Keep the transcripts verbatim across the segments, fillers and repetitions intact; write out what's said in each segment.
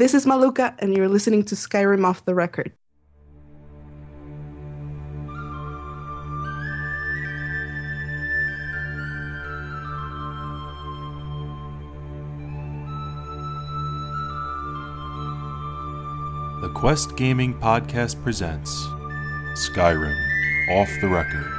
This is Maluka, and you're listening to Skyrim Off the Record. The Quest Gaming Podcast presents Skyrim Off the Record.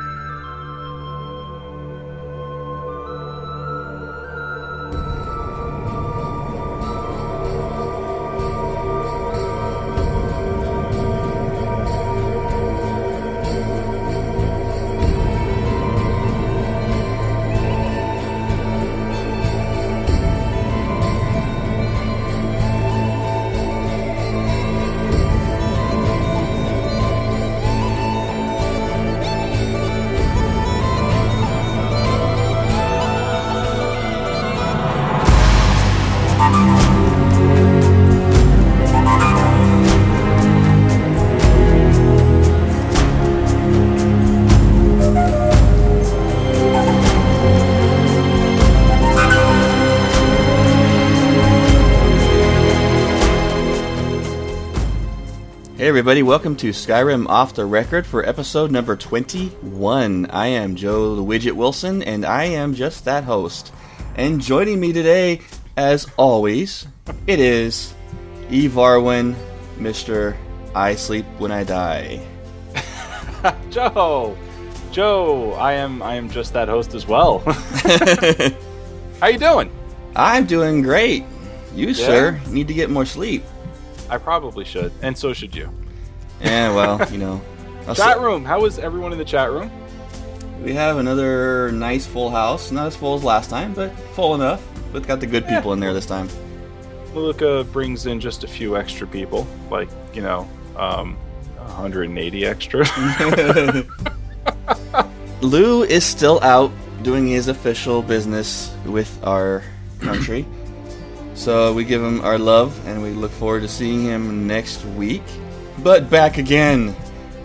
Everybody, welcome to Skyrim Off the Record for episode number twenty-one. I am Joe Widget Wilson, and I am just that host. And joining me today, as always, it is Ivarwin, Mister I Sleep When I Die. Joe, Joe, I am I am just that host as well. How you doing? I'm doing great. You, yeah. Sir, need to get more sleep. I probably should, and so should you. Yeah, well, you know. Chat room. How is everyone in the chat room? We have another nice full house. Not as full as last time, but full enough. But got the good yeah. people in there this time. Maluka brings in just a few extra people. Like, you know, um, one hundred eighty extra. Lou is still out doing his official business with our country. So we give him our love, and we look forward to seeing him next week. But back again,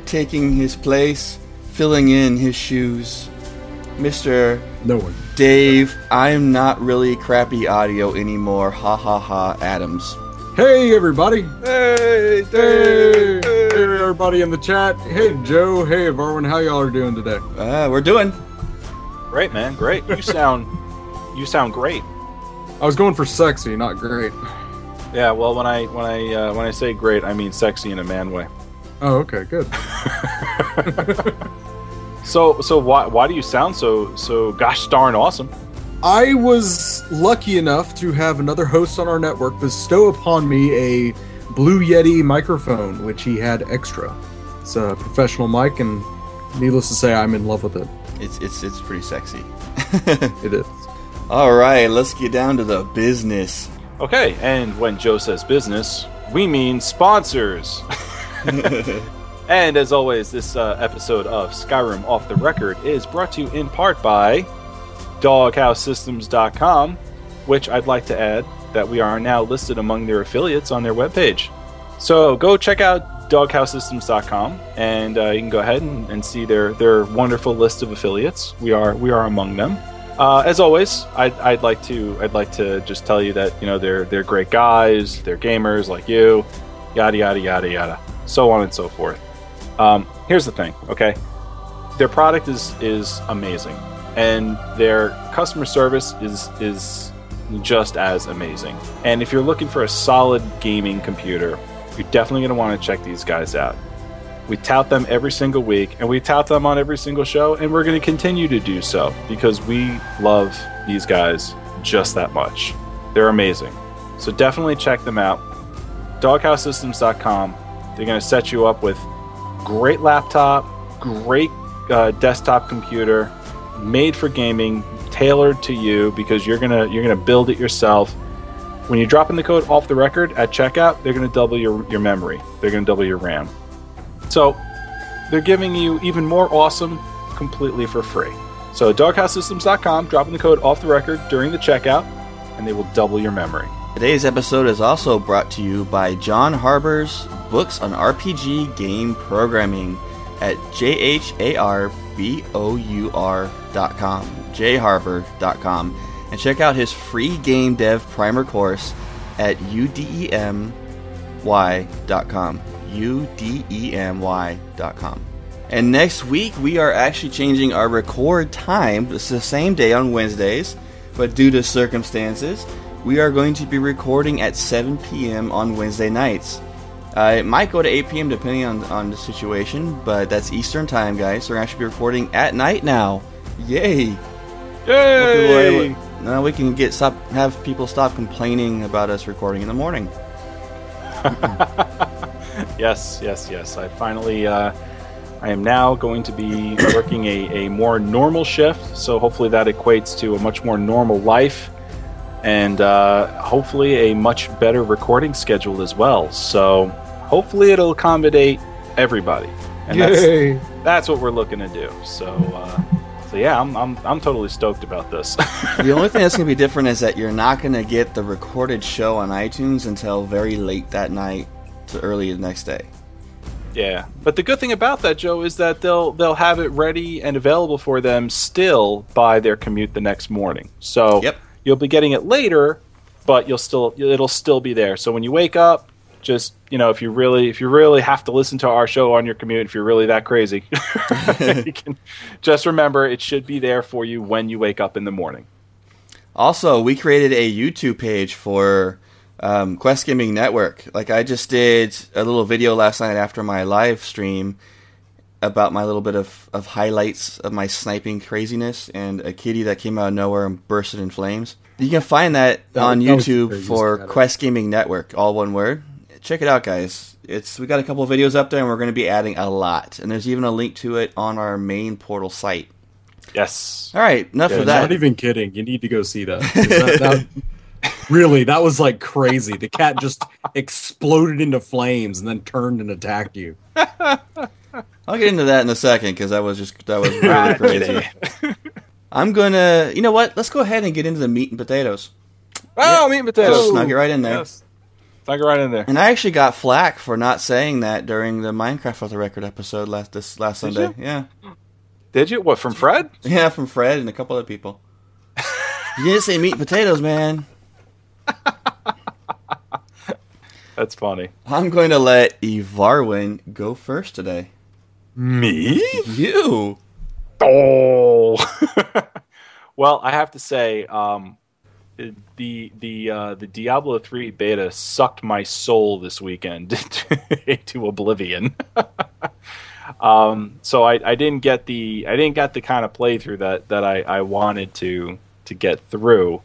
taking his place, filling in his shoes, Mister No one. Dave, I'm not really crappy audio anymore. Ha ha ha, Adams. Hey, everybody. Hey, Dave. Hey, everybody in the chat. Hey, Joe. Hey, Varwin. How y'all are doing today? Uh, we're doing great, man. Great. You sound, you sound great. I was going for sexy, not great. Yeah, well, when I when I uh, when I say great, I mean sexy in a man way. Oh, okay, good. so so why why do you sound so so gosh darn awesome? I was lucky enough to have another host on our network bestow upon me a Blue Yeti microphone, which he had extra. It's a professional mic, and needless to say, I'm in love with it. It's it's it's pretty sexy. It is. All right, let's get down to the business. Okay, and when Joe says business, we mean sponsors. And as always, this uh, episode of Skyrim Off the Record is brought to you in part by Doughouse Systems dot com, which I'd like to add that we are now listed among their affiliates on their webpage. So go check out Doughouse Systems dot com, and uh, you can go ahead and, and see their, their wonderful list of affiliates. We are we are among them. Uh, as always, I'd, I'd like to I'd like to just tell you that, you know, they're they're great guys, they're gamers like you, yada yada yada yada, so on and so forth. Um, here's the thing, okay? Their product is is amazing, and their customer service is is just as amazing. And if you're looking for a solid gaming computer, you're definitely going to want to check these guys out. We tout them every single week, and we tout them on every single show, and we're going to continue to do so because we love these guys just that much. They're amazing. So definitely check them out. Doughouse Systems dot com. They're going to set you up with great laptop, great uh, desktop computer, made for gaming, tailored to you because you're going to you're going to build it yourself. When you drop in the code Off the Record at checkout, they're going to double your, your memory. They're going to double your RAM. So they're giving you even more awesome completely for free. So Doughouse Systems dot com, dropping the code Off the Record during the checkout, and they will double your memory. Today's episode is also brought to you by John Harber's Books on R P G Game Programming at j harbour dot com, j harbour dot com, and check out his free game dev primer course at U D E M dot com. udemy dot com. U D E M Y dot com. And next week, we are actually changing our record time. It's the same day on Wednesdays, but due to circumstances, we are going to be recording at seven p.m. on Wednesday nights. Uh, it might go to eight p.m. depending on, on the situation, but that's Eastern time, guys. So we're actually recording at night now. Yay! Yay! Okay, now we can get stop have people stop complaining about us recording in the morning. Yes, yes, yes. I finally, uh, I am now going to be working a, a more normal shift. So hopefully that equates to a much more normal life and uh, hopefully a much better recording schedule as well. So hopefully it'll accommodate everybody. And Yay. that's, that's what we're looking to do. So, uh, so yeah, I'm, I'm, I'm totally stoked about this. The only thing that's going to be different is that you're not going to get the recorded show on iTunes until very late that night. To early the next day. Yeah, but the good thing about that, Joe, is that they'll they'll have it ready and available for them still by their commute the next morning. So yep. You'll be getting it later, but you'll still it'll still be there. So when you wake up, just you know, if you really if you really have to listen to our show on your commute, if you're really that crazy, you can just remember it should be there for you when you wake up in the morning. Also, we created a YouTube page for. Um, Quest Gaming Network. Like I just did a little video last night after my live stream about my little bit of, of highlights of my sniping craziness and a kitty that came out of nowhere and bursted in flames. You can find that, that on was, YouTube that for Quest Gaming Network, all one word. Check it out, guys. It's we got a couple of videos up there, and we're going to be adding a lot. And there's even a link to it on our main portal site. Yes. All right. Enough yeah, of that. Not even kidding. You need to go see that. that, that Really, that was like crazy. The cat just exploded into flames and then turned and attacked you. I'll get into that in a second because that was just that was really crazy. I'm gonna, you know what? Let's go ahead and get into the meat and potatoes. Oh, yeah. Meat and potatoes! Just snug it right in there. Yes. Snug it right in there. And I actually got flack for not saying that during the Minecraft Off the Record episode last this last Did Sunday. You? Yeah. Did you? What from Fred? Yeah, from Fred and a couple other people. You didn't say meat and potatoes, man. That's funny. I'm going to let Ivarwin go first today. Me? You. Oh. Well, I have to say, um, the the uh, the Diablo three beta sucked my soul this weekend to oblivion. um, so I, I didn't get the I didn't get the kind of playthrough that that I, I wanted to to get through,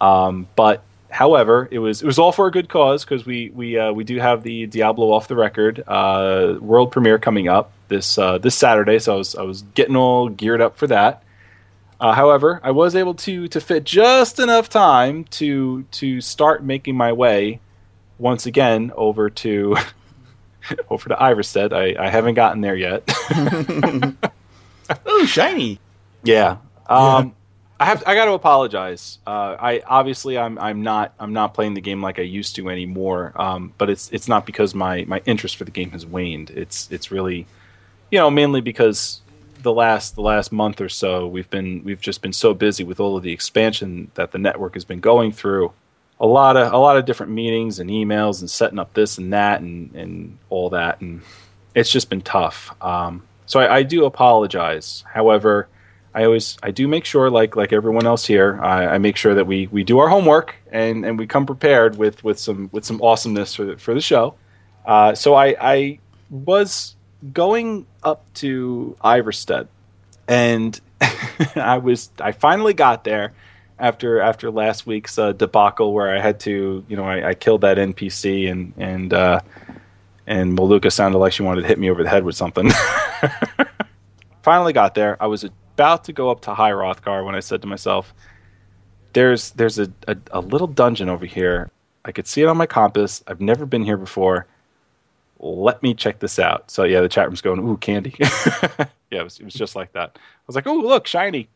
um, but. However, it was it was all for a good cause because we we uh, we do have the Diablo Off the Record uh, world premiere coming up this uh, this Saturday, so I was I was getting all geared up for that. Uh, however, I was able to to fit just enough time to to start making my way once again over to over to Ivarstead. I, I haven't gotten there yet. Ooh, shiny! Yeah. Um, yeah. I have. I got to apologize. Uh, I obviously I'm I'm not I'm not playing the game like I used to anymore. Um, but it's it's not because my, my interest for the game has waned. It's it's really, you know, mainly because the last the last month or so we've been we've just been so busy with all of the expansion that the network has been going through. A lot of a lot of different meetings and emails and setting up this and that and, and all that, and it's just been tough. Um, so I, I do apologize. However. I always, I do make sure, like like everyone else here, I, I make sure that we, we do our homework and, and we come prepared with, with some with some awesomeness for the, for the show. Uh, so I, I was going up to Ivarstead, and I was I finally got there after after last week's uh, debacle where I had to, you know, I, I killed that N P C and and uh, and Maluka sounded like she wanted to hit me over the head with something. Finally got there. I was a about to go up to High Hrothgar when I said to myself, there's there's a, a, a little dungeon over here. I could see it on my compass. I've never been here before. Let me check this out. So yeah, the chat room's going, ooh, candy. Yeah, it was, it was just like that. I was like, ooh, look, shiny.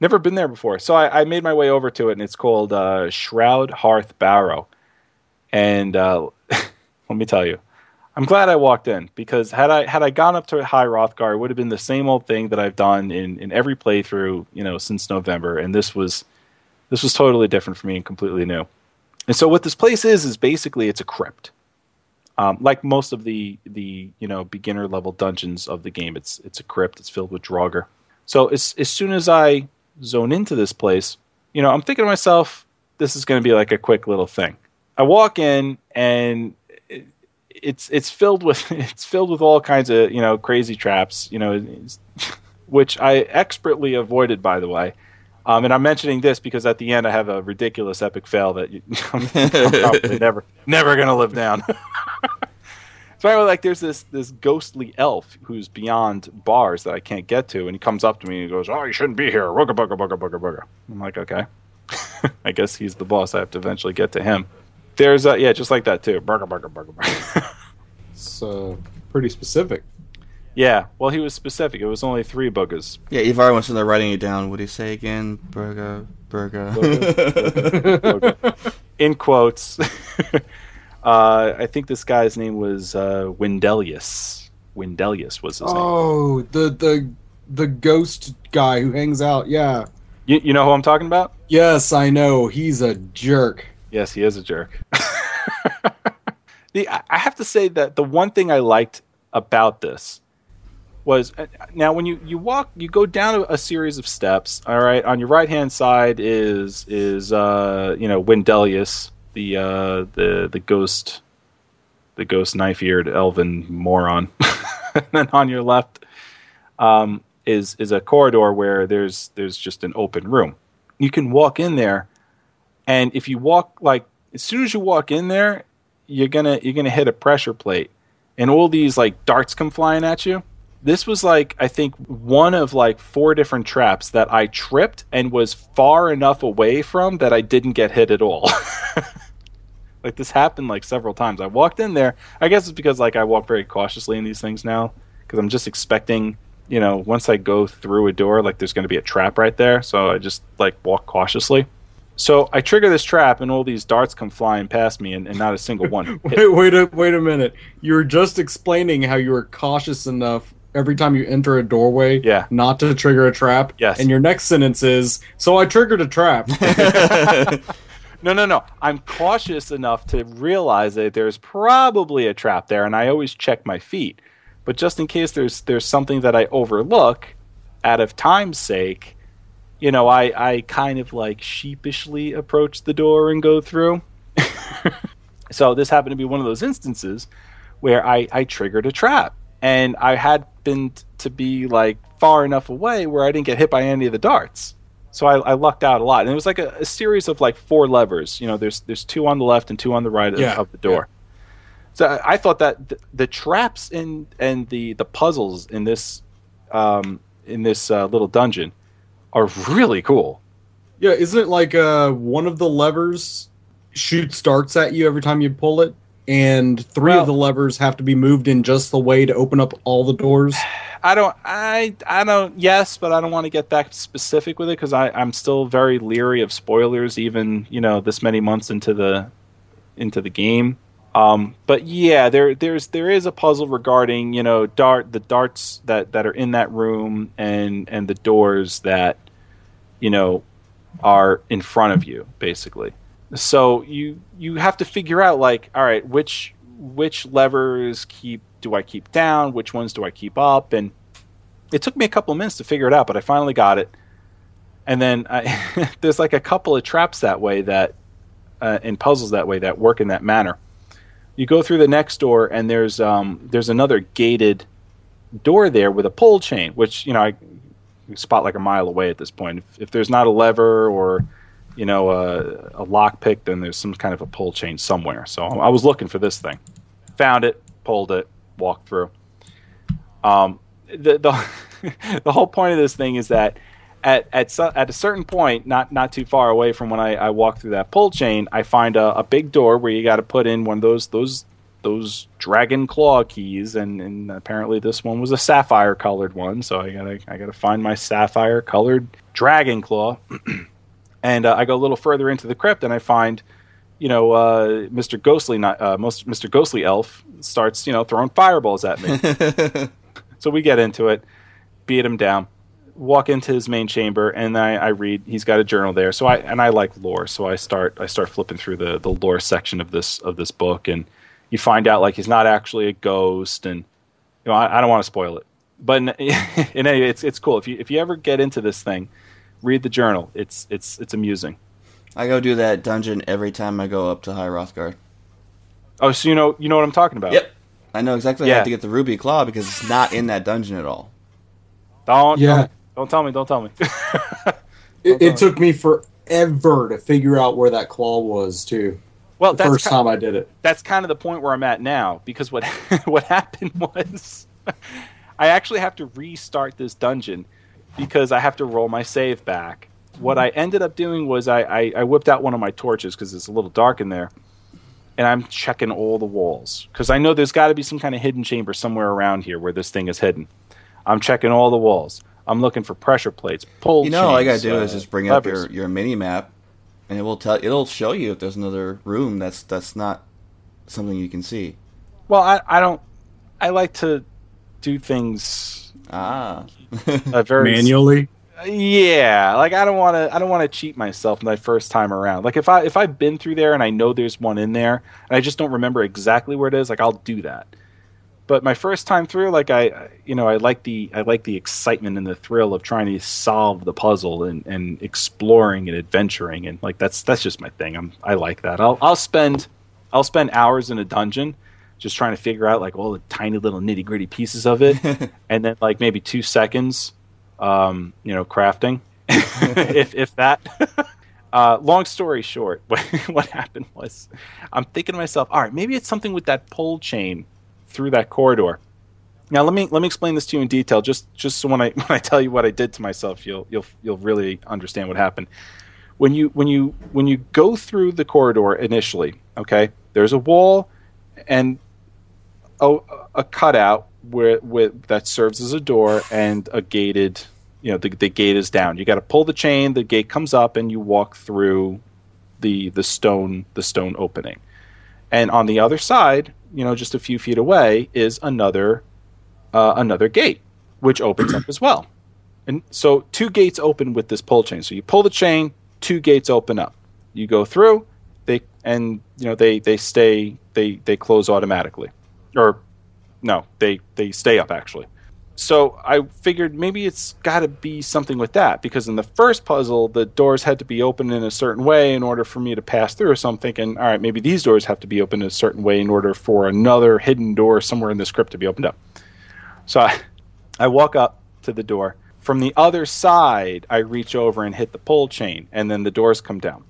Never been there before. So I, I made my way over to it, and it's called uh, Shroud Hearth Barrow. And uh, let me tell you, I'm glad I walked in because had I had I gone up to High Hrothgar, it would have been the same old thing that I've done in, in every playthrough, you know, since November. And this was this was totally different for me and completely new. And so what this place is is basically it's a crypt. Um, like most of the the you know beginner level dungeons of the game, it's it's a crypt. It's filled with draugr. So as as soon as I zone into this place, you know, I'm thinking to myself, this is going to be like a quick little thing. I walk in and it, it's it's filled with it's filled with all kinds of you know crazy traps. You know, which I expertly avoided, by the way. Um, and I'm mentioning this because at the end I have a ridiculous epic fail that you, I'm probably never, never going to live down. So anyway, like there's this this ghostly elf who's beyond bars that I can't get to, and he comes up to me and he goes, "Oh, you shouldn't be here, booger, booger, booger, booger, booger." I'm like, okay, I guess he's the boss. I have to eventually get to him. There's a, yeah, just like that too, booger, booger, booger, booger. It's uh, pretty specific. Yeah, well, he was specific. It was only three boogers. Yeah, Ivar was in there writing it down. What did he say again? Burger, burger. burger, burger, burger. In quotes. uh, I think this guy's name was uh, Wyndelius. Wyndelius was his oh, name. Oh, the, the the ghost guy who hangs out, yeah. You, you know who I'm talking about? Yes, I know. He's a jerk. Yes, he is a jerk. the, I have to say that the one thing I liked about this was now when you, you walk you go down a series of steps. All right, on your right hand side is is uh, you know Wyndelius, the uh, the the ghost, the ghost knife eared elven moron. And then on your left um, is is a corridor where there's there's just an open room. You can walk in there, and if you walk like as soon as you walk in there, you're gonna you're gonna hit a pressure plate, and all these like darts come flying at you. This was like, I think, one of like four different traps that I tripped and was far enough away from that I didn't get hit at all. Like this happened like several times. I walked in there. I guess it's because like I walk very cautiously in these things now because I'm just expecting, you know, once I go through a door, like there's going to be a trap right there. So I just like walk cautiously. So I trigger this trap, and all these darts come flying past me, and, and not a single one. wait, wait a wait a minute. You were just explaining how you were cautious enough every time you enter a doorway, yeah. not to trigger a trap. Yes. And your next sentence is, so I triggered a trap. no, no, no. I'm cautious enough to realize that there's probably a trap there, and I always check my feet. But just in case there's there's something that I overlook, out of time's sake, you know, I, I kind of like sheepishly approach the door and go through. So this happened to be one of those instances where I, I triggered a trap. And I had been to be like far enough away where I didn't get hit by any of the darts, so I, I lucked out a lot. And it was like a, a series of like four levers. You know, there's there's two on the left and two on the right yeah. of, of the door. Yeah. So I, I thought that th- the traps in and the, the puzzles in this um, in this uh, little dungeon are really cool. Yeah, isn't it like uh, one of the levers shoots darts at you every time you pull it? And three well, of the levers have to be moved in just the way to open up all the doors. I don't, I, I don't. Yes, but I don't want to get that specific with it because I'm still very leery of spoilers, even you know this many months into the, into the game. Um, but yeah, there, there's, there is a puzzle regarding you know dart the darts that, that are in that room and and the doors that, you know, are in front of you basically. So you you have to figure out like, all right, which which levers keep do I keep down, which ones do I keep up, and it took me a couple of minutes to figure it out, but I finally got it. And then I, there's like a couple of traps that way that uh, and puzzles that way that work in that manner. You go through the next door, and there's um there's another gated door there with a pole chain, which you know I spot like a mile away at this point. If, if there's not a lever or you know, uh, a lockpick, then there's some kind of a pull chain somewhere. So I was looking for this thing. Found it, pulled it, walked through. Um, the the, the whole point of this thing is that at at, at a certain point, not, not too far away from when I, I walk through that pull chain, I find a, a big door where you got to put in one of those those those dragon claw keys, and, and apparently this one was a sapphire colored one. So I gotta I gotta find my sapphire colored dragon claw. And uh, I go a little further into the crypt, and I find, you know, uh, Mister Ghostly, not, uh, most Mister Ghostly Elf starts, you know, throwing fireballs at me. So we get into it, beat him down, walk into his main chamber, and I, I read he's got a journal there. So I and I like lore, so I start I start flipping through the, the lore section of this of this book, and you find out like he's not actually a ghost, and you know I, I don't want to spoil it, but in, in any, it's it's cool. If you if you ever get into this thing, read the journal. It's it's it's amusing. I go do that dungeon every time I go up to High Hrothgar. Oh, so you know you know what I'm talking about. Yep, I know exactly. Yeah. I have to get the Ruby Claw because it's not in that dungeon at all. Don't yeah. don't, don't tell me. Don't tell me. don't it tell it me. took me forever to figure out where that claw was too. Well, the that's first time of, I did it. That's kind of the point where I'm at now, because what what happened was I actually have to restart this dungeon because I have to roll my save back. What I ended up doing was I, I, I whipped out one of my torches because it's a little dark in there, and I'm checking all the walls because I know there's got to be some kind of hidden chamber somewhere around here where this thing is hidden. I'm checking all the walls. I'm looking for pressure plates, pull chains. You know, chains, all I gotta do uh, is just bring levers. up your, your mini map. And it will tell. It'll show you if there's another room that's that's not something you can see. Well, I, I don't. I like to do things ah uh, very manually. Yeah, like I don't want to. I don't want to cheat myself my first time around. Like if I if I've been through there and I know there's one in there and I just don't remember exactly where it is, like I'll do that. But my first time through, like I, you know, I like the I like the excitement and the thrill of trying to solve the puzzle and, and exploring and adventuring, and like that's that's just my thing. I'm I like that. I'll I'll spend I'll spend hours in a dungeon just trying to figure out like all the tiny little nitty gritty pieces of it, and then like maybe two seconds, um, you know, crafting, if if that. Uh, long story short, what, what happened was I'm thinking to myself, all right, maybe it's something with that pole chain through that corridor. Now let me let me explain this to you in detail, just just so when I when I tell you what I did to myself, you'll you'll you'll really understand what happened. When you when you when you go through the corridor initially, okay, there's a wall and a, a cutout where, where that serves as a door and a gated, you know, the, the gate is down. You got to pull the chain, the gate comes up, and you walk through the the stone the stone opening. And on the other side, you know, just a few feet away is another uh, another gate, which opens up as well. And so two gates open with this pole chain. So you pull the chain, two gates open up. You go through, they and you know they, they stay they, they close automatically. Or no, they, they stay up actually. So I figured maybe it's got to be something with that, because in the first puzzle, the doors had to be open in a certain way in order for me to pass through. So I'm thinking, all right, maybe these doors have to be open in a certain way in order for another hidden door somewhere in the script to be opened up. So I, I walk up to the door. From the other side, I reach over and hit the pole chain, and then the doors come down.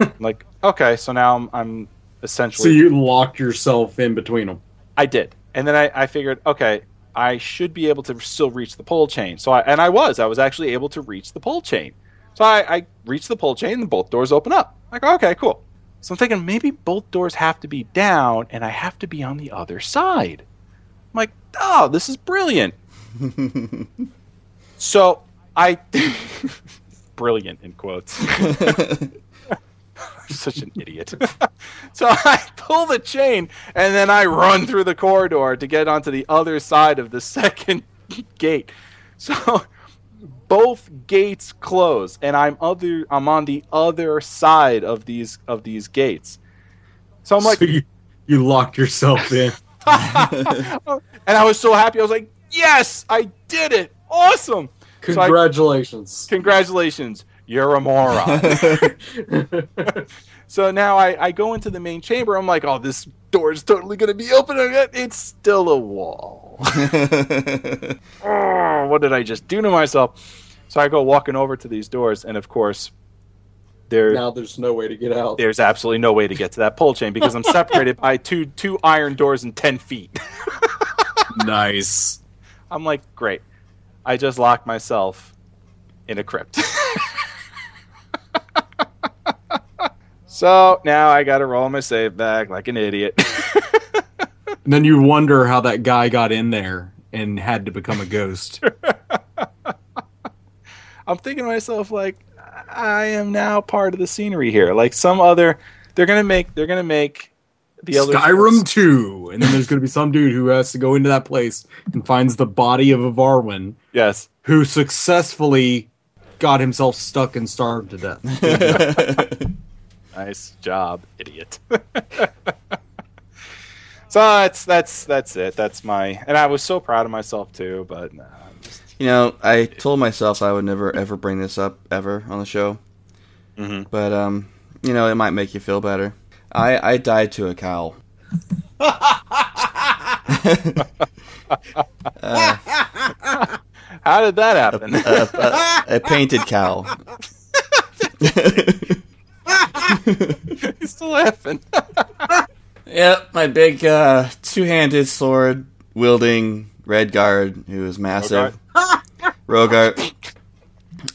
I'm like, okay, so now I'm, I'm essentially... So you locked yourself in between them. I did. And then I, I figured, okay... I should be able to still reach the pole chain. So, I, and I was. I was actually able to reach the pole chain. So I, I reached the pole chain, and both doors open up. Like, okay, cool. So I'm thinking maybe both doors have to be down, and I have to be on the other side. I'm like, oh, this is brilliant. So I... brilliant, in quotes. I'm such an idiot. So I pull the chain, and then I run through the corridor to get onto the other side of the second gate. So both gates close, and I'm other I'm on the other side of these of these gates. So I'm like, so you, you locked yourself in. And I was so happy. I was like, yes, I did it. Awesome. Congratulations. So I, congratulations. You're a moron. So now I, I go into the main chamber. I'm like, oh, this door is totally going to be open. It's still a wall. Oh, what did I just do to myself? So I go walking over to these doors, and of course, there now there's no way to get out. There's absolutely no way to get to that pole chain because I'm separated by two two iron doors and ten feet. Nice. I'm like, great. I just locked myself in a crypt. So now I got to roll my save back like an idiot. And then you wonder how that guy got in there and had to become a ghost. I'm thinking to myself, like, I am now part of the scenery here. Like some other, they're gonna make, they're gonna make the Skyrim two, and then there's gonna be some dude who has to go into that place and finds the body of Ivarwin. Yes, who successfully got himself stuck and starved to death. Nice job, idiot. So that's that's that's it. That's my, and I was so proud of myself too. But nah, just, you know, I told myself I would never ever bring this up ever on the show. Mm-hmm. But um, you know, it might make you feel better. I I died to a cow. uh, How did that happen? A, a, a, a painted cow. He's still laughing. Yep, my big uh, two-handed sword-wielding Redguard, who is massive. Rogart. Rogart.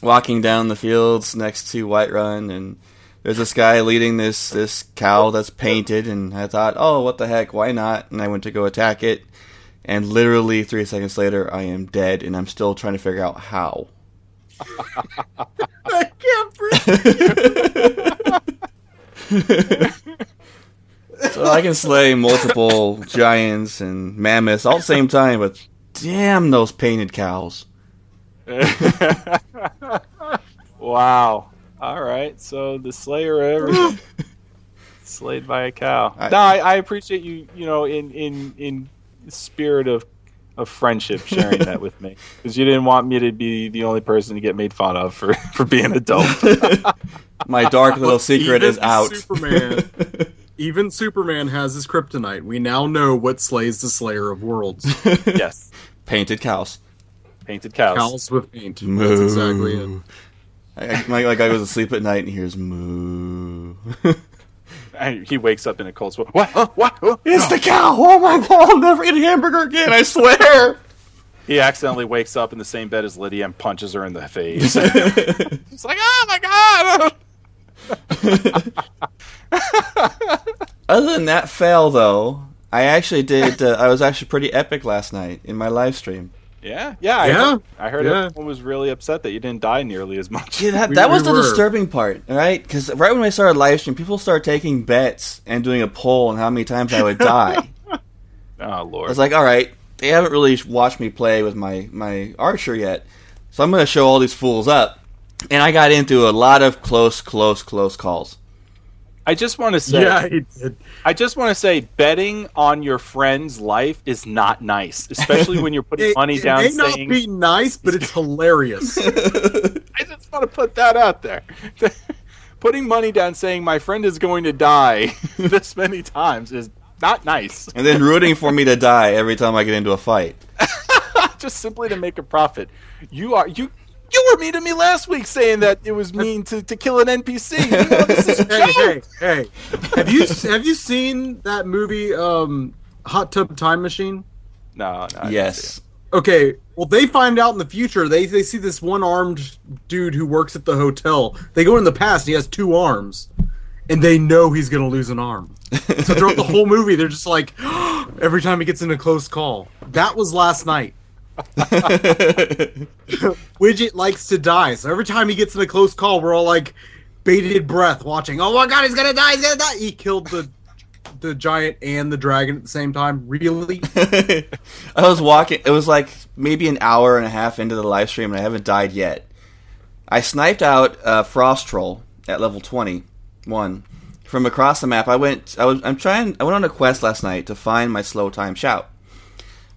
Walking down the fields next to Whiterun, and there's this guy leading this, this cow that's painted, and I thought, oh, what the heck, why not? And I went to go attack it, and literally three seconds later, I am dead, and I'm still trying to figure out how. I can't breathe. So I can slay multiple giants and mammoths all at the same time, but damn those painted cows. Wow. All right, so the slayer of everything. Slayed by a cow. I, no, I, I appreciate you, you know, in, in, in spirit of, of friendship sharing that with me. Because you didn't want me to be the only person to get made fun of for, for being a dope. My dark little secret is out. Superman. Even Superman has his kryptonite. We now know what slays the Slayer of Worlds. Yes. Painted cows. Painted cows. Cows with paint. Moo. That's exactly it. I, I, my, like, I goes to sleep at night and hears moo. And he wakes up in a cold sweat. What? Huh? What? Huh? It's no. The cow! Oh my god, I'll never eat a hamburger again, I swear! He accidentally wakes up in the same bed as Lydia and punches her in the face. It's like, oh my god! Other than that fail, though, I actually did. Uh, I was actually pretty epic last night in my live stream. Yeah, yeah, I yeah. heard, I heard yeah. everyone was really upset that you didn't die nearly as much. Yeah, that, that we, was we the were. disturbing part, right? Because right when I started live stream, people started taking bets and doing a poll on how many times I would die. Oh lord! I was like, all right, they haven't really watched me play with my my archer yet, so I'm going to show all these fools up. And I got into a lot of close, close, close calls. I just want to say, yeah, it, it, I just want to say, betting on your friend's life is not nice, especially when you're putting it, money it down. It may saying, not be nice, but it's hilarious. I just want to put that out there. Putting money down saying my friend is going to die this many times is not nice. And then rooting for me to die every time I get into a fight, just simply to make a profit. You are you. You were mean to me last week saying that it was mean to, to kill an N P C. You know, this is hey, hey, hey. Have you have you seen that movie um, Hot Tub Time Machine? No, no. Yes. Okay, well, they find out in the future. They they see this one-armed dude who works at the hotel. They go in the past, and he has two arms. And they know he's going to lose an arm. So throughout the whole movie, they're just like, oh, every time he gets in a close call. That was last night. Widget likes to die, so every time he gets in a close call, we're all like bated breath watching. Oh my god, he's gonna die, he's gonna die. He killed the the giant and the dragon at the same time. Really? I was walking, it was like maybe an hour and a half into the live stream and I haven't died yet. I sniped out uh, Frost Troll at level twenty-one from across the map. I went I was I'm trying I went on a quest last night to find my slow time shout.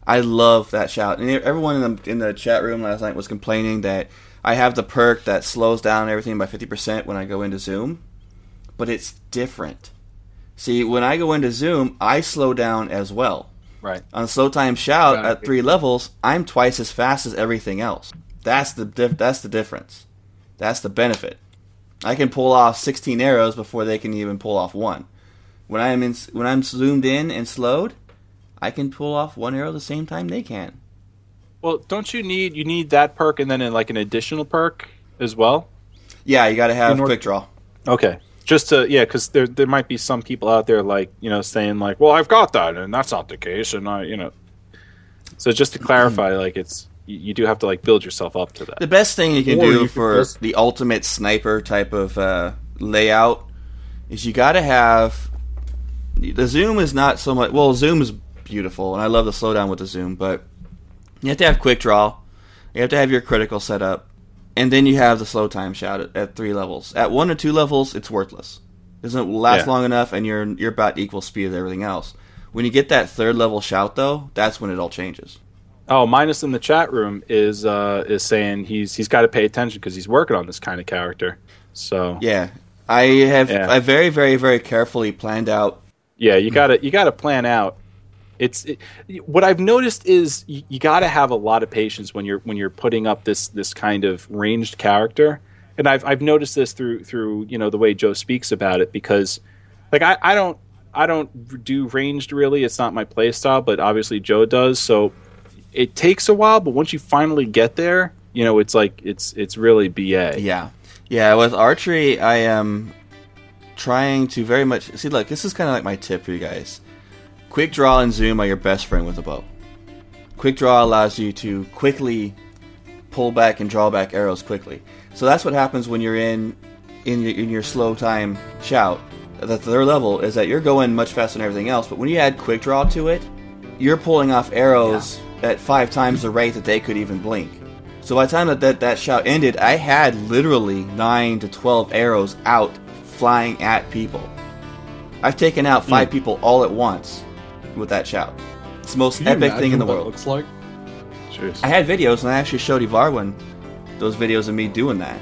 I love that shout. And everyone in the, in the chat room last night was complaining that I have the perk that slows down everything by fifty percent when I go into Zoom. But it's different. See, when I go into Zoom, I slow down as well. Right. On slow time shout right. at three levels, I'm twice as fast as everything else. That's the dif- that's the difference. That's the benefit. I can pull off sixteen arrows before they can even pull off one. When I'm in, when I'm zoomed in and slowed, I can pull off one arrow the same time they can. Well, don't you need you need that perk and then in like an additional perk as well? Yeah, you got to have quick draw. Okay, just to yeah, because there there might be some people out there like you know saying like, well, I've got that, and that's not the case, and I you know. So just to clarify, like it's you, you do have to like build yourself up to that. The best thing you can or do you for can just... the ultimate sniper type of uh, layout is you got to have the zoom is not so much. Well, zoom is beautiful, and I love the slowdown with the zoom, but you have to have quick draw, you have to have your critical set up, and then you have the slow time shout at, at three levels. At one or two levels, it's worthless. It doesn't last yeah. long enough, and you're you're about equal speed as everything else. When you get that third level shout, though, that's when it all changes. Oh, Minus in the chat room is uh, is saying he's he's got to pay attention because he's working on this kind of character. So yeah, I have yeah. I very very very carefully planned out. Yeah, you gotta you gotta plan out. It's it, what I've noticed is you, you gotta have a lot of patience when you're when you're putting up this this kind of ranged character. And I've I've noticed this through through you know the way Joe speaks about it, because like I, I don't I don't do ranged really. It's not my play style, but obviously Joe does. So it takes a while, but once you finally get there, you know, it's like it's it's really B A. Yeah, yeah. With archery, I am trying to very much see. Look, this is kind of like my tip for you guys: quick draw and zoom are your best friend with a bow. Quick draw allows you to quickly pull back and draw back arrows quickly. So that's what happens when you're in in your, in your slow time shout. The third level is that you're going much faster than everything else. But when you add quick draw to it, you're pulling off arrows yeah. at five times the rate that they could even blink. So by the time that, that that shout ended, I had literally nine to twelve arrows out flying at people. I've taken out five mm. people all at once with that shout. It's the most epic thing in the world. What that looks like? Cheers. I had videos, and I actually showed Ivarwin those videos of me doing that.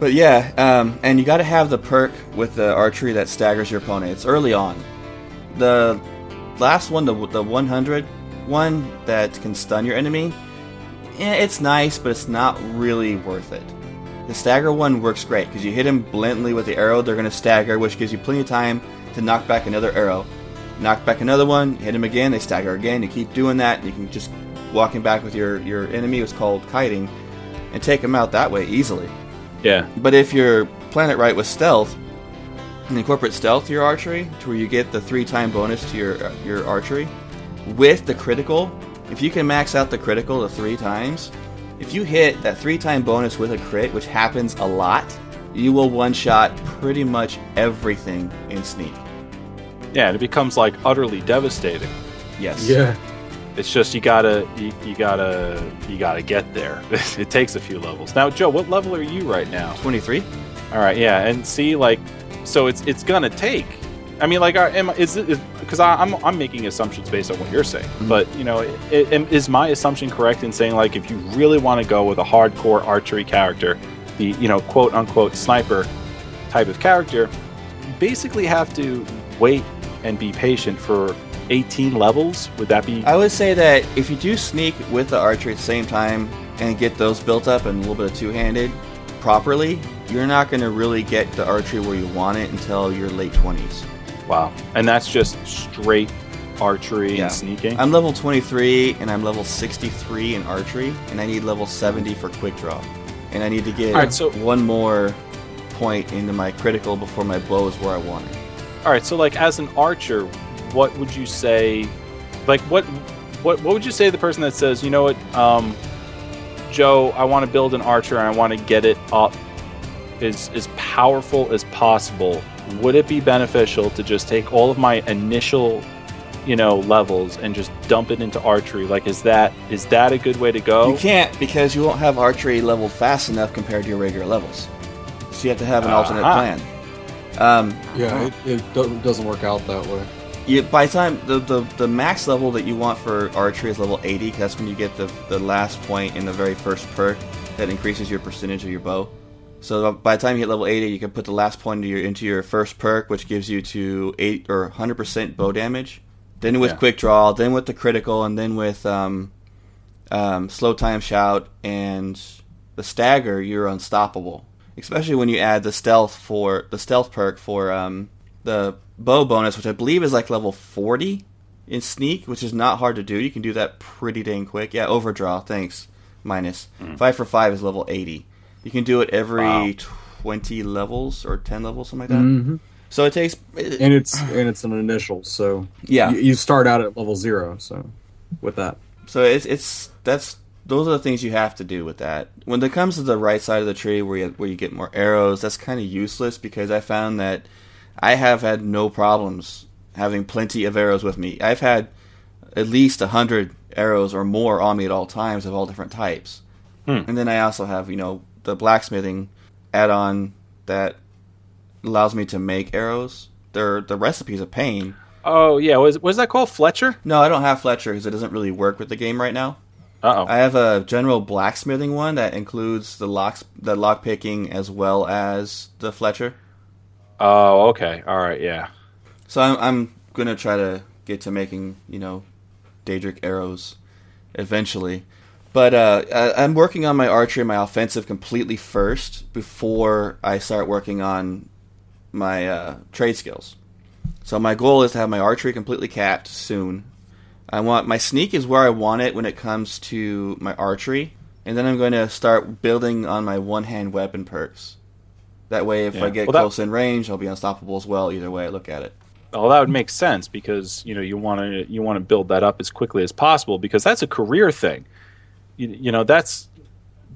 But yeah, um, and you got to have the perk with the archery that staggers your opponent. It's early on. The last one, the the one hundred one that can stun your enemy, eh, it's nice, but it's not really worth it. The stagger one works great because you hit them bluntly with the arrow, they're going to stagger, which gives you plenty of time to knock back another arrow. Knock back another one, hit them again, they stagger again. You keep doing that, and you can just walking back with your, your enemy, was called kiting, and take them out that way easily. Yeah. But if you're playing it right with stealth, and incorporate stealth to your archery, to where you get the three time bonus to your your archery, with the critical, if you can max out the critical to three times, if you hit that three time bonus with a crit, which happens a lot, you will one shot pretty much everything in sneak. Yeah, and it becomes like utterly devastating. Yes. Yeah. It's just you gotta, you, you gotta, you gotta get there. It takes a few levels. Now, Joe, what level are you right now? twenty-three. All right, yeah, and see, like, so it's it's gonna take. I mean, like, are, am is because I'm I'm making assumptions based on what you're saying, mm-hmm. but you know, it, it, is my assumption correct in saying like if you really want to go with a hardcore archery character, the you know quote unquote sniper type of character, you basically have to wait and be patient for eighteen levels? Would that be... I would say that if you do sneak with the archery at the same time and get those built up and a little bit of two-handed properly, you're not going to really get the archery where you want it until your late twenties. Wow. And that's just straight archery yeah. and sneaking? I'm level twenty-three and I'm level sixty-three in archery, and I need level seventy for quick draw. And I need to get right, so- one more point into my critical before my bow is where I want it. All right, so like as an archer, what would you say, like what, what, what would you say to the person that says, you know what, um, Joe, I want to build an archer and I want to get it up as as powerful as possible. Would it be beneficial to just take all of my initial, you know, levels and just dump it into archery? Like, is that is that a good way to go? You can't, because you won't have archery leveled fast enough compared to your regular levels. So you have to have an uh-huh. alternate plan. Um, yeah, it, it doesn't work out that way. You, by the time the, the, the max level that you want for archery is level eighty, because that's when you get the, the last point in the very first perk that increases your percentage of your bow. So by the time you hit level eighty, you can put the last point into your, into your first perk, which gives you to eight or one hundred percent bow damage. Then with yeah. quick draw, then with the critical, and then with um, um, slow time shout and the stagger, you're unstoppable. Especially when you add the stealth for the stealth perk for um, the bow bonus, which I believe is like level forty in sneak, which is not hard to do. You can do that pretty dang quick. Yeah, overdraw, thanks, Minus. Mm. Five for five is level eighty. You can do it every wow. twenty levels or ten levels, something like that. Mm-hmm. So it takes... It, and it's and it's an initial, so yeah. you, you start out at level zero, so with that. So it's it's that's those are the things you have to do with that. When it comes to the right side of the tree where you, where you get more arrows, that's kind of useless because I found that I have had no problems having plenty of arrows with me. I've had at least one hundred arrows or more on me at all times of all different types. Hmm. And then I also have, you know, the blacksmithing add-on that allows me to make arrows. They're, the recipe's a pain. Oh, yeah. Was was that called Fletcher? No, I don't have Fletcher because it doesn't really work with the game right now. Uh-oh. I have a general blacksmithing one that includes the locks, the lockpicking as well as the Fletcher. Oh, okay. All right, yeah. So I'm, I'm going to try to get to making, you know, Daedric arrows eventually. But uh, I, I'm working on my archery and my offensive completely first before I start working on my uh, trade skills. So my goal is to have my archery completely capped soon. I want my sneak is where I want it when it comes to my archery, and then I'm going to start building on my one-hand weapon perks. That way, if yeah. I get well, that, close in range, I'll be unstoppable as well. Either way I look at it. Well, that would make sense because you know you want to you want to build that up as quickly as possible because that's a career thing. You, you know that's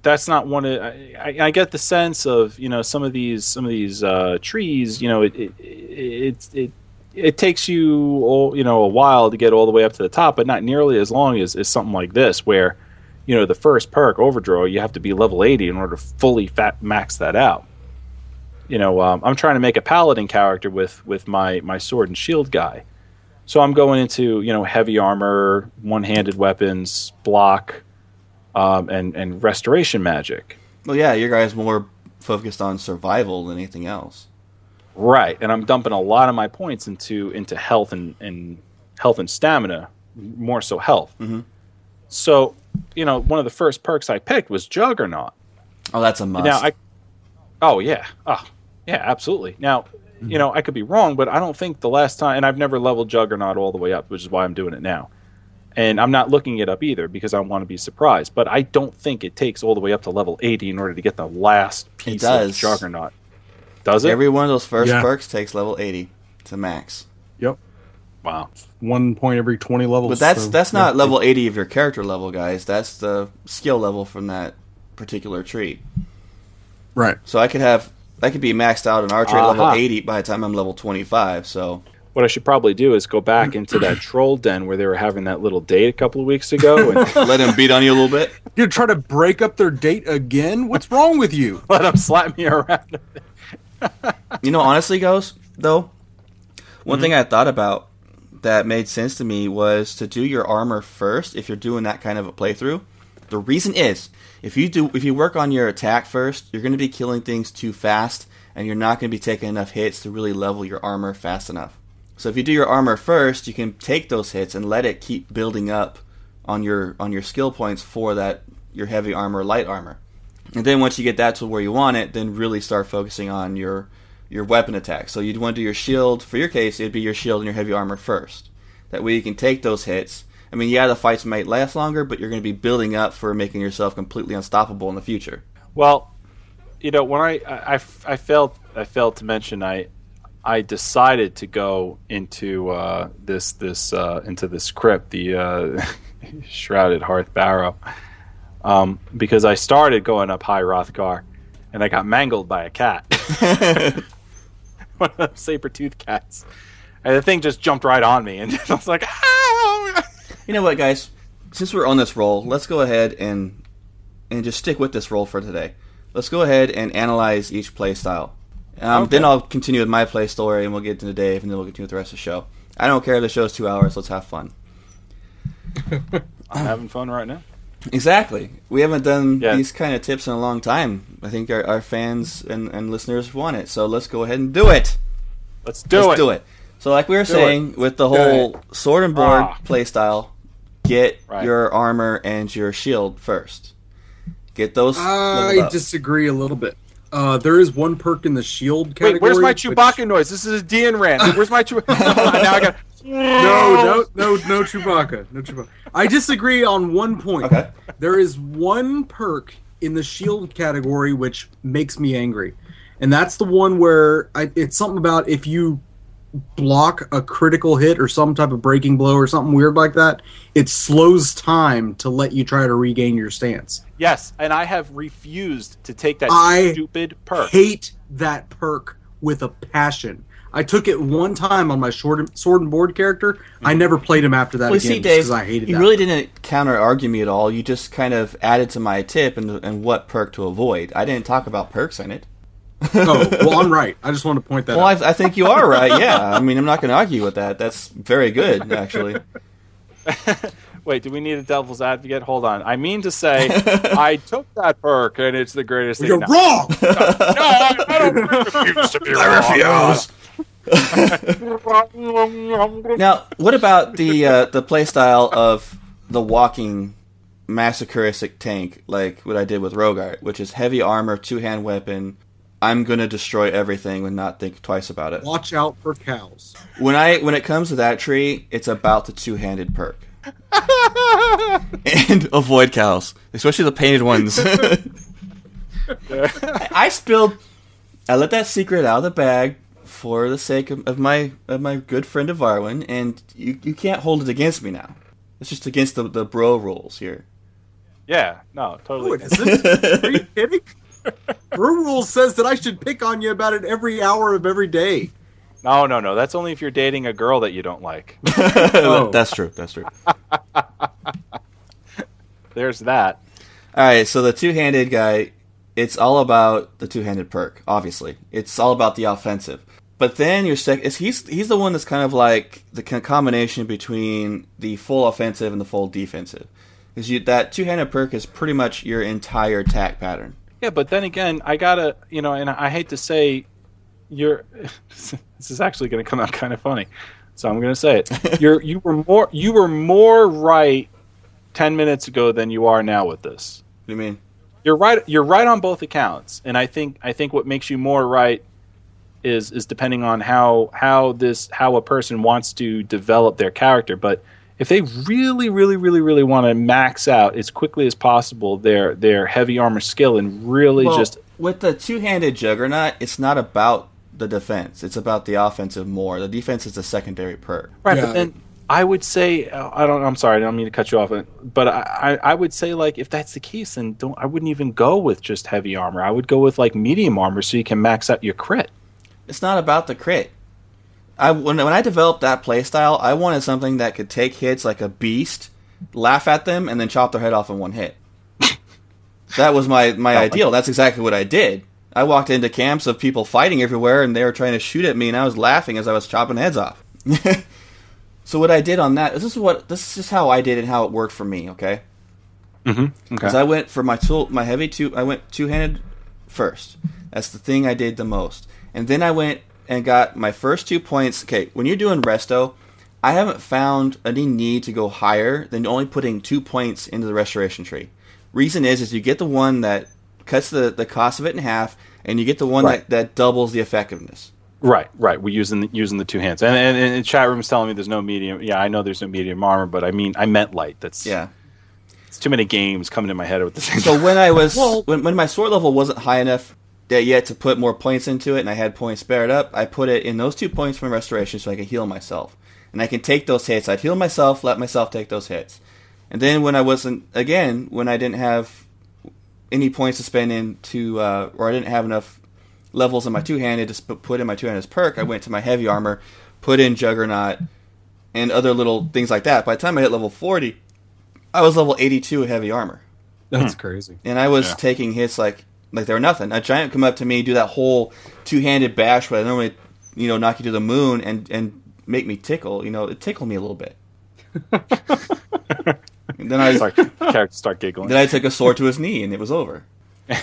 that's not one of I, I get the sense of you know some of these some of these uh, trees. You know it it it. it, it It takes you, all, you know, a while to get all the way up to the top, but not nearly as long as, as something like this, where, you know, the first perk, Overdraw, you have to be level eighty in order to fully fat max that out. You know, um, I'm trying to make a paladin character with, with my, my sword and shield guy. So I'm going into, you know, heavy armor, one-handed weapons, block, um, and, and restoration magic. Well, yeah, your guy's more focused on survival than anything else. Right, and I'm dumping a lot of my points into into health and, and health and stamina, more so health. Mm-hmm. So, you know, one of the first perks I picked was Juggernaut. Oh, that's a must. Now, I, oh yeah, oh yeah, absolutely. Now, mm-hmm. you know, I could be wrong, but I don't think the last time, and I've never leveled Juggernaut all the way up, which is why I'm doing it now. And I'm not looking it up either because I want to be surprised. But I don't think it takes all the way up to level eighty in order to get the last piece of Juggernaut. Does it? Every one of those first yeah. perks takes level eighty to max. Yep. Wow. One point every twenty levels. But that's so, that's not yeah. level eighty of your character level, guys. That's the skill level from that particular tree. Right. So I could have I could be maxed out in archery uh-huh. at level eighty by the time I'm level twenty-five. So what I should probably do is go back into that troll den where they were having that little date a couple of weeks ago and let him beat on you a little bit. You're trying to break up their date again? What's wrong with you? Let him slap me around. You know, honestly, guys, though, one mm-hmm. thing I thought about that made sense to me was to do your armor first if you're doing that kind of a playthrough. The reason is, if you do, if you work on your attack first, you're going to be killing things too fast, and you're not going to be taking enough hits to really level your armor fast enough. So if you do your armor first, you can take those hits and let it keep building up on your on your skill points for that your heavy armor, light armor. And then once you get that to where you want it, then really start focusing on your your weapon attack. So you'd want to do your shield. For your case, it'd be your shield and your heavy armor first. That way you can take those hits. I mean, yeah, the fights might last longer, but you're going to be building up for making yourself completely unstoppable in the future. Well, you know, when I I, I, I failed I failed to mention I I decided to go into uh, this this uh, into this crypt, the uh, shrouded hearth barrow. Um, because I started going up High Hrothgar, and I got mangled by a cat. One of those saber-toothed cats. And the thing just jumped right on me, and I was like, ah! You know what, guys? Since we're on this roll, let's go ahead and and just stick with this roll for today. Let's go ahead and analyze each play style. Um, okay. Then I'll continue with my play story, and we'll get into Dave, and then we'll continue with the rest of the show. I don't care if the show's two hours. Let's have fun. I'm having fun right now. Exactly. We haven't done yeah. these kind of tips in a long time. I think our, our fans and, and listeners want it, so let's go ahead and do it. Let's do let's it. Let's do it. So like we were do saying, it. with the do whole it. sword and board ah. playstyle, get right. your armor and your shield first. Get those I up. disagree a little bit. Uh, there is one perk in the shield category. Wait, where's my Chewbacca which... noise? This is a D N rant. Where's my Chewbacca? Now I got... No, no, no, no Chewbacca. No Chewbacca. I disagree on one point. Okay. There is one perk in the shield category which makes me angry. And that's the one where I, it's something about if you block a critical hit or some type of breaking blow or something weird like that, it slows time to let you try to regain your stance. Yes, and I have refused to take that I stupid perk. I hate that perk with a passion. I took it one time on my short, sword and board character. I never played him after that well, again because I hated you that. You really didn't counter-argue me at all. You just kind of added to my tip and and what perk to avoid. I didn't talk about perks in it. Oh, well, I'm right. I just want to point that well, out. Well, I, I think you are right, yeah. I mean, I'm not going to argue with that. That's very good, actually. Wait, do we need a devil's advocate? Hold on. I mean to say, I took that perk, and it's the greatest well, thing. You're now. Wrong! No, no, I don't refuse to be wrong. Now, what about the uh, the playstyle of the walking masochistic tank, like what I did with Rogart, which is heavy armor, two-hand weapon, I'm going to destroy everything and not think twice about it. Watch out for cows. When I when it comes to that tree, it's about the two-handed perk. And avoid cows, especially the painted ones. I, I spilled... I let that secret out of the bag for the sake of, of my of my good friend Ivarwin, and you, you can't hold it against me now. It's just against the, the bro rules here. Yeah, no, totally. No, it isn't. Are you kidding? Brew rule says that I should pick on you about it every hour of every day. No, no, no. That's only if you're dating a girl that you don't like. Oh. That's true. That's true. There's that. All right. So the two-handed guy, it's all about the two-handed perk. Obviously, it's all about the offensive. But then your sec- is he's he's the one that's kind of like the combination between the full offensive and the full defensive, because that two-handed perk is pretty much your entire attack pattern. Yeah, but then again, I gotta, you know, and I hate to say, you're. This is actually going to come out kind of funny, so I'm going to say it. You're you were more you were more right ten minutes ago than you are now with this. What do you mean? You're right. You're right on both accounts, and I think I think what makes you more right is is depending on how how this how a person wants to develop their character, but. If they really, really, really, really want to max out as quickly as possible their their heavy armor skill and really well, just... With the two-handed juggernaut, it's not about the defense. It's about the offensive more. The defense is a secondary perk. Right, yeah. But then I would say... I don't, I'm sorry, I don't mean to cut you off. But I, I, I would say, like, if that's the case, then don't, I wouldn't even go with just heavy armor. I would go with, like, medium armor so you can max out your crit. It's not about the crit. I, when, when I developed that playstyle, I wanted something that could take hits like a beast, laugh at them, and then chop their head off in one hit. That was my, my ideal. That's exactly what I did. I walked into camps of people fighting everywhere, and they were trying to shoot at me, and I was laughing as I was chopping heads off. So what I did on that, this is what this is just how I did and how it worked for me, okay? Mm-hmm. Okay. 'Cause I went for my tool, my heavy two, I went two-handed first. That's the thing I did the most. And then I went... and got my first two points. Okay, when you're doing resto, I haven't found any need to go higher than only putting two points into the restoration tree. Reason is, is you get the one that cuts the, the cost of it in half, and you get the one right. that, that doubles the effectiveness. Right, right. We're using the, using the two hands. And, and, and the chat room's telling me there's no medium. Yeah, I know there's no medium armor, but I mean, I meant light. That's yeah. It's too many games coming in my head with the same. So when I was, well, when when my sword level wasn't high enough yet to put more points into it, and I had points spared up, I put it in those two points from restoration so I could heal myself. And I can take those hits. I'd heal myself, let myself take those hits. And then when I wasn't, again, when I didn't have any points to spend into, uh, or I didn't have enough levels in my two-handed to put in my two-handed perk, I went to my heavy armor, put in Juggernaut, and other little things like that. By the time I hit level forty, I was level eighty-two heavy armor. That's crazy. And I was yeah. taking hits like Like they were nothing. A giant come up to me, do that whole two-handed bash where I normally, you know, knock you to the moon and, and make me tickle. You know, it tickled me a little bit. And then I start, start giggling. Then I took a sword to his knee, and it was over. uh,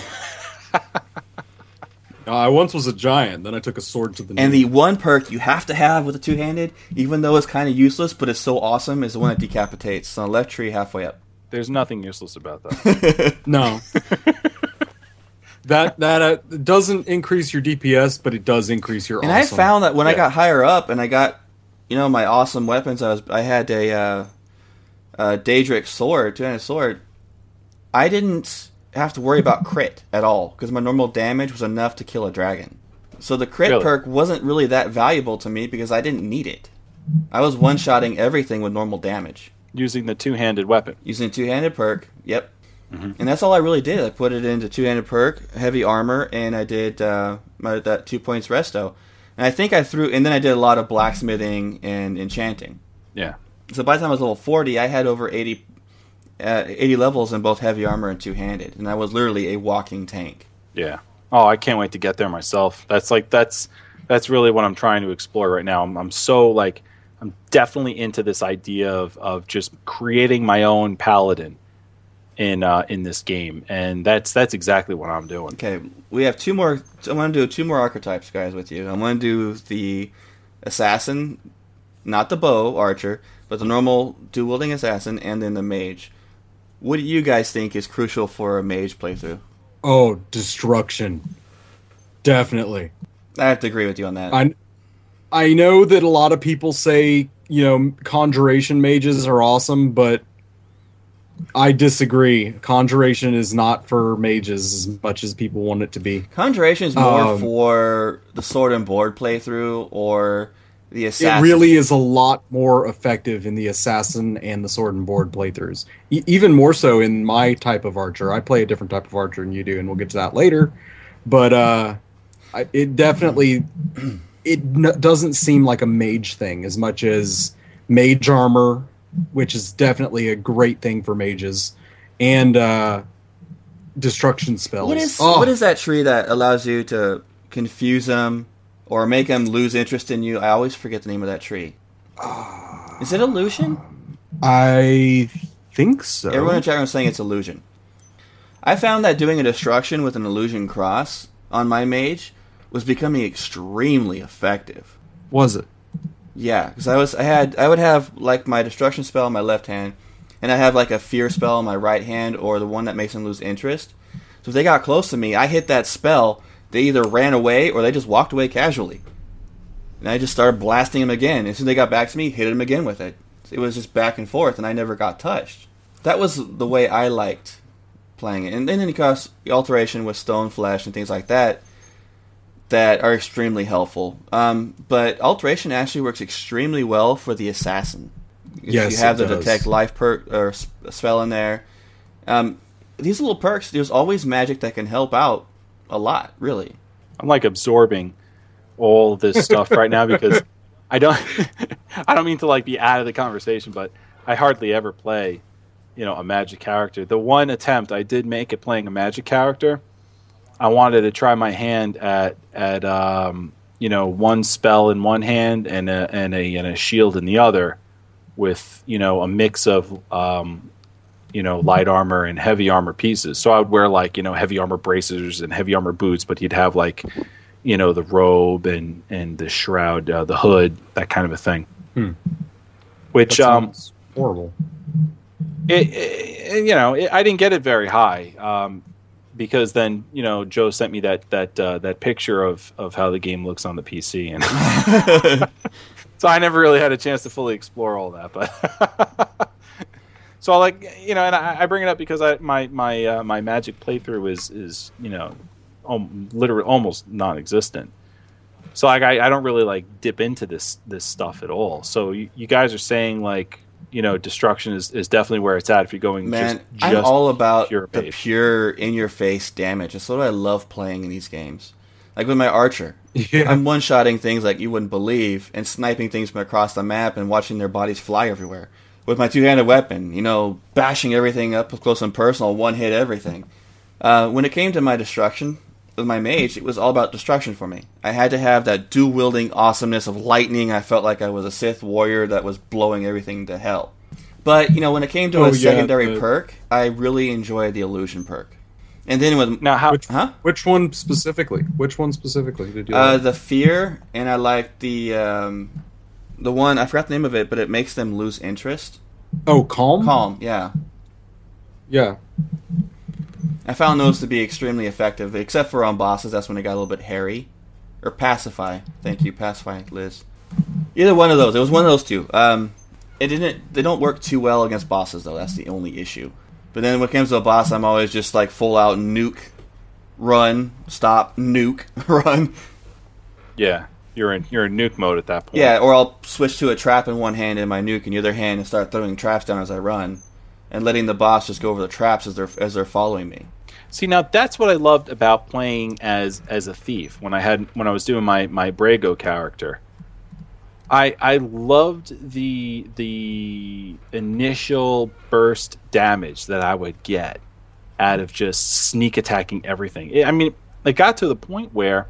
I once was a giant. Then I took a sword to the knee. And the one perk you have to have with a two-handed, even though it's kind of useless, but it's so awesome, is the one that decapitates. It's on the left tree halfway up. There's nothing useless about that. No. That that uh, doesn't increase your D P S, but it does increase your awesome. And I found that when yeah. I got higher up and I got, you know, my awesome weapons, I was I had a, uh, a Daedric sword, two-handed sword. I didn't have to worry about crit at all because my normal damage was enough to kill a dragon. So the crit really? perk wasn't really that valuable to me because I didn't need it. I was one-shotting everything with normal damage. Using the two-handed weapon. Using the two-handed perk, yep. Mm-hmm. And that's all I really did. I put it into two-handed perk, heavy armor, and I did uh, my, that two points resto. And I think I threw, and then I did a lot of blacksmithing and enchanting. Yeah. So by the time I was level forty, I had over eighty, uh, eighty levels in both heavy armor and two-handed, and I was literally a walking tank. Yeah. Oh, I can't wait to get there myself. That's like that's that's really what I'm trying to explore right now. I'm, I'm so like I'm definitely into this idea of of just creating my own paladin in uh, in this game, and that's that's exactly what I'm doing. Okay, we have two more. I want to do two more archetypes, guys, with you. I want to do the assassin, not the bow archer, but the normal dual wielding assassin, and then the mage. What do you guys think is crucial for a mage playthrough? Oh, destruction. Definitely. I have to agree with you on that. I, I know that a lot of people say, you know, conjuration mages are awesome, but I disagree. Conjuration is not for mages as much as people want it to be. Conjuration is more um, for the sword and board playthrough or the assassin. It really is a lot more effective in the assassin and the sword and board playthroughs. E- even more so in my type of archer. I play a different type of archer than you do, and we'll get to that later. But uh, I, it definitely it n- doesn't seem like a mage thing as much as mage armor, which is definitely a great thing for mages, and uh, destruction spells. What is oh. what is that tree that allows you to confuse them or make them lose interest in you? I always forget the name of that tree. Uh, is it illusion? I think so. Everyone in chat room is saying it's illusion. I found that doing a destruction with an illusion cross on my mage was becoming extremely effective. Was it? Yeah, because I was, I had, I would have like my destruction spell on my left hand, and I have like a fear spell on my right hand, or the one that makes them lose interest. So if they got close to me, I hit that spell. They either ran away or they just walked away casually, and I just started blasting them again. As soon as they got back to me, hit them again with it. It was just back and forth, and I never got touched. That was the way I liked playing it. And then of course, the alteration with stone flesh and things like that. That are extremely helpful. Um, but Alteration actually works extremely well for the Assassin. Yes, you have the does. Detect Life perk or spell in there. Um, these little perks, there's always magic that can help out a lot, really. I'm like absorbing all this stuff right now because I don't I don't mean to like be out of the conversation, but I hardly ever play, you know, a magic character. The one attempt I did make at playing a magic character, I wanted to try my hand at at um, you know, one spell in one hand and a and a and a shield in the other, with, you know, a mix of um, you know, light armor and heavy armor pieces. So I would wear like, you know, heavy armor bracers and heavy armor boots, but he'd have like, you know, the robe and and the shroud, uh, the hood, that kind of a thing. Hmm. Which that sounds um, horrible. It, it you know it, I didn't get it very high. Um, Because then, you know, Joe sent me that that uh, that picture of, of how the game looks on the P C, and so I never really had a chance to fully explore all that. But so I like, you know, and I, I bring it up because I my my uh, my magic playthrough is is you know, um, literally almost non-existent. So like I, I don't really like dip into this this stuff at all. So you, you guys are saying like, you know, destruction is, is definitely where it's at if you're going. Man, just, just I'm all about pure the base. Pure in-your-face damage. That's what I love playing in these games. Like with my archer, yeah. I'm one-shotting things like you wouldn't believe and sniping things from across the map and watching their bodies fly everywhere. With my two-handed weapon, you know, bashing everything up close and personal, one-hit everything. Uh, when it came to my destruction with my mage, it was all about destruction for me. I had to have that dual-wielding awesomeness of lightning. I felt like I was a Sith warrior that was blowing everything to hell. But, you know, when it came to oh, a yeah, secondary the... perk, I really enjoyed the illusion perk. And then with... Now, how... Which, huh? which one specifically? Which one specifically did you uh, like? The fear, and I liked the, um, the one... I forgot the name of it, but it makes them lose interest. Oh, calm? Calm, yeah. Yeah. I found those to be extremely effective, except for on bosses. That's when it got a little bit hairy. Or pacify. Thank you, pacify, Liz. Either one of those. It was one of those two. Um, it didn't. They don't work too well against bosses, though. That's the only issue. But then when it comes to a boss, I'm always just like full out nuke, run, stop, nuke, run. Yeah, you're in you're in nuke mode at that point. Yeah, or I'll switch to a trap in one hand and my nuke in the other hand and start throwing traps down as I run, and letting the boss just go over the traps as they're as they're following me. See, now that's what I loved about playing as as a thief when I had when I was doing my, my Brago character. I I loved the the initial burst damage that I would get out of just sneak attacking everything. I mean, it got to the point where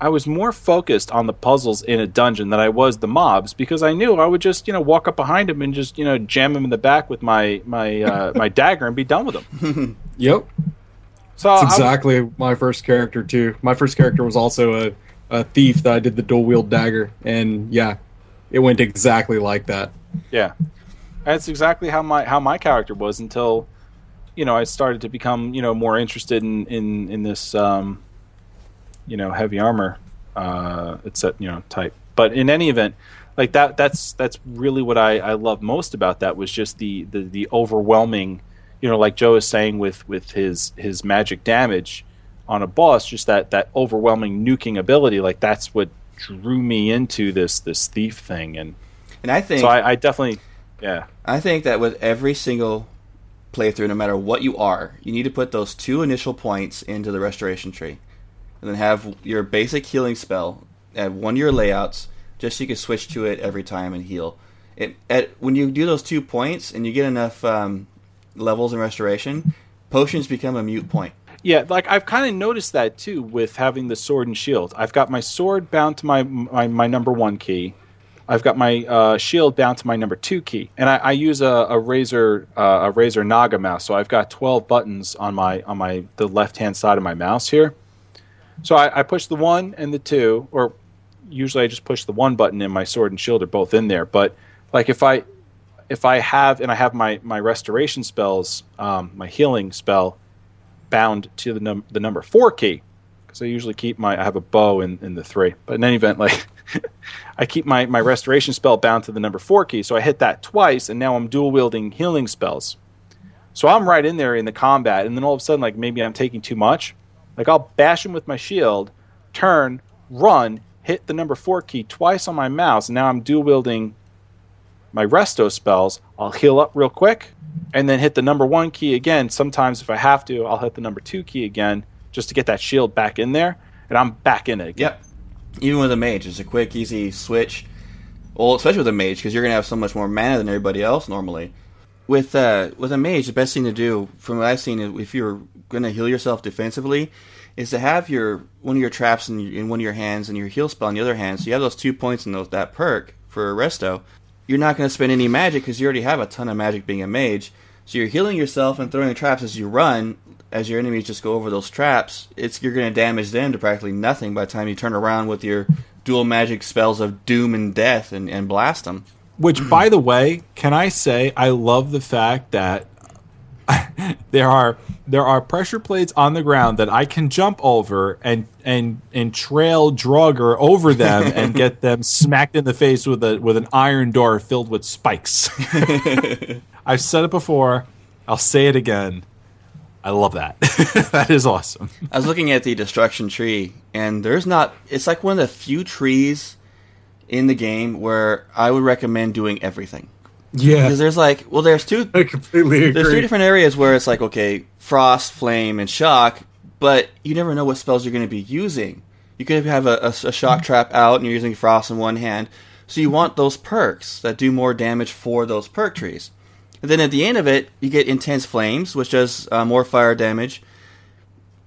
I was more focused on the puzzles in a dungeon than I was the mobs, because I knew I would just, you know, walk up behind him and just, you know, jam him in the back with my my uh, my dagger and be done with him. Yep. So That's exactly was, my first character, too. My first character was also a, a thief that I did the dual-wield dagger, and yeah, it went exactly like that. Yeah. That's exactly how my how my character was until, you know, I started to become, you know, more interested in, in, in this... Um, you know, heavy armor, uh, it's a, you know, type. But in any event, like that, that's, that's really what I, I love most about that was just the, the, the overwhelming, you know, like Joe is saying with, with his, his magic damage on a boss, just that, that overwhelming nuking ability. Like that's what drew me into this, this thief thing. And, and I think, so I, I definitely, yeah, I think that with every single playthrough, no matter what you are, you need to put those two initial points into the restoration tree. And then have your basic healing spell at one of your layouts, just so you can switch to it every time and heal. It at when you do those two points and you get enough um, levels in restoration, potions become a moot point. Yeah, like I've kind of noticed that too with having the sword and shield. I've got my sword bound to my my, my number one key. I've got my uh, shield bound to my number two key, and I, I use a, a Razer uh, a Razer Naga mouse. So I've got twelve buttons on my on my the left hand side of my mouse here. So I, I push the one and the two, or usually I just push the one button and my sword and shield are both in there. But like if I if I have and I have my, my restoration spells, um, my healing spell bound to the num- the number four key, because I usually keep my I have a bow in, in the three. But in any event, like I keep my, my restoration spell bound to the number four key, so I hit that twice, and now I'm dual wielding healing spells. So I'm right in there in the combat, and then all of a sudden, like maybe I'm taking too much. Like, I'll bash him with my shield, turn, run, hit the number four key twice on my mouse, and now I'm dual-wielding my resto spells. I'll heal up real quick, and then hit the number one key again. Sometimes, if I have to, I'll hit the number two key again just to get that shield back in there, and I'm back in it again. Yep. Even with a mage, it's a quick, easy switch. Well, especially with a mage, because you're going to have so much more mana than everybody else normally. With uh, with a mage, the best thing to do, from what I've seen, if you're going to heal yourself defensively, is to have your one of your traps in, in one of your hands and your heal spell in the other hand. So you have those two points in those, that perk for resto. You're not going to spend any magic because you already have a ton of magic being a mage. So you're healing yourself and throwing the traps as you run. As your enemies just go over those traps, it's you're going to damage them to practically nothing by the time you turn around with your dual magic spells of doom and death and, and blast them. Which, by the way, can I say I love the fact that there are there are pressure plates on the ground that I can jump over and and, and trail Draugr over them and get them smacked in the face with a with an iron door filled with spikes. I've said it before. I'll say it again. I love that. That is awesome. I was looking at the destruction tree, and there's not. It's like one of the few trees in the game where I would recommend doing everything. Yeah. Because there's like, well, there's two... I completely agree. There's three different areas where it's like, okay, Frost, Flame, and Shock, but you never know what spells you're going to be using. You could have a, a, a Shock Trap out, and you're using Frost in one hand, so you want those perks that do more damage for those perk trees. And then at the end of it, you get Intense Flames, which does uh, more fire damage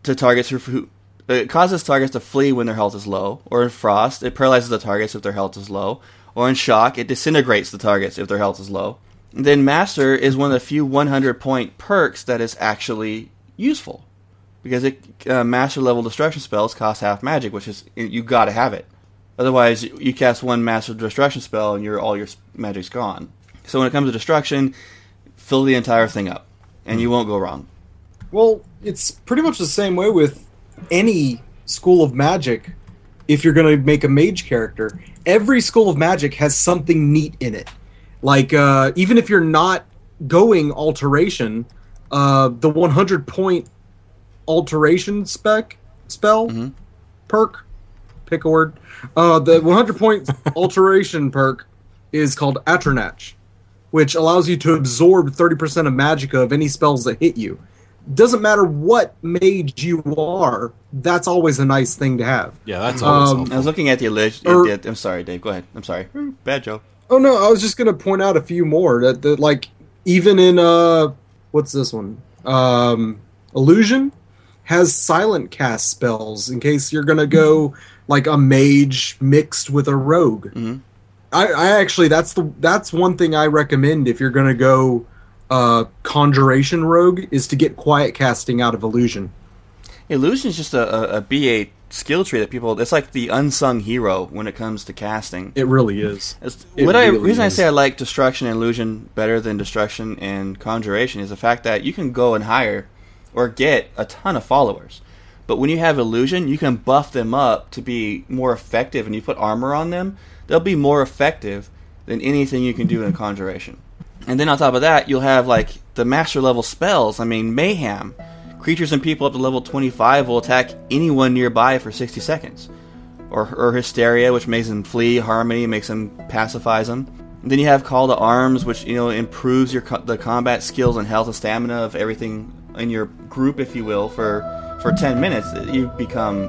to targets who... It causes targets to flee when their health is low, or in Frost, it paralyzes the targets if their health is low, or in Shock, it disintegrates the targets if their health is low. And then Master is one of the few one hundred point perks that is actually useful, because it uh, Master-level destruction spells cost half magic, which is, you gotta have it. Otherwise, you cast one Master destruction spell and your all your magic's gone. So when it comes to destruction, fill the entire thing up, and you won't go wrong. Well, it's pretty much the same way with any school of magic. If you're going to make a mage character, every school of magic has something neat in it. Like uh, even if you're not going alteration, uh, the one hundred point alteration spec spell mm-hmm. perk, pick a word. Uh, the one hundred point alteration perk is called Atronach, which allows you to absorb thirty percent of magicka of any spells that hit you. Doesn't matter what mage you are, that's always a nice thing to have. Yeah, that's always um, helpful. I was looking at the alleged... Or, at the, I'm sorry, Dave. Go ahead. I'm sorry. Bad joke. Oh, no. I was just going to point out a few more. That, that like, even in... uh, what's this one? Um, Illusion. has silent cast spells in case you're going to go like a mage mixed with a rogue. Mm-hmm. I, I actually, that's the that's one thing I recommend if you're going to go uh, conjuration rogue, is to get quiet casting out of illusion. Illusion is just a, a, a B A skill tree that people, it's like the unsung hero when it comes to casting. It really is. It's, it what really I reason is. I say I like destruction and illusion better than destruction and conjuration is the fact that you can go and hire or get a ton of followers. But when you have illusion, you can buff them up to be more effective, and you put armor on them, they'll be more effective than anything you can do in conjuration. And then on top of that, you'll have like the master level spells. I mean, mayhem. Creatures and people up to level twenty-five will attack anyone nearby for sixty seconds. Or, or hysteria, which makes them flee. Harmony makes them, pacifies them. And then you have call to arms, which, you know, improves your co- the combat skills and health and stamina of everything in your group, if you will, for for ten minutes. You become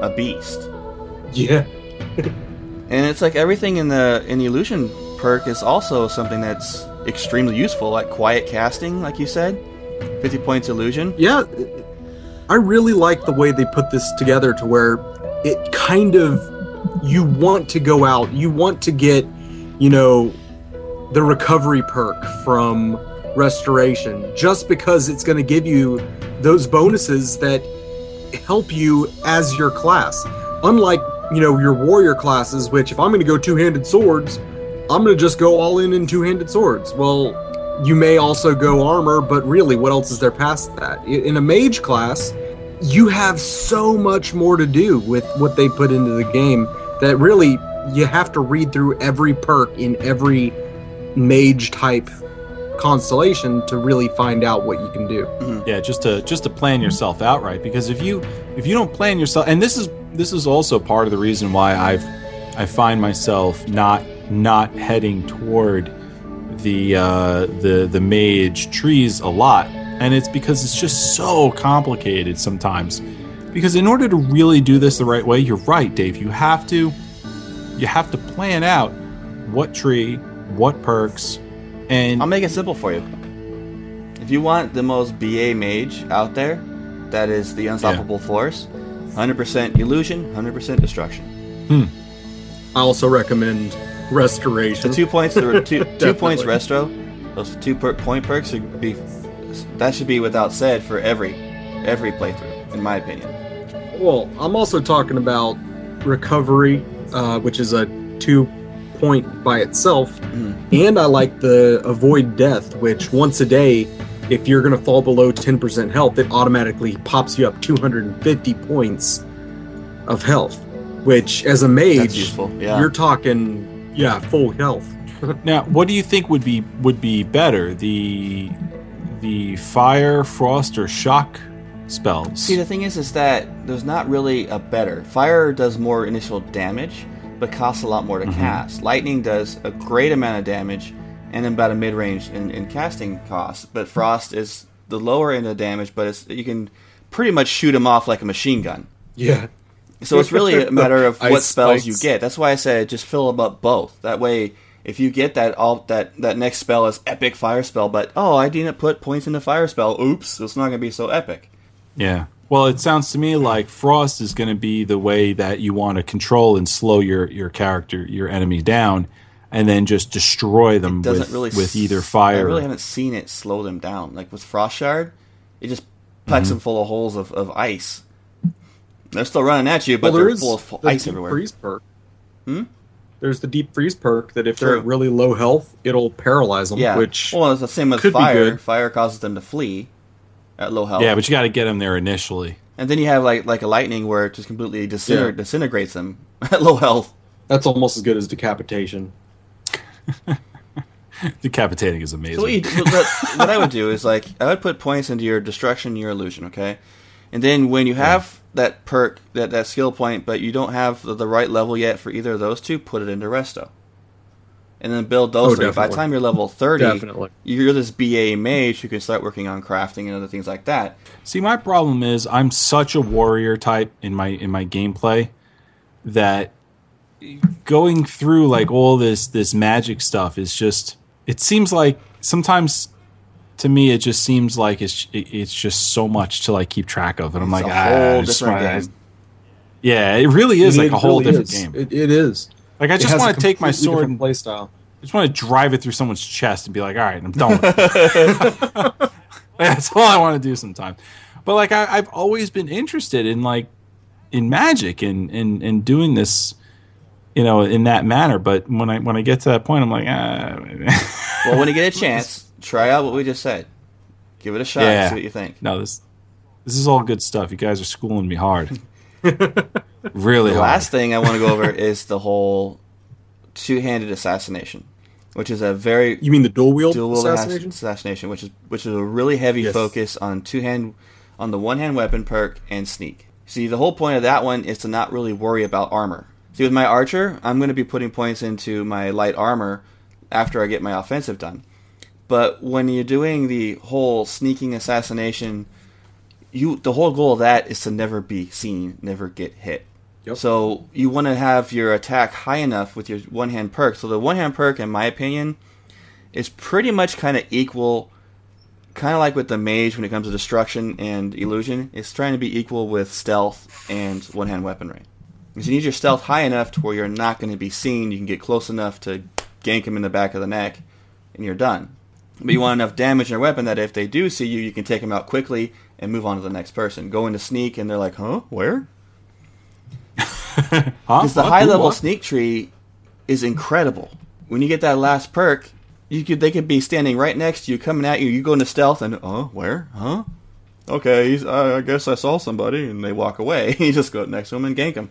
a beast. Yeah. And it's like everything in the in the illusion perk is also something that's extremely useful, like quiet casting, like you said. fifty points illusion. Yeah, I really like the way they put this together to where it kind of, you want to go out, you want to get, you know, the recovery perk from restoration, just because it's going to give you those bonuses that help you as your class. Unlike, you know, your warrior classes, which if I'm going to go two-handed swords, I'm going to just go all in in two-handed swords. Well, you may also go armor, but really, what else is there past that? In a mage class, you have so much more to do with what they put into the game that really you have to read through every perk in every mage-type constellation to really find out what you can do. Mm-hmm. Yeah, just to just to plan yourself out right, because if you if you don't plan yourself, and this is this is also part of the reason why I've I find myself not not heading toward the uh, the the mage trees a lot, and it's because it's just so complicated sometimes. Because in order to really do this the right way, you're right, Dave. You have to you have to plan out what tree, what perks, and I'll make it simple for you. If you want the most B A mage out there, that is the unstoppable yeah. force. one hundred percent illusion, one hundred percent destruction. Hmm. I also recommend restoration. The two points, the two, two points restro. Those two per- point perks should be, that should be without said for every every playthrough, in my opinion. Well, I'm also talking about recovery, uh, which is a two point by itself, mm. and I like the avoid death, which once a day, if you're gonna fall below ten percent health, it automatically pops you up two hundred fifty points of health. Which, as a mage, that's useful. Yeah. You're talking. Yeah, full health. Now, what do you think would be would be better, the the fire, frost, or shock spells? See, the thing is, is that there's not really a better. Fire does more initial damage, but costs a lot more to mm-hmm. cast. Lightning does a great amount of damage, and about a mid range in, in casting costs. But frost is the lower end of damage, but it's, you can pretty much shoot them off like a machine gun. Yeah. So it's really a matter of what spells you get. That's why I said just fill them up both. That way, if you get that all that, that next spell is epic fire spell, but oh, I didn't put points into fire spell. Oops, it's not going to be so epic. Yeah. Well, it sounds to me like frost is going to be the way that you want to control and slow your, your character, your enemy down, and then just destroy them with, really with either fire. I really haven't seen it slow them down. Like with Frost Shard, it just pecks mm-hmm. them full of holes of, of ice. They're still running at you, but well, they're full of ice everywhere. Freeze perk. Hmm? There's the deep freeze perk that if True. they're at really low health, it'll paralyze them. Yeah. Which well, it's the same with fire. Fire causes them to flee at low health. Yeah, but you got to get them there initially. And then you have like like a lightning where it just completely disintegr- yeah. disintegrates them at low health. That's almost as good as decapitation. Decapitating is amazing. So what, you, what, what I would do is like I would put points into your destruction, your illusion, okay? And then when you have yeah. that perk, that, that skill point, but you don't have the, the right level yet for either of those two, put it into resto. And then build those oh, three. Definitely. By the time you're level thirty, definitely. You're this B A mage who can start working on crafting and other things like that. See, my problem is I'm such a warrior type in my in my gameplay that going through like all this, this magic stuff is just... It seems like sometimes to me, it just seems like it's it's just so much to like keep track of, and I'm it's like, a whole ah, different game. Just, yeah, it really is it, like a whole really different is. game. It, it is. Like I it just want to take my sword and play style. I just want to drive it through someone's chest and be like, all right, I'm done with it. That's all I want to do sometimes. But like I, I've always been interested in like in magic and and and doing this, you know, in that manner. But when I when I get to that point, I'm like, ah. Well, when you get a chance. Try out what we just said. Give it a shot. Yeah. See what you think. No, this this is all good stuff. You guys are schooling me hard. Really the hard. Last thing I want to go over is the whole two-handed assassination, which is a very... You mean the dual-wield dual assassination? assassination, which is which is a really heavy yes. focus on two-hand, on the one-hand weapon perk and sneak. See, the whole point of that one is to not really worry about armor. See, with my archer, I'm going to be putting points into my light armor after I get my offensive done. But when you're doing the whole sneaking assassination, you the whole goal of that is to never be seen, never get hit. Yep. So you want to have your attack high enough with your one-hand perk. So the one-hand perk, in my opinion, is pretty much kind of equal, kind of like with the mage when it comes to destruction and illusion. It's trying to be equal with stealth and one-hand weaponry. Because you need your stealth high enough to where you're not going to be seen. You can get close enough to gank him in the back of the neck, and you're done. But you want enough damage in your weapon that if they do see you, you can take them out quickly and move on to the next person. Go into sneak, and they're like, huh? Where? Because huh? the high-level sneak tree is incredible. When you get that last perk, you could they could be standing right next to you, coming at you. You go into stealth, and, oh, where? Huh? Okay, he's, I, I guess I saw somebody, and they walk away. You just go next to them and gank them.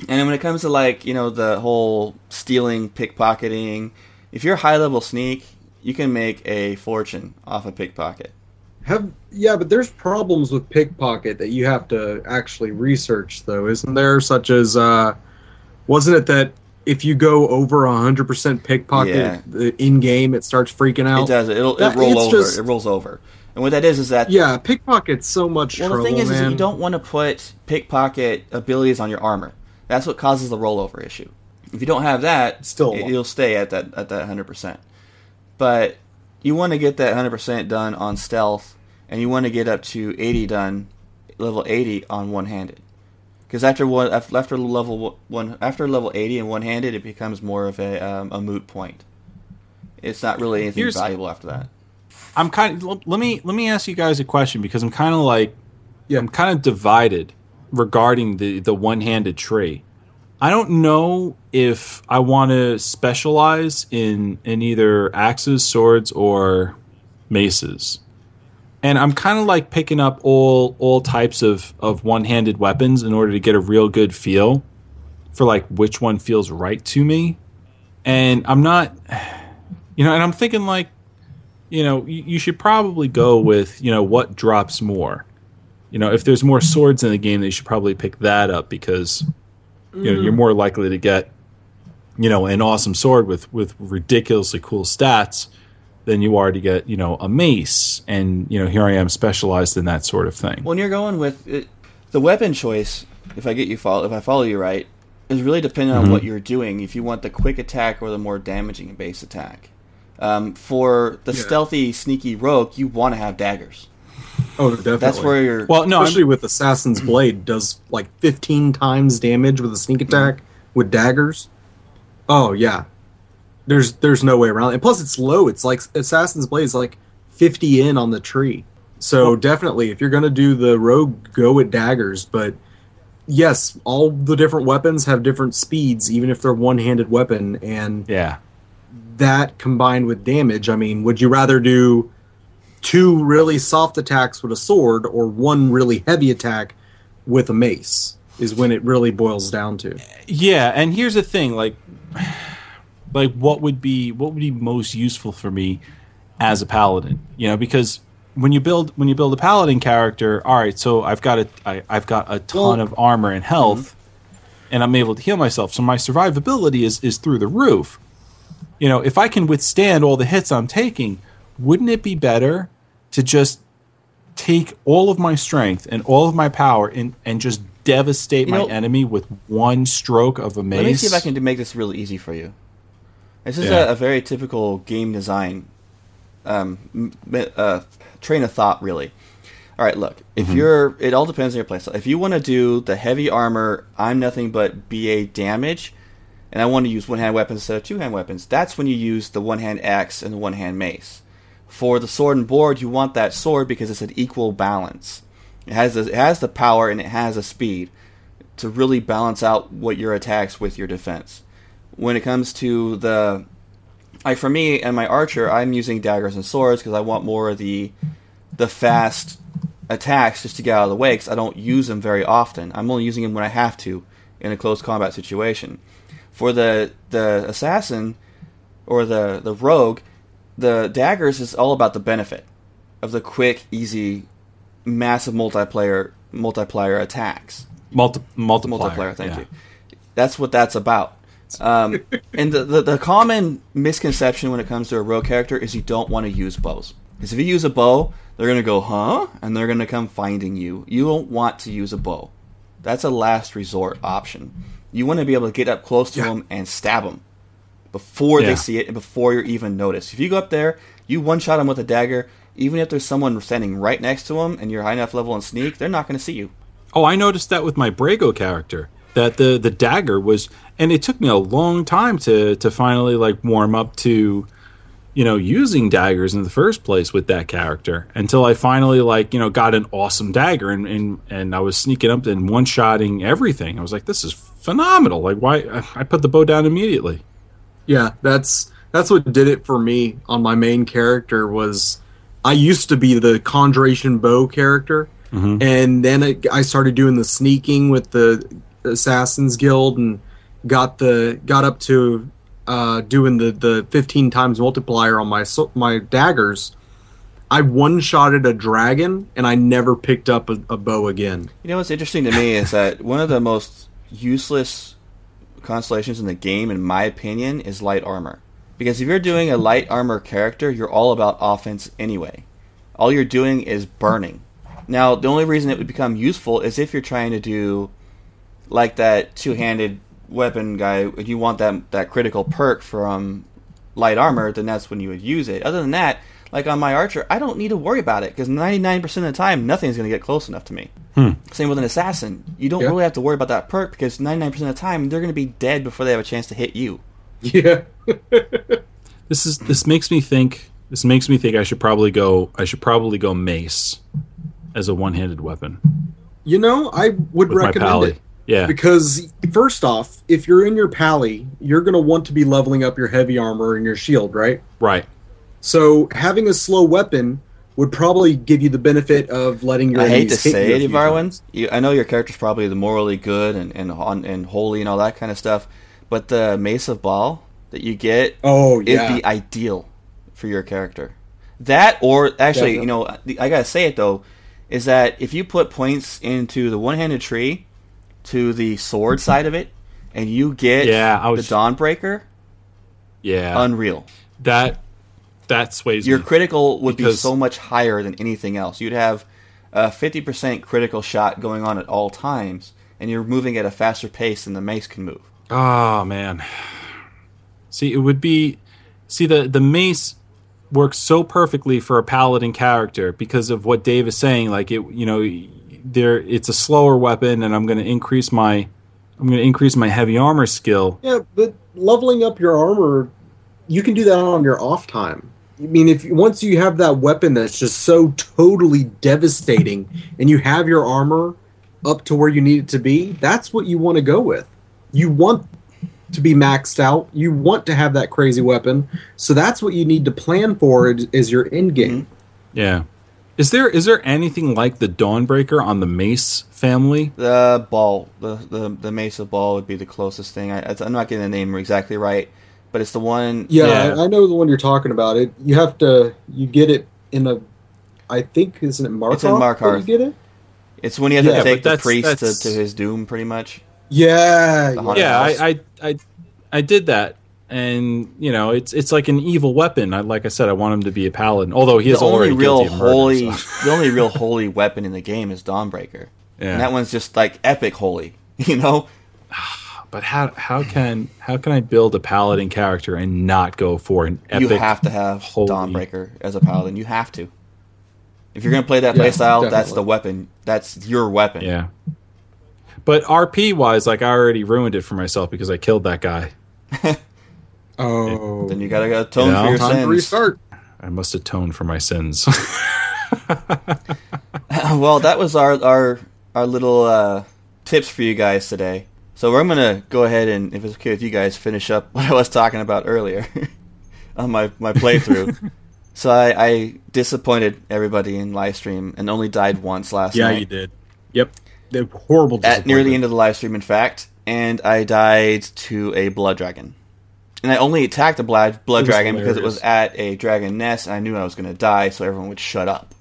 And then when it comes to, like, you know, the whole stealing, pickpocketing, if you're high-level sneak... You can make a fortune off a pickpocket. Have yeah, but there's problems with pickpocket that you have to actually research, though, isn't there? Such as, uh, wasn't it that if you go over one hundred percent pickpocket yeah. in game, it starts freaking out? It does. It'll that, it roll over. Just, it rolls over. And what that is is that yeah, pickpocket's so much well, trouble. Well, the thing is, man. is you don't want to put pickpocket abilities on your armor. That's what causes the rollover issue. If you don't have that, still it, you'll stay at that at that one hundred percent. But you want to get that one hundred percent done on stealth, and you want to get up to eighty done, level eighty on one-handed. Because after one, after level one, after level eighty and one-handed, it becomes more of a um, a moot point. It's not really anything Here's, valuable after that. I'm kind of, let me let me ask you guys a question because I'm kind of like yeah. I'm kind of divided regarding the, the one-handed tree. I don't know if I want to specialize in, in either axes, swords, or maces. And I'm kind of like picking up all all types of, of one-handed weapons in order to get a real good feel for like which one feels right to me. And I'm not, you know, and I'm thinking like, you know, you, you should probably go with, you know, what drops more. You know, if there's more swords in the game, you should probably pick that up because... You know, you're more likely to get, you know, an awesome sword with, with ridiculously cool stats than you are to get, you know, a mace. And, you know, here I am specialized in that sort of thing. When you're going with it, the weapon choice, if I get you follow, if I follow you right, is really dependent mm-hmm. on what you're doing. If you want the quick attack or the more damaging base attack. Um, for the yeah. stealthy, sneaky rogue, you want to have daggers. Oh, definitely. That's where you're... Well, no, especially I'm... with Assassin's Blade, does like fifteen times damage with a sneak attack with daggers. Oh, yeah. There's there's no way around it. And plus, it's low. It's like Assassin's Blade is like fifty in on the tree. So definitely, if you're going to do the rogue, go with daggers. But yes, all the different weapons have different speeds, even if they're one-handed weapon. And yeah, that combined with damage, I mean, would you rather do... two really soft attacks with a sword or one really heavy attack with a mace is when it really boils down to. Yeah, and here's the thing, like like what would be what would be most useful for me as a paladin? You know, because when you build when you build a paladin character, all right, so I've got a I, I've got a ton well, of armor and health mm-hmm. and I'm able to heal myself. So my survivability is is through the roof. You know, if I can withstand all the hits I'm taking, wouldn't it be better to just take all of my strength and all of my power and, and just devastate you my know, enemy with one stroke of a mace? Let me see if I can make this really easy for you. This is yeah. a, a very typical game design um, uh, train of thought, really. All right, look, if mm-hmm. you're, it all depends on your playstyle. If you want to do the heavy armor, I'm nothing but B A damage, and I want to use one-hand weapons instead of two-hand weapons, that's when you use the one-hand axe and the one-hand mace. For the sword and board, you want that sword because it's an equal balance. It has the, it has the power and it has the speed to really balance out what your attacks with your defense. When it comes to the... Like for me and my archer, I'm using daggers and swords because I want more of the the fast attacks just to get out of the way because I don't use them very often. I'm only using them when I have to in a close combat situation. For the the assassin or the, the rogue, the daggers is all about the benefit of the quick, easy, massive multiplayer multiplier attacks. Multi- multiplier, multiplier, thank yeah. you. That's what that's about. Um, and the, the, the common misconception when it comes to a rogue character is you don't want to use bows. Because if you use a bow, they're going to go, huh? And they're going to come finding you. You don't want to use a bow. That's a last resort option. You want to be able to get up close to yeah. them and stab them before yeah. they see it and before you're even noticed. If you go up there, you one-shot them with a dagger, even if there's someone standing right next to them and you're high enough level and sneak, they're not going to see you. Oh, I noticed that with my Brago character. That the, the dagger was, and it took me a long time to, to finally like warm up to, you know, using daggers in the first place with that character until I finally like, you know, got an awesome dagger and, and, and I was sneaking up and one-shotting everything. I was like, this is phenomenal. Like why I put the bow down immediately. Yeah, that's that's what did it for me on my main character was I used to be the conjuration bow character mm-hmm. and then it, I started doing the sneaking with the Assassin's Guild and got the got up to uh, doing the, the fifteen times multiplier on my my daggers. I one-shotted a dragon and I never picked up a, a bow again. You know what's interesting to me is that one of the most useless constellations in the game, in my opinion, is light armor. Because if you're doing a light armor character, you're all about offense anyway. All you're doing is burning. Now, the only reason it would become useful is if you're trying to do like that two-handed weapon guy, if you want that that critical perk from light armor, then that's when you would use it. Other than that, like on my archer, I don't need to worry about it, because ninety-nine percent of the time, nothing's going to get close enough to me. Hmm. Same with an assassin. You don't yeah. really have to worry about that perk, because ninety-nine percent of the time, they're going to be dead before they have a chance to hit you. Yeah. This is this makes me think, this makes me think I should probably go, I should probably go mace as a one-handed weapon. You know, I would with recommend it. Yeah. Because first off, if you're in your pally, you're going to want to be leveling up your heavy armor and your shield, right? Right. So having a slow weapon would probably give you the benefit of letting your I hate to say it, Ivarwin. I know your character's probably the morally good and, and and holy and all that kind of stuff, but the Mace of Baal that you get oh, yeah. is the ideal for your character. That or actually, Definitely. you know, I got to say it though, is that if you put points into the one-handed tree to the sword side of it, and you get yeah, I was, the Dawnbreaker. Yeah, unreal. That that sways your me critical would be so much higher than anything else. You'd have a fifty percent critical shot going on at all times, and you're moving at a faster pace than the mace can move. Oh man, see it would be see the the mace works so perfectly for a paladin character because of what Dave is saying. Like it, you know. There, it's a slower weapon, and I'm going to increase my, I'm going to increase my heavy armor skill. Yeah, but leveling up your armor, you can do that on your off time. I mean, if once you have that weapon that's just so totally devastating, and you have your armor up to where you need it to be, that's what you want to go with. You want to be maxed out. You want to have that crazy weapon. So that's what you need to plan for is your end game. Yeah. Is there is there anything like the Dawnbreaker on the Mace family? The Ball. The, the, the Mace of Ball would be the closest thing. I, I'm not getting the name exactly right, but it's the one... Yeah, yeah, I know the one you're talking about. It You have to... You get it in a... I think, isn't it Markarth? It's in Markarth. You get it? It's when you have yeah, to take the priest to, to his doom, pretty much. Yeah. Yeah, I, I, I, I did that. And you know, it's it's like an evil weapon. I, like I said, I want him to be a paladin. Although he is already guilty of holy, murder, so. The only real holy weapon in the game is Dawnbreaker, yeah. and that one's just like epic holy. You know, But how how can how can I build a paladin character and not go for an epic? You have to have holy... Dawnbreaker as a paladin. You have to. If you're going to play that yeah, playstyle, that's the weapon. That's your weapon. Yeah. But R P wise, like I already ruined it for myself because I killed that guy. Oh. It, then you gotta atone you know, for your time sins. To restart. I must atone for my sins. Well, that was our our our little uh, tips for you guys today. So we're gonna go ahead and, if it's okay with you guys, finish up what I was talking about earlier on my my playthrough. So I, I disappointed everybody in live stream and only died once last yeah, night. Yeah, you did. Yep. They're horrible disappointment. At near the end of the live stream, in fact, and I died to a blood dragon. And I only attacked the blood blood dragon hilarious. Because it was at a dragon nest, and I knew I was going to die, so everyone would shut up.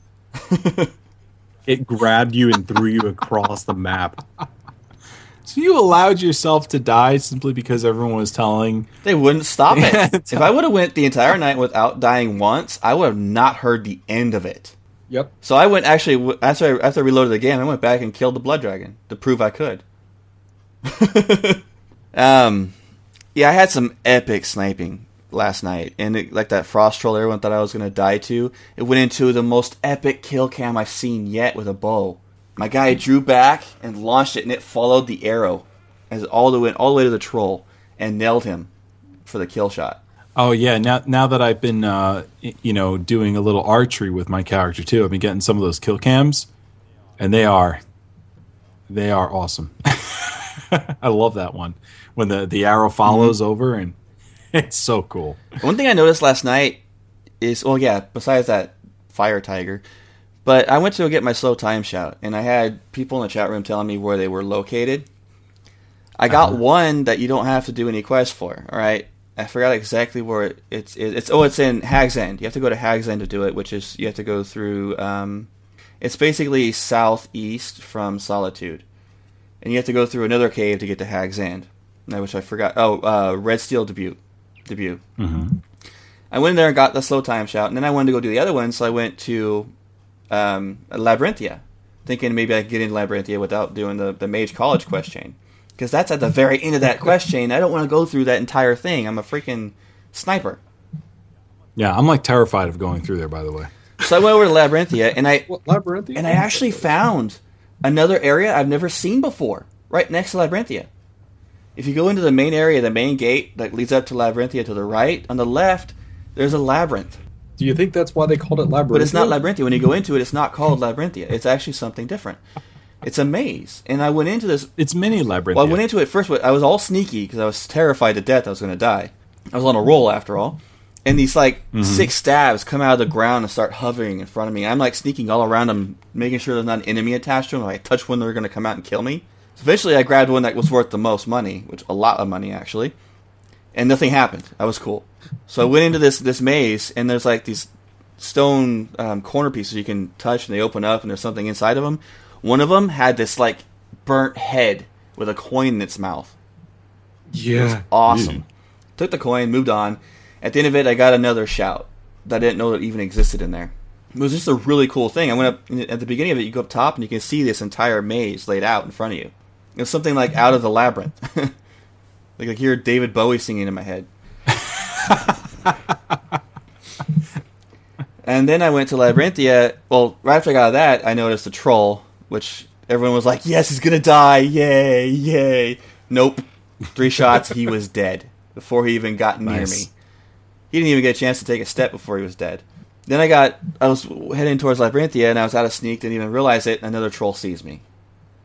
It grabbed you and threw you across the map. So you allowed yourself to die simply because everyone was telling... They wouldn't stop it. If I would have went the entire night without dying once, I would have not heard the end of it. Yep. So I went, actually, after I, after I reloaded the game, I went back and killed the blood dragon to prove I could. um... Yeah, I had some epic sniping last night, and it, like that frost troll everyone thought I was going to die to, it went into the most epic kill cam I've seen yet with a bow. My guy drew back and launched it, and it followed the arrow as all the way all the way to the troll and nailed him for the kill shot. Oh yeah, now now that I've been uh, you know doing a little archery with my character too, I've been getting some of those kill cams, and they are they are awesome. I love that one. When the, the arrow follows mm-hmm. over, and it's so cool. One thing I noticed last night is, well, yeah, besides that fire tiger, but I went to go get my slow time shout, and I had people in the chat room telling me where they were located. I got uh-huh. one that you don't have to do any quest for, all right? I forgot exactly where it, it's, it's. Oh, it's in Hag's End. You have to go to Hag's End to do it, which is you have to go through, um, it's basically southeast from Solitude. And you have to go through another cave to get to Hag's End. I wish I forgot. Oh, uh, Red Steel Debut. Debut. Mm-hmm. I went in there and got the slow time shout, and then I wanted to go do the other one, so I went to um, Labyrinthia, thinking maybe I could get into Labyrinthia without doing the, the Mage College quest chain, because that's at the very end of that quest chain. I don't want to go through that entire thing. I'm a freaking sniper. Yeah, I'm like terrified of going through there, by the way. So I went over to Labyrinthia, and I, what, Labyrinthia? And I actually found another area I've never seen before, right next to Labyrinthia. If you go into the main area, the main gate that leads up to Labyrinthia to the right, on the left, there's a labyrinth. Do you think that's why they called it Labyrinthia? But it's not Labyrinthia. When you go into it, it's not called Labyrinthia. It's actually something different. It's a maze. And I went into this... It's mini Labyrinthia. Well, I went into it first, I was all sneaky because I was terrified to death I was going to die. I was on a roll, after all. And these, like, mm-hmm. six stabs come out of the ground and start hovering in front of me. I'm, like, sneaking all around them, making sure there's not an enemy attached to them. If I touch one, they're going to come out and kill me. Eventually, I grabbed one that was worth the most money, which a lot of money, actually, and nothing happened. That was cool. So I went into this, this maze, and there's, like, these stone um, corner pieces you can touch, and they open up, and there's something inside of them. One of them had this, like, burnt head with a coin in its mouth. Yeah. It was awesome. Yeah. Took the coin, moved on. At the end of it, I got another shout that I didn't know that even existed in there. It was just a really cool thing. I went up, at the beginning of it, you go up top, and you can see this entire maze laid out in front of you. It was something like Out of the Labyrinth. like I like hear David Bowie singing in my head. And then I went to Labyrinthia. Well, right after I got out of that, I noticed a troll, which everyone was like, yes, he's going to die. Yay, yay. Nope. Three shots, he was dead before he even got near nice. me. He didn't even get a chance to take a step before he was dead. Then I got, I was heading towards Labyrinthia, and I was out of sneak, didn't even realize it, and another troll sees me.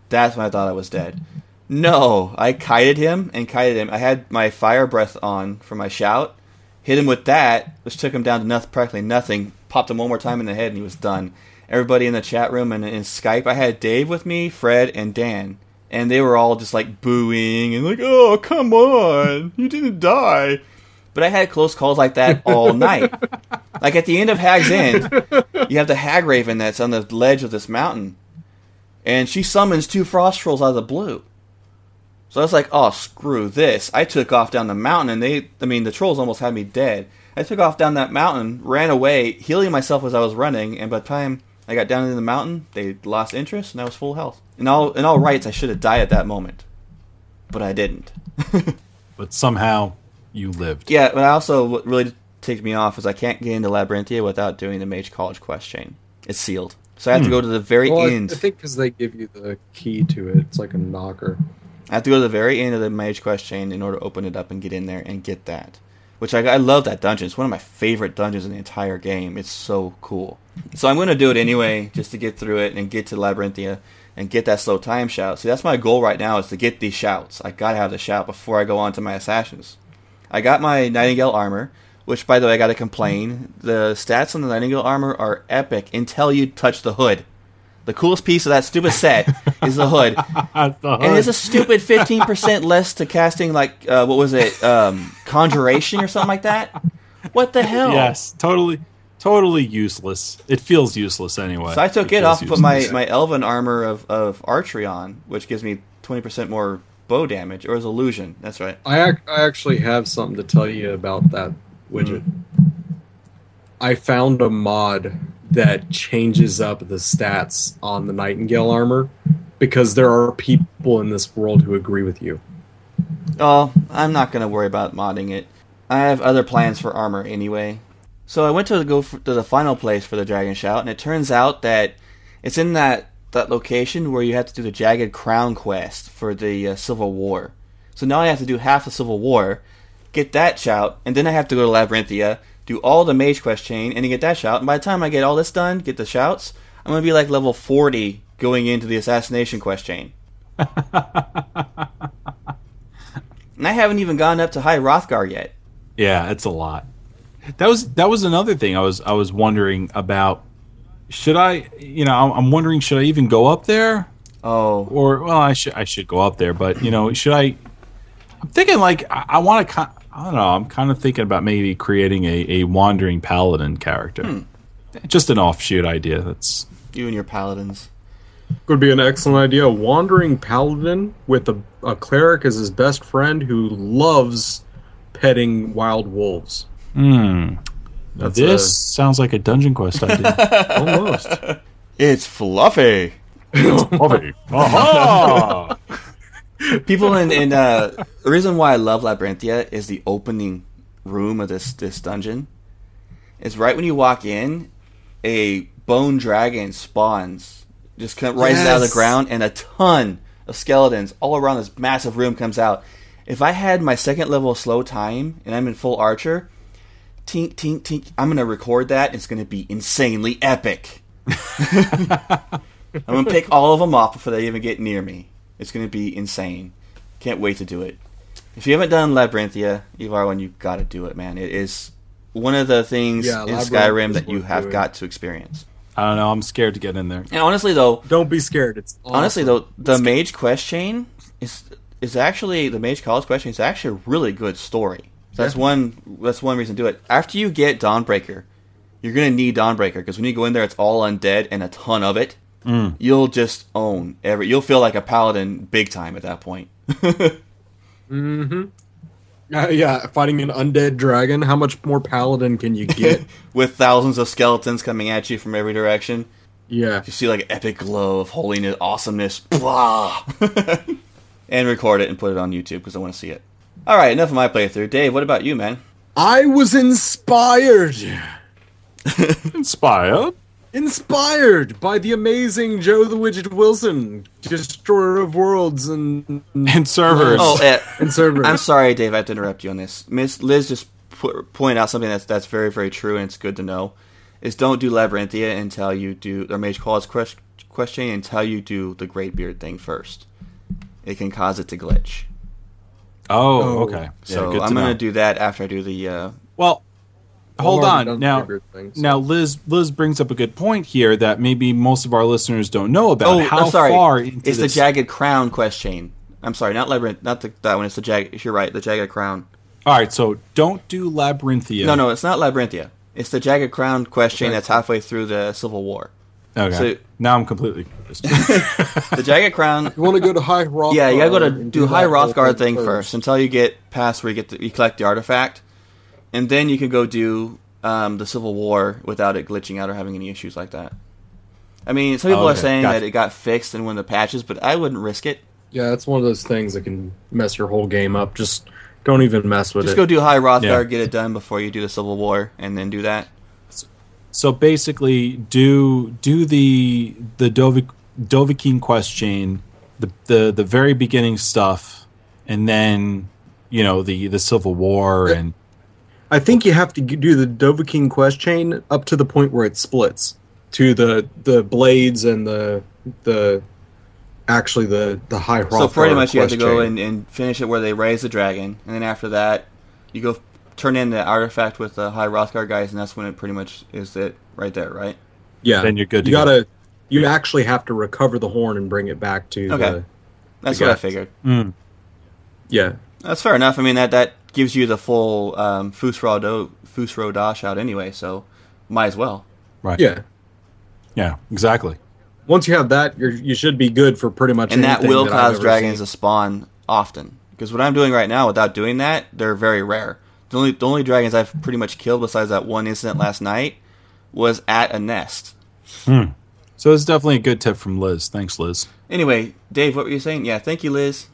That's when I thought I was dead. No, I kited him and kited him. I had my fire breath on for my shout. Hit him with that, which took him down to nothing, practically nothing. Popped him one more time in the head, and he was done. Everybody in the chat room and in Skype, I had Dave with me, Fred, and Dan. And they were all just like booing and like, oh, come on, you didn't die. But I had close calls like that all night. Like at the end of Hag's End, you have the hag raven that's on the ledge of this mountain. And she summons two frost trolls out of the blue. So I was like, oh, screw this. I took off down the mountain, and they, I mean, the trolls almost had me dead. I took off down that mountain, ran away, healing myself as I was running, and by the time I got down into the mountain, they lost interest, and I was full health. In all, in all rights, I should have died at that moment. but I didn't. But somehow you lived. Yeah, but also what really ticked me off is I can't get into Labyrinthia without doing the Mage College quest chain. It's sealed. So I have hmm. to go to the very well, end. I think because they give you the key to it. It's like a knocker. I have to go to the very end of the Mage Quest chain in order to open it up and get in there and get that. Which I, I love that dungeon. It's one of my favorite dungeons in the entire game. It's so cool. So I'm going to do it anyway just to get through it and get to Labyrinthia and get that slow time shout. See, that's my goal right now is to get these shouts. I got to have the shout before I go on to my assassins. I got my Nightingale Armor, which, by the way, I got to complain. The stats on the Nightingale Armor are epic until you touch the hood. The coolest piece of that stupid set is the hood. It's the hood. And it's a stupid fifteen percent less to casting, like, uh, what was it, um, Conjuration or something like that? What the hell? Yes, totally totally useless. It feels useless anyway. So I took it, it off and put my, my Elven Armor of, of Archery on, which gives me twenty percent more bow damage, or is illusion. That's right. I, ac- I actually have something to tell you about that widget. Mm. I found a mod that changes up the stats on the Nightingale Armor because there are people in this world who agree with you. Oh, I'm not going to worry about modding it. I have other plans for armor anyway. So I went to go for, to the final place for the Dragon Shout, and it turns out that it's in that, that location where you have to do the Jagged Crown quest for the uh, Civil War. So now I have to do half the Civil War, get that shout, and then I have to go to Labyrinthia, do all the Mage Quest chain, and you get that shout. And by the time I get all this done, get the shouts, I'm going to be like level forty going into the Assassination Quest chain. And I haven't even gone up to High Hrothgar yet. Yeah, it's a lot. That was that was another thing I was I was wondering about. Should I, you know, I'm, I'm wondering, should I even go up there? Oh. Or, well, I should I should go up there, but, you know, should I? I'm thinking, like, I, I want to kind of, I don't know. I'm kind of thinking about maybe creating a, a wandering paladin character. Hmm. Just an offshoot idea. That's you and your paladins. Could be an excellent idea. A wandering paladin with a, a cleric as his best friend who loves petting wild wolves. Hmm. That's this a, sounds like a dungeon quest idea. Almost. It's fluffy. It's fluffy. Aha! People in, in uh, the reason why I love Labyrinthia is the opening room of this, this dungeon. It's right when you walk in, a bone dragon spawns, just kind of rises yes. out of the ground, and a ton of skeletons all around this massive room comes out. If I had my second level slow time and I'm in full archer, tink, tink, tink, I'm going to record that. It's going to be insanely epic. I'm going to pick all of them off before they even get near me. It's going to be insane. Can't wait to do it. If you haven't done Labyrinthia, Ivarwin, you've got to do it, man. It is one of the things yeah, in Skyrim that you have doing. got to experience. I don't know. I'm scared to get in there. And honestly, though... Don't be scared. It's awesome. Honestly, though, the Mage Quest chain is is actually... The Mage College quest chain is actually a really good story. So that's, yeah. one, that's one reason to do it. After you get Dawnbreaker, you're going to need Dawnbreaker, because when you go in there, it's all undead and a ton of it. Mm. You'll just own every. You'll feel like a paladin big time at that point. mm-hmm. Uh, yeah, fighting an undead dragon. How much more paladin can you get? With thousands of skeletons coming at you from every direction. Yeah, you see like an epic glow of holiness, awesomeness, blah. And record it and put it on YouTube because I want to see it. All right, enough of my playthrough. Dave, what about you, man? I was inspired. Inspired. Inspired by the amazing Joe the Widget Wilson, destroyer of worlds and and servers. Oh, uh, and servers. I'm sorry, Dave. I have to interrupt you on this. Miss Liz just put, point out something that's that's very very true, and it's good to know. Is don't do Labyrinthia until you do or Mage Qual's quest question until you do the Greatbeard thing first. It can cause it to glitch. Oh, okay. So yeah, I'm going to do that after I do the. Uh, well. Hold on now. Now, Liz, Liz brings up a good point here that maybe most of our listeners don't know about. Oh, how I'm sorry. far into it's this... the Jagged Crown quest chain. I'm sorry, not Labyrinth, not the, that one. It's the Jagged. You're right, the Jagged Crown. All right, so don't do Labyrinthia. No, no, it's not Labyrinthia. It's the Jagged Crown quest chain okay. that's halfway through the Civil War. Okay. So, now I'm completely confused. The Jagged Crown. You want to go to High Hrothgar? Yeah, you gotta go to do, do High Hrothgar thing first. first until you get past where you get the, you collect the artifact. And then you can go do um, the Civil War without it glitching out or having any issues like that. I mean, some people oh, okay. are saying gotcha. that it got fixed in one of the patches, but I wouldn't risk it. Yeah, that's one of those things that can mess your whole game up. Just don't even mess with Just it. Just go do High Hrothgar, yeah. Get it done before you do the Civil War, and then do that. So basically, do do the the Dovahkiin Dovahkiin quest chain, the, the the very beginning stuff, and then you know the, the Civil War and. I think you have to do the Dovahkiin quest chain up to the point where it splits to the the blades and the the actually the the High Hrothgar. So pretty much you have to go and, and finish it where they raise the dragon, and then after that you go turn in the artifact with the High Hrothgar guys, and that's when it pretty much is it right there, right? Yeah, then you're good. You gotta you actually have to recover the horn and bring it back to. Okay, the, that's the what guys. I figured. Mm. Yeah, that's fair enough. I mean that that. gives you the full um, Fusro do, Fusro Dash out anyway, so might as well. Right. Yeah. Yeah, exactly. Once you have that, you're, you should be good for pretty much and anything. And that will that cause dragons seen. to spawn often. Because what I'm doing right now, without doing that, they're very rare. The only, the only dragons I've pretty much killed, besides that one incident last night, was at a nest. Hmm. So it's definitely a good tip from Liz. Thanks, Liz. Anyway, Dave, what were you saying? Yeah, thank you, Liz.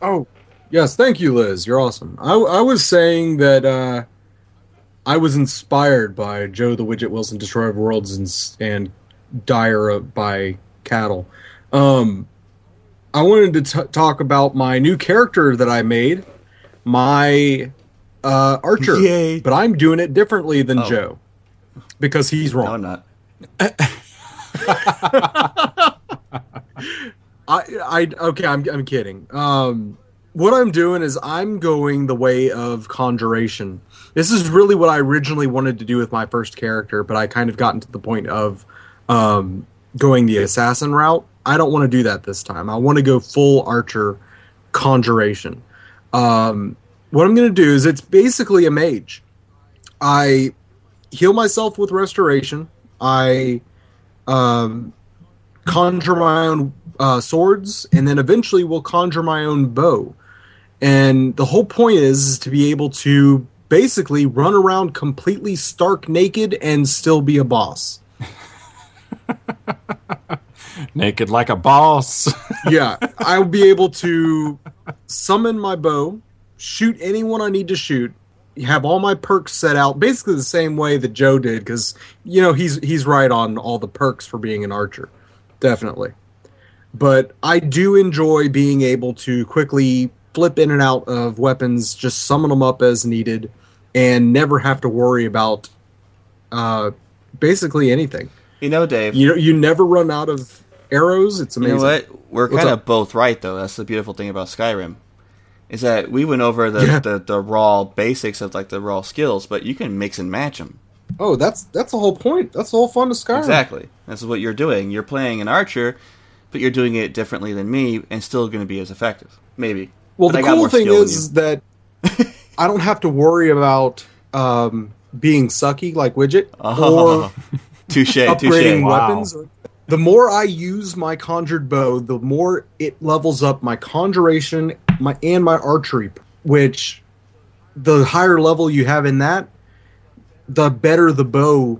Oh, yes, thank you, Liz. You're awesome. I, I was saying that uh, I was inspired by Joe the Widget Wilson, Destroyer of Worlds, and, and Dire by Cattle. Um, I wanted to t- talk about my new character that I made, my uh, archer. Yay. But I'm doing it differently than oh. Joe, because he's wrong. No, I'm not. I, I, okay, I'm, I'm kidding. Um... What I'm doing is I'm going the way of conjuration. This is really what I originally wanted to do with my first character, but I kind of gotten to the point of um, going the assassin route. I don't want to do that this time. I want to go full archer conjuration. Um, what I'm going to do is it's basically a mage. I heal myself with restoration. I um, conjure my own uh, swords, and then eventually will conjure my own bow. And the whole point is, is to be able to basically run around completely stark naked and still be a boss. Naked like a boss. Yeah, I'll be able to summon my bow, shoot anyone I need to shoot, have all my perks set out, basically the same way that Joe did, because, you know, he's he's right on all the perks for being an archer. Definitely. But I do enjoy being able to quickly flip in and out of weapons, just summon them up as needed, and never have to worry about uh, basically anything. You know, Dave. You you never run out of arrows. It's amazing. You know what? We're kind of both right, though. That's the beautiful thing about Skyrim, is that we went over the, yeah. the, the raw basics of like the raw skills, but you can mix and match them. Oh, that's that's the whole point. That's the whole fun of Skyrim. Exactly. That's what you're doing. You're playing an archer, but you're doing it differently than me, and still going to be as effective. Maybe. Well, but the cool thing is that I don't have to worry about um, being sucky like Widget oh, or touche, upgrading touche. weapons. Wow. The more I use my conjured bow, the more it levels up my conjuration my and my archery, which the higher level you have in that, the better the bow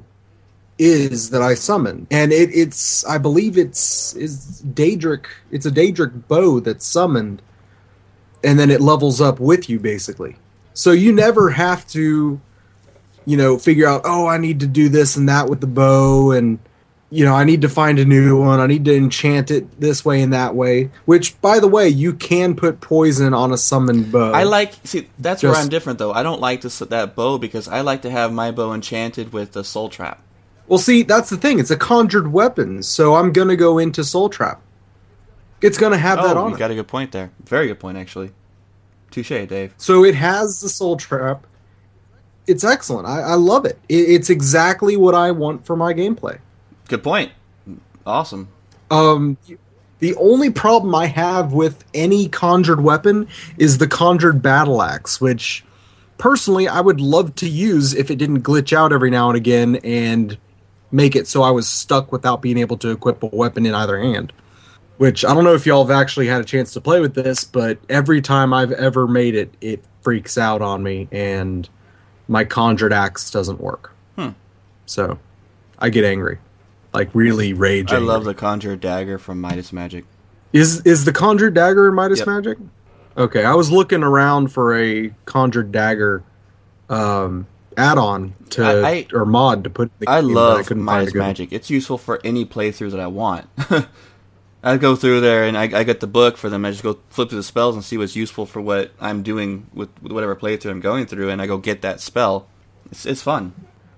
is that I summon. And it, it's, I believe it's is Daedric. It's a Daedric bow that's summoned. And then it levels up with you, basically. So you never have to, you know, figure out, oh, I need to do this and that with the bow. And, you know, I need to find a new one. I need to enchant it this way and that way. Which, by the way, you can put poison on a summoned bow. I like, see, that's Just, where I'm different, though. I don't like this, that bow because I like to have my bow enchanted with a soul trap. Well, see, that's the thing. It's a conjured weapon. So I'm going to go into soul trap. It's going to have oh, that on you it. You got a good point there. Very good point, actually. Touche, Dave. So it has the soul trap. It's excellent. I, I love it. it. It's exactly what I want for my gameplay. Good point. Awesome. Um, the only problem I have with any conjured weapon is the conjured battle axe, which personally I would love to use if it didn't glitch out every now and again and make it so I was stuck without being able to equip a weapon in either hand. Which, I don't know if y'all have actually had a chance to play with this, but every time I've ever made it, it freaks out on me, and my conjured axe doesn't work. Hmm. So, I get angry. Like, really rage I angry. love the conjured dagger from Midas Magic. Is is the conjured dagger in Midas yep. Magic? Okay, I was looking around for a conjured dagger um, add-on to I, I, or mod to put. In the I game, love I couldn't Midas find Magic. It's useful for any playthrough that I want. I go through there and I, I get the book for them. I just go flip through the spells and see what's useful for what I'm doing with whatever playthrough I'm going through, and I go get that spell. It's it's fun.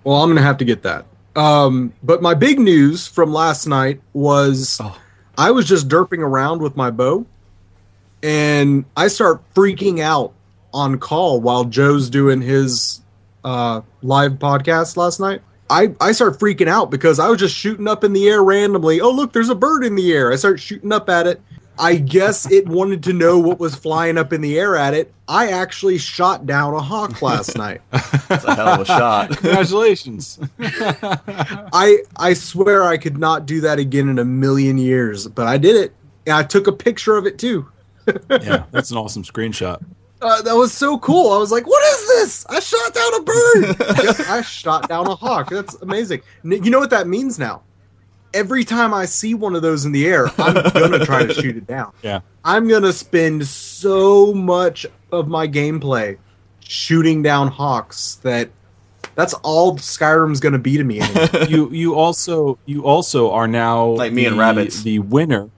Well, I'm gonna have to get that. Um, but my big news from last night was oh. I was just derping around with my bow, and I start freaking out on call while Joe's doing his uh, live podcast last night. I, I start freaking out because I was just shooting up in the air randomly. Oh, look, there's a bird in the air. I start shooting up at it. I guess it wanted to know what was flying up in the air at it. I actually shot down a hawk last night. That's a hell of a shot. Congratulations. I I swear I could not do that again in a million years, but I did it. And I took a picture of it too. Yeah, that's an awesome screenshot. Uh, that was so cool. I was like, what is this? I shot down a bird. I shot down a hawk. That's amazing. You know what that means now? Every time I see one of those in the air, I'm going to try to shoot it down. Yeah, I'm going to spend so much of my gameplay shooting down hawks that that's all Skyrim's going to be to me anyway. You you also you also are now like me the, and rabbits. The winner.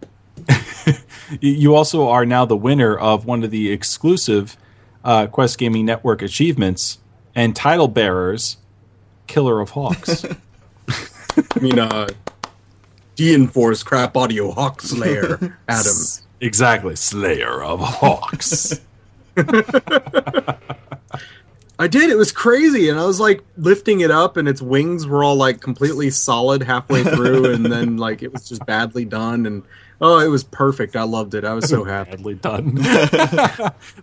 You also are now the winner of one of the exclusive uh, Quest Gaming Network achievements and title bearers, Killer of Hawks. I mean, uh, de-enforce crap audio hawk slayer, Adam. Exactly, slayer of hawks. I did. It was crazy, and I was like lifting it up, and its wings were all like completely solid halfway through, and then like it was just badly done and. Oh, it was perfect. I loved it. I was so happy. Badly done.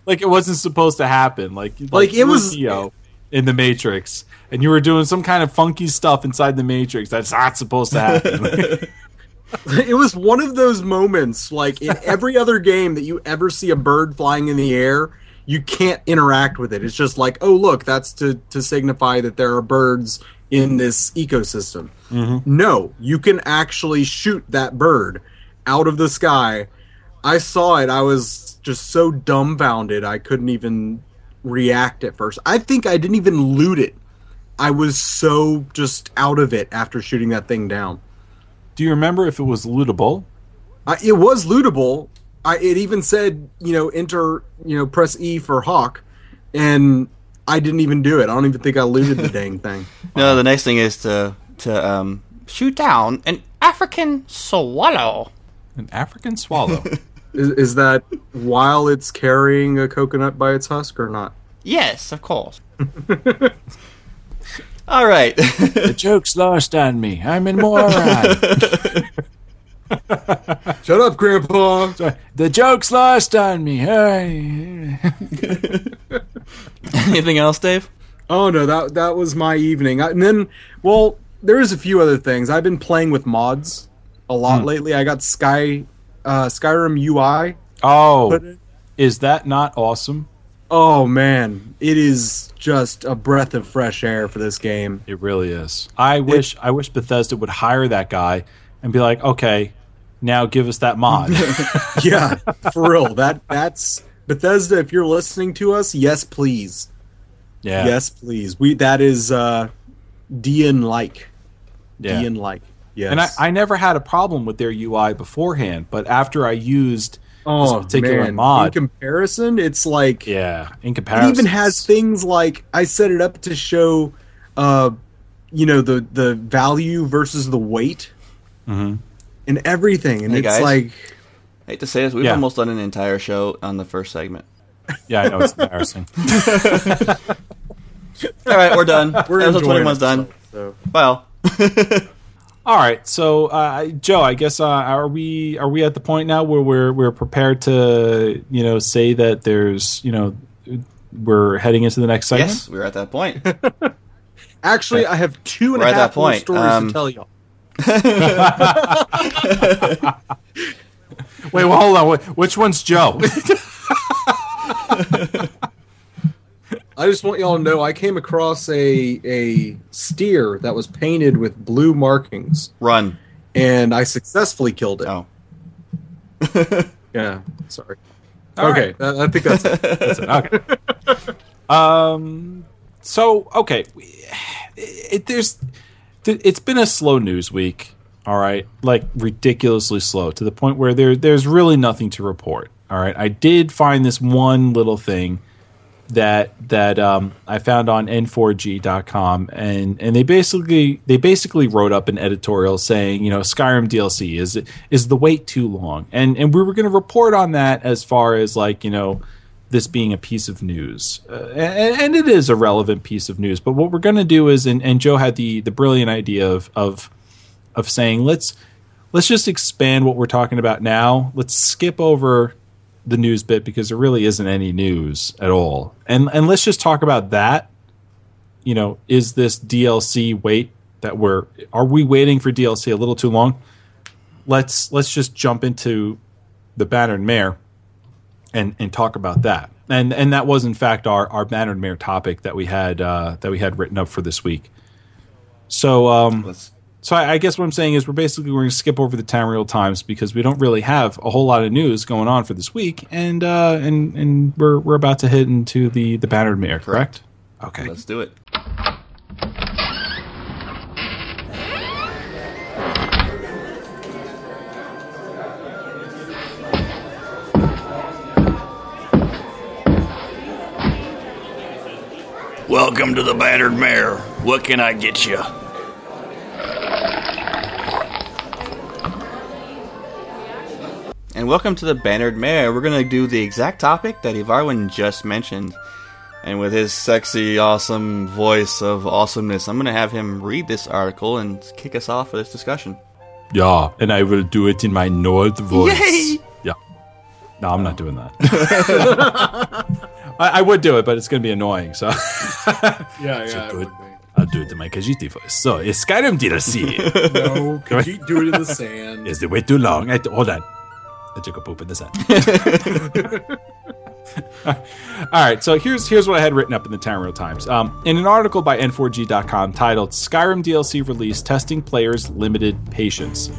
Like it wasn't supposed to happen. Like, like, like it was Neo in the Matrix, and you were doing some kind of funky stuff inside the Matrix that's not supposed to happen. It was one of those moments, like in every other game that you ever see a bird flying in the air, you can't interact with it. It's just like, oh, look, that's to, to signify that there are birds in this ecosystem. Mm-hmm. No, you can actually shoot that bird out of the sky. I saw it. I was just so dumbfounded. I couldn't even react at first. I think I didn't even loot it. I was so just out of it after shooting that thing down. Do you remember if it was lootable? I, it was lootable. I, it even said, you know, enter, you know, press E for hawk, and I didn't even do it. I don't even think I looted the dang thing. No, the nice thing is to to um, shoot down an African swallow. An African swallow. is, is that while it's carrying a coconut by its husk or not? Yes, of course. All right. The joke's lost on me. I'm in moron. Shut up, Grandpa. Sorry. The joke's lost on me. Anything else, Dave? Oh, no, that that was my evening. I, and then, well, there is a few other things. I've been playing with mods a lot hmm. lately. I got Sky uh, Skyrim U I. Oh, is that not awesome? Oh, man. It is just a breath of fresh air for this game. It really is. I it, wish I wish Bethesda would hire that guy and be like, okay, now give us that mod. Yeah, for real. That, that's Bethesda, if you're listening to us, yes, please. Yeah. Yes, please. We That is uh, D N-like. Yeah. D N-like. Yes. And I, I never had a problem with their U I beforehand, but after I used oh, this particular man. mod. In comparison, it's like... Yeah, in comparison. It even has things like, I set it up to show, uh, you know, the, the value versus the weight mm-hmm. and everything. And hey, it's guys, like... I hate to say this, we've yeah. almost done an entire show on the first segment. Yeah, I know, it's embarrassing. All right, we're done. We're Episode twenty-one's done. So. Well... All right, so uh, Joe, I guess uh, are we are we at the point now where we're we're prepared to you know say that there's you know we're heading into the next segment? Yes, we're at that point. Actually, okay. I have two and we're a half more stories um, to tell y'all. Wait, well, hold on. Which one's Joe? I just want y'all to know I came across a a steer that was painted with blue markings. Run. And I successfully killed it. Oh. Yeah, sorry. All okay, right. I think that's it. That's it. Okay. Um. So okay, it, there's it's been a slow news week. All right, like ridiculously slow to the point where there there's really nothing to report. All right, I did find this one little thing that that um, I found on N four G dot com, and, and they basically they basically wrote up an editorial saying, you know, Skyrim D L C is is the wait too long, and and we were going to report on that as far as like, you know, this being a piece of news, uh, and, and it is a relevant piece of news. But what we're going to do is, and, and Joe had the the brilliant idea of of of saying let's let's just expand what we're talking about now. Let's skip over the news bit because there really isn't any news at all. And and let's just talk about that. You know, is this D L C wait that we're are we waiting for D L C a little too long? Let's let's just jump into the Bannered Mare and and talk about that. And and that was in fact our, our Bannered Mare topic that we had uh, that we had written up for this week. So um let's- So I, I guess what I'm saying is we're basically we're going to skip over the Tamriel Times because we don't really have a whole lot of news going on for this week, and uh, and and we're we're about to hit into the the Bannered Mare, correct? Okay, let's do it. Welcome to the Bannered Mare. What can I get you? And welcome to the Bannered Mare. We're going to do the exact topic that Ivarwin just mentioned. And with his sexy, awesome voice of awesomeness, I'm going to have him read this article and kick us off for this discussion. Yeah, and I will do it in my Nord voice. Yay! Yeah. No, I'm not doing that. I, I would do it, but it's going to be annoying. So yeah, yeah. So do it, I'll do it in my Khajiit voice. So, is Skyrim D L C? No, Khajiit do it in the sand. Is the wait too long? I, hold on. I took a poop in the sand. All right, so here's here's what I had written up in the Tamriel Times. Um, in an article by N four G dot com titled Skyrim D L C Release Testing Players' Limited Patience,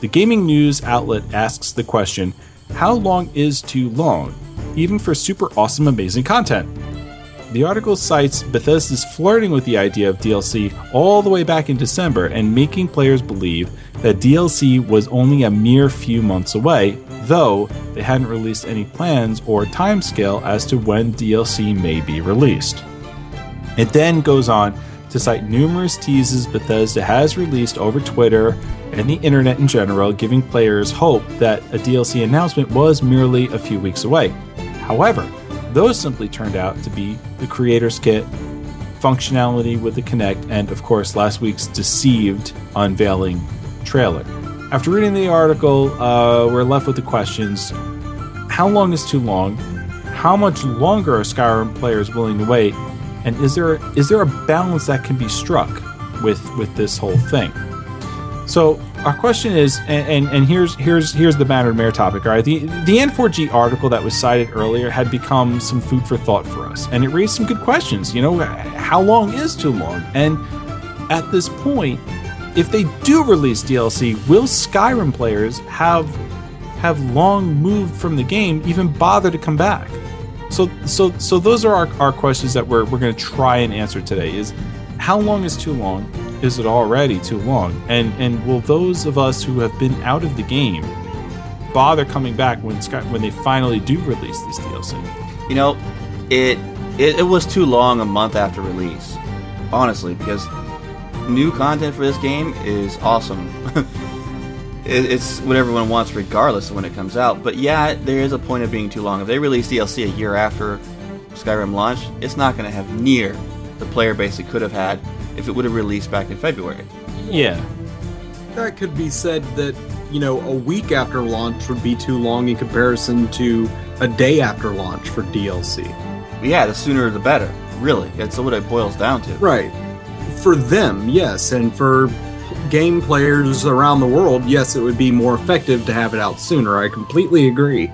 the gaming news outlet asks the question, how long is too long, even for super awesome amazing content? The article cites Bethesda's flirting with the idea of D L C all the way back in December and making players believe that D L C was only a mere few months away, though they hadn't released any plans or timescale as to when D L C may be released. It then goes on to cite numerous teases Bethesda has released over Twitter and the internet in general, giving players hope that a D L C announcement was merely a few weeks away. However, those simply turned out to be the Creator's Kit, functionality with the Kinect, and of course last week's deceived unveiling trailer. After reading the article, uh, we're left with the questions, how long is too long? How much longer are Skyrim players willing to wait? And is there is there a balance that can be struck with, with this whole thing? So our question is, and, and, and here's here's here's the Bannered Mare topic. All right, the the N four G article that was cited earlier had become some food for thought for us, and it raised some good questions. You know, how long is too long? And at this point, if they do release D L C, will Skyrim players have have long moved from the game, even bother to come back? So so so those are our, our questions that we're we're going to try and answer today. Is how long is too long? Is it already too long? And and will those of us who have been out of the game bother coming back when Sky, when they finally do release this D L C? You know, it, it it was too long a month after release, honestly, because new content for this game is awesome. it, it's what everyone wants regardless of when it comes out. But yeah, there is a point of being too long. If they release D L C a year after Skyrim launch, it's not going to have near the player base it could have had if it would have released back in February. Yeah. That could be said that, you know, a week after launch would be too long in comparison to a day after launch for D L C. Yeah, the sooner the better, really. That's what it boils down to. Right. For them, yes, and for game players around the world, yes, it would be more effective to have it out sooner. I completely agree.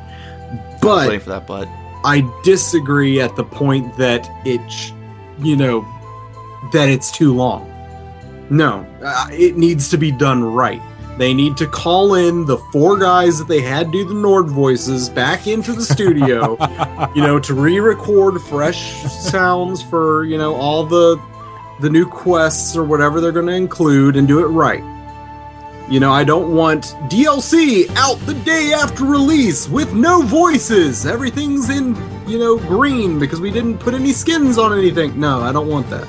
But, I, for that, but. I disagree at the point that it, you know, that it's too long. No, uh, it needs to be done right. They need to call in the four guys that they had do the Nord voices back into the studio, you know, to re-record fresh sounds for, you know, all the the new quests or whatever they're going to include, and do it right. You know, I don't want D L C out the day after release with no voices. Everything's in, you know, green because we didn't put any skins on anything. No, I don't want that.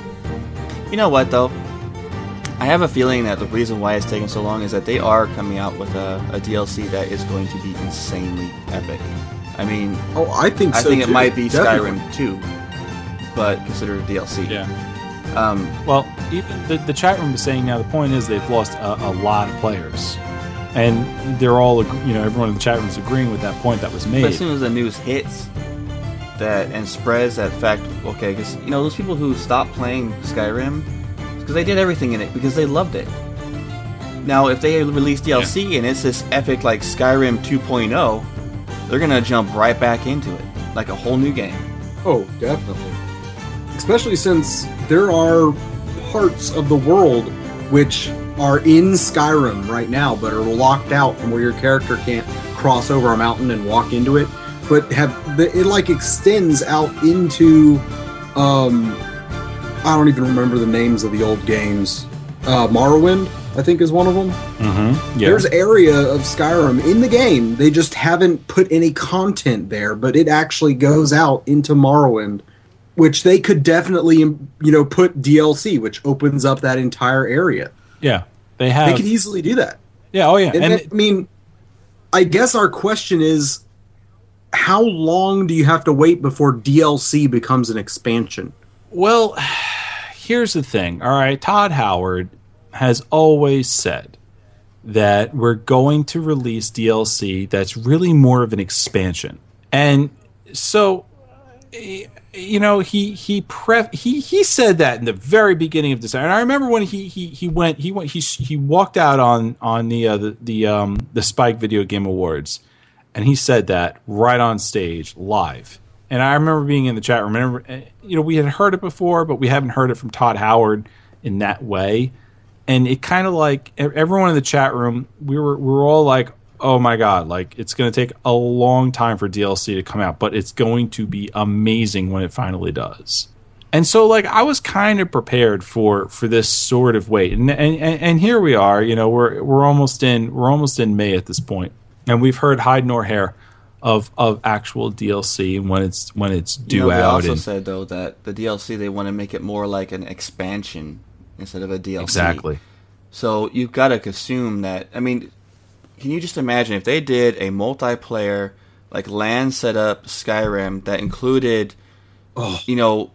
You know what, though? I have a feeling that the reason why it's taking so long is that they are coming out with a, a D L C that is going to be insanely epic. I mean, oh, I think I so think too. It might be Definitely. Skyrim two, but considered D L C. Yeah. Um, well, even the, the chat room is saying now. The point is they've lost a, a lot of players, and they're all, you know, everyone in the chat room is agreeing with that point that was made. But as soon as the news hits that and spreads that fact, okay, because you know those people who stopped playing Skyrim. Because they did everything in it because they loved it. Now, if they release D L C yeah. and it's this epic like Skyrim two point oh, they're gonna jump right back into it like a whole new game. Oh, definitely. Especially since there are parts of the world which are in Skyrim right now, but are locked out from where your character can't cross over a mountain and walk into it. But have the, it like extends out into. Um, I don't even remember the names of the old games. Uh, Morrowind, I think, is one of them. Mm-hmm. Yeah. There's area of Skyrim in the game. They just haven't put any content there, but it actually goes out into Morrowind, which they could definitely, you know, put D L C, which opens up that entire area. Yeah, they have. They could easily do that. Yeah, oh yeah. And, and that, it, I mean, I guess our question is, how long do you have to wait before D L C becomes an expansion? Well, here's the thing. All right, Todd Howard has always said that we're going to release D L C that's really more of an expansion. And so, you know, he he pref- he he said that in the very beginning of this. And I remember when he he he went he went he he walked out on on the uh, the the, um, the Spike Video Game Awards, and he said that right on stage live. And I remember being in the chat room. You know, we had heard it before, but we haven't heard it from Todd Howard in that way. And it kind of like everyone in the chat room, we were we were all like, "Oh my god!" Like it's going to take a long time for D L C to come out, but it's going to be amazing when it finally does. And so, like, I was kind of prepared for for this sort of wait. And and and here we are. You know, we're we're almost in we're almost in May at this point, and we've heard hide nor hair Of of actual D L C and when it's when it's due you know, they out. They also and, said though that the D L C they want to make it more like an expansion instead of a D L C. Exactly. So you've got to assume that. I mean, can you just imagine if they did a multiplayer like LAN setup Skyrim that included, oh. you know,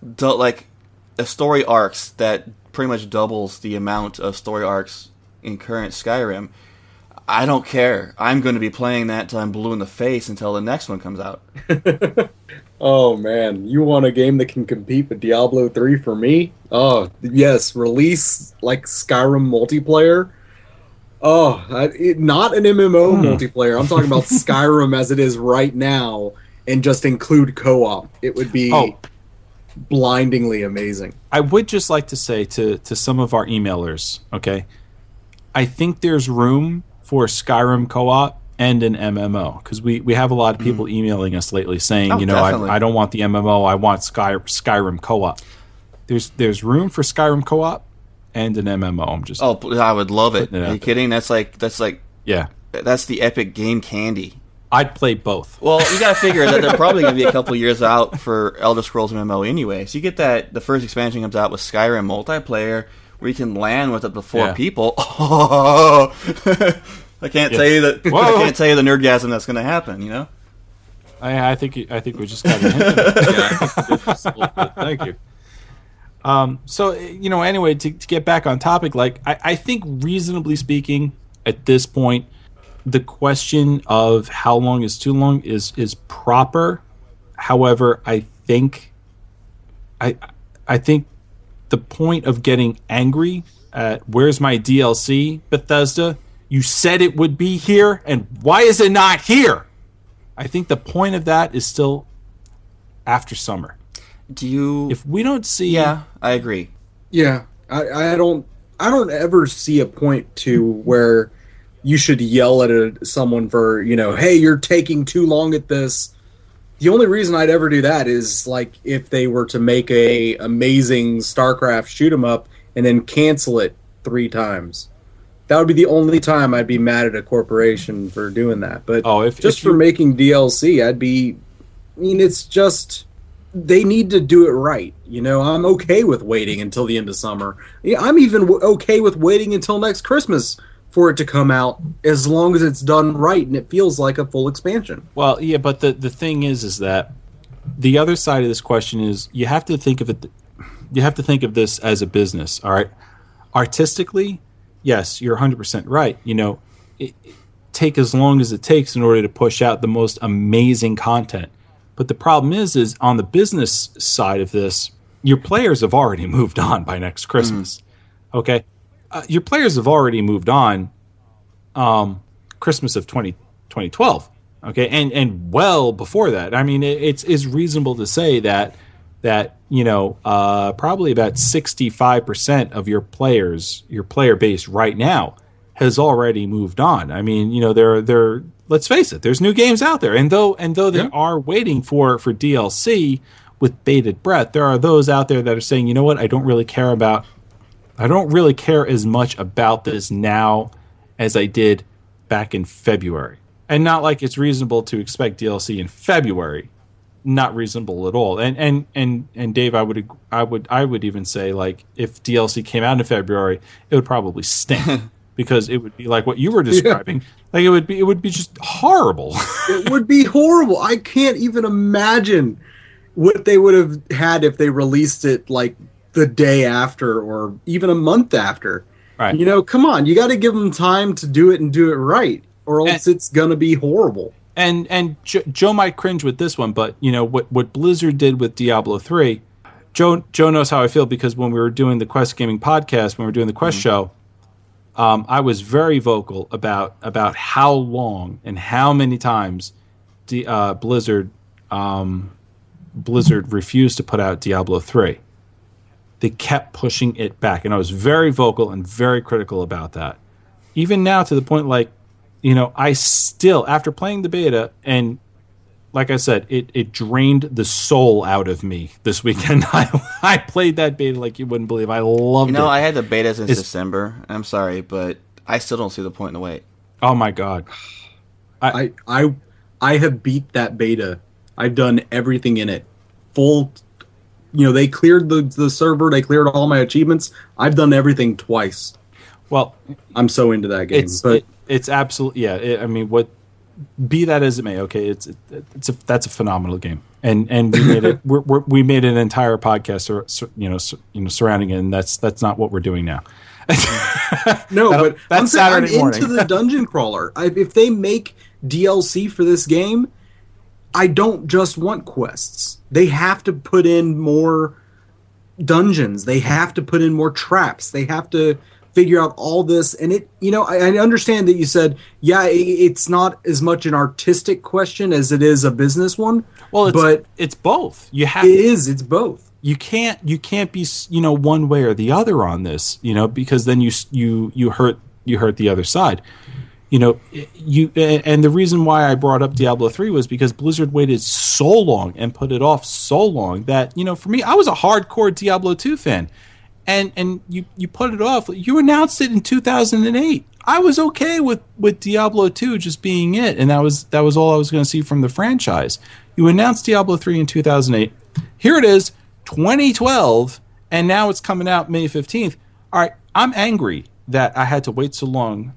du- like a story arcs that pretty much doubles the amount of story arcs in current Skyrim. I don't care. I'm going to be playing that till I'm blue in the face until the next one comes out. Oh, man. You want a game that can compete with Diablo three for me? Oh, yes. Release, like, Skyrim multiplayer. Oh, I, it, not an M M O hmm. multiplayer. I'm talking about Skyrim as it is right now and just include co-op. It would be oh. blindingly amazing. I would just like to say to, to some of our emailers, okay, I think there's room for Skyrim co-op and an M M O. Because we, we have a lot of people mm-hmm. emailing us lately saying, oh, you know, I, I don't want the M M O, I want Sky, Skyrim co-op. There's there's room for Skyrim co-op and an M M O. I'm just oh, I would love it. it Are you kidding? There. That's like that's like yeah, that's the Epic Game Candy. I'd play both. Well, you got to figure that they're probably going to be a couple years out for Elder Scrolls M M O anyway. So you get that the first expansion comes out with Skyrim multiplayer. We can land with up to four yeah. people. Oh, I can't yeah. tell you that. Whoa. I can't tell you the nerdgasm that's going to happen. You know. I, I think. I think we just got. Yeah, thank you. Um. So you know. Anyway, to, to get back on topic, like I, I think reasonably speaking, at this point, the question of how long is too long is is proper. However, I think. I, I think. The point of getting angry at where's my D L C, Bethesda? You said it would be here, and why is it not here? I think the point of that is still after summer. Do you? If we don't see, yeah, I agree. Yeah, I, I don't. I don't ever see a point to where you should yell at a, someone for, you know, hey, you're taking too long at this. The only reason I'd ever do that is, like, if they were to make a amazing StarCraft shoot 'em up and then cancel it three times. That would be the only time I'd be mad at a corporation for doing that. But oh, if, just if you... for making D L C, I'd be... I mean, it's just... They need to do it right. You know, I'm okay with waiting until the end of summer. Yeah, I'm even okay with waiting until next Christmas for it to come out, as long as it's done right and it feels like a full expansion. Well, yeah, but the, the thing is, is that the other side of this question is you have to think of it. You have to think of this as a business. All right, artistically, yes, you're one hundred percent right. You know, it, it take as long as it takes in order to push out the most amazing content. But the problem is, is on the business side of this, your players have already moved on by next Christmas. Mm. Okay. Uh, your players have already moved on um, Christmas of twenty twelve, okay, and and well before that. I mean, it, it's it's reasonable to say that that you know uh, probably about sixty-five percent of your players, your player base right now, has already moved on. I mean, you know, there there. Let's face it, there's new games out there, and though and though they yeah. are waiting for for D L C with bated breath, there are those out there that are saying, you know what, I don't really care about. I don't really care as much about this now as I did back in February. And not like it's reasonable to expect D L C in February. Not reasonable at all. And and and, and Dave, I would I would I would even say, like, if D L C came out in February, it would probably stink because it would be like what you were describing. Yeah. Like it would be it would be just horrible. It would be horrible. I can't even imagine what they would have had if they released it like the day after or even a month after. Right. You know, come on, you got to give them time to do it and do it right, or else and, it's going to be horrible. And and Joe, Joe might cringe with this one, but you know what what Blizzard did with Diablo three, Joe Joe knows how I feel, because when we were doing the Quest Gaming Podcast, when we were doing the Quest mm-hmm. show, um, I was very vocal about about how long and how many times D, uh, Blizzard um, Blizzard refused to put out Diablo three. They kept pushing it back, and I was very vocal and very critical about that. Even now, to the point, like, you know, I still, after playing the beta, and like I said, it, it drained the soul out of me this weekend. I, I played that beta like you wouldn't believe. I loved it. You know, it. I had the beta since it's, December. I'm sorry, but I still don't see the point in the wait. Oh, my God. I I, I, I have beat that beta. I've done everything in it. Full... You know, they cleared the, the server. They cleared all my achievements. I've done everything twice. Well, I'm so into that game. It's, but it, it's absolutely yeah. It, I mean, what be that as it may, okay, it's it, it's a, that's a phenomenal game, and and we made it. we're, we're, we made an entire podcast, or sur, you know, sur, you know, surrounding it, and that's that's not what we're doing now. No, but that's Saturday I'm morning. Into the dungeon crawler. I, if they make D L C for this game, I don't just want quests. They have to put in more dungeons. They have to put in more traps. They have to figure out all this. And it, you know, I, I understand that you said, yeah, it, it's not as much an artistic question as it is a business one. Well, it's, but it's both. You have it to, is. It's both. You can't. You can't be, you know, one way or the other on this. You know, because then you you you hurt you hurt the other side. You know, you and the reason why I brought up Diablo three was because Blizzard waited so long and put it off so long that, you know, for me, I was a hardcore Diablo two fan, and and you, you put it off. You announced it in two thousand eight. I was okay with, with Diablo two just being it, and that was that was all I was going to see from the franchise. You announced Diablo three in two thousand eight. Here it is, twenty twelve, and now it's coming out May fifteenth. All right, I'm angry that I had to wait so long.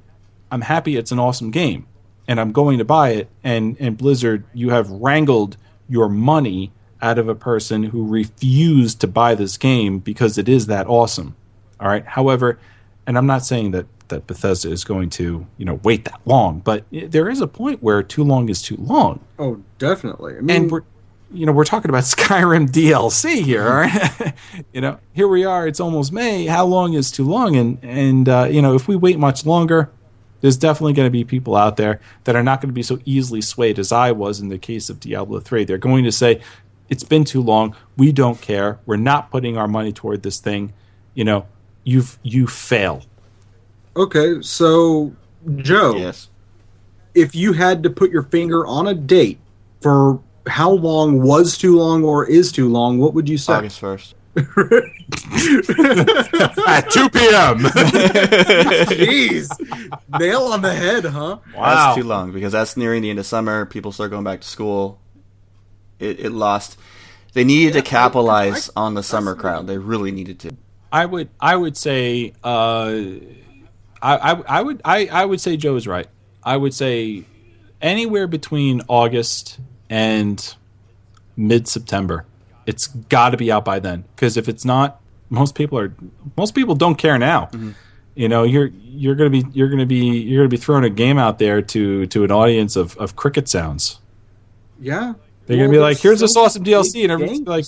I'm happy it's an awesome game, and I'm going to buy it. And, and Blizzard, you have wrangled your money out of a person who refused to buy this game because it is that awesome. All right. However, and I'm not saying that, that Bethesda is going to, you know, wait that long, but there is a point where too long is too long. Oh, definitely. I mean, and we're, you know, we're talking about Skyrim D L C here. Right? You know, here we are. It's almost May. How long is too long? And and uh, you know, if we wait much longer. There's definitely going to be people out there that are not going to be so easily swayed as I was in the case of Diablo three. They're going to say, it's been too long. We don't care. We're not putting our money toward this thing. You know, you've you fail. Okay, so Joe, yes. If you had to put your finger on a date for how long was too long or is too long, what would you say? August first. At two p.m. Jeez. Nail on the head, huh? Wow. That's too long because that's nearing the end of summer. People start going back to school. It, it lost. They needed yeah, to capitalize I, I, on the summer crowd. They really needed to. I would I would say uh, I, I I would I, I would say Joe is right. I would say anywhere between August and mid-September. It's got to be out by then, because if it's not, most people are most people don't care now. Mm-hmm. You know, you're you're gonna be you're gonna be you're gonna be throwing a game out there to to an audience of, of cricket sounds. Yeah, they're well, gonna be like, "Here's so this awesome D L C," and everyone's like,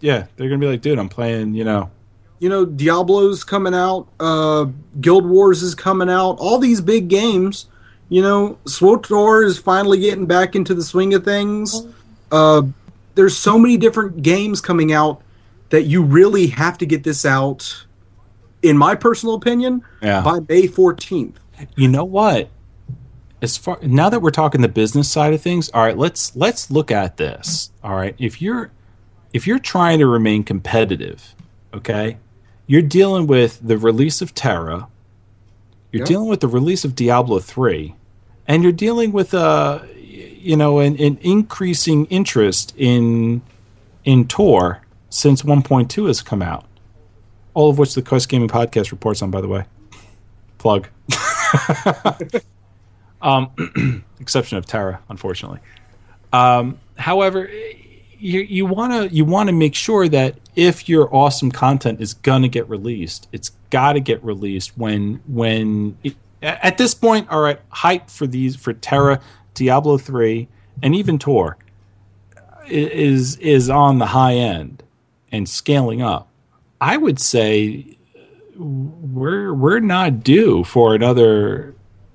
"Yeah," they're gonna be like, "Dude, I'm playing." You know, you know, Diablo's coming out, uh, Guild Wars is coming out, all these big games. You know, S W T O R is finally getting back into the swing of things. Uh, There's so many different games coming out that you really have to get this out, in my personal opinion, yeah. by May fourteenth. You know what? As far now that we're talking the business side of things, all right, let's let's look at this. All right, if you're if you're trying to remain competitive, okay, you're dealing with the release of Terra, you're yep. dealing with the release of Diablo three, and you're dealing with a. Uh, you know, an, an increasing interest in in Tor since one point two has come out. All of which the Quest Gaming Podcast reports on, by the way. Plug. um, exception of Terra, unfortunately. Um, however, you you want to you want to make sure that if your awesome content is going to get released, it's got to get released when when it, at this point, all right, hype for these for Terra, Diablo three, and even Tor is is on the high end and scaling up. I would say we're we're not due for another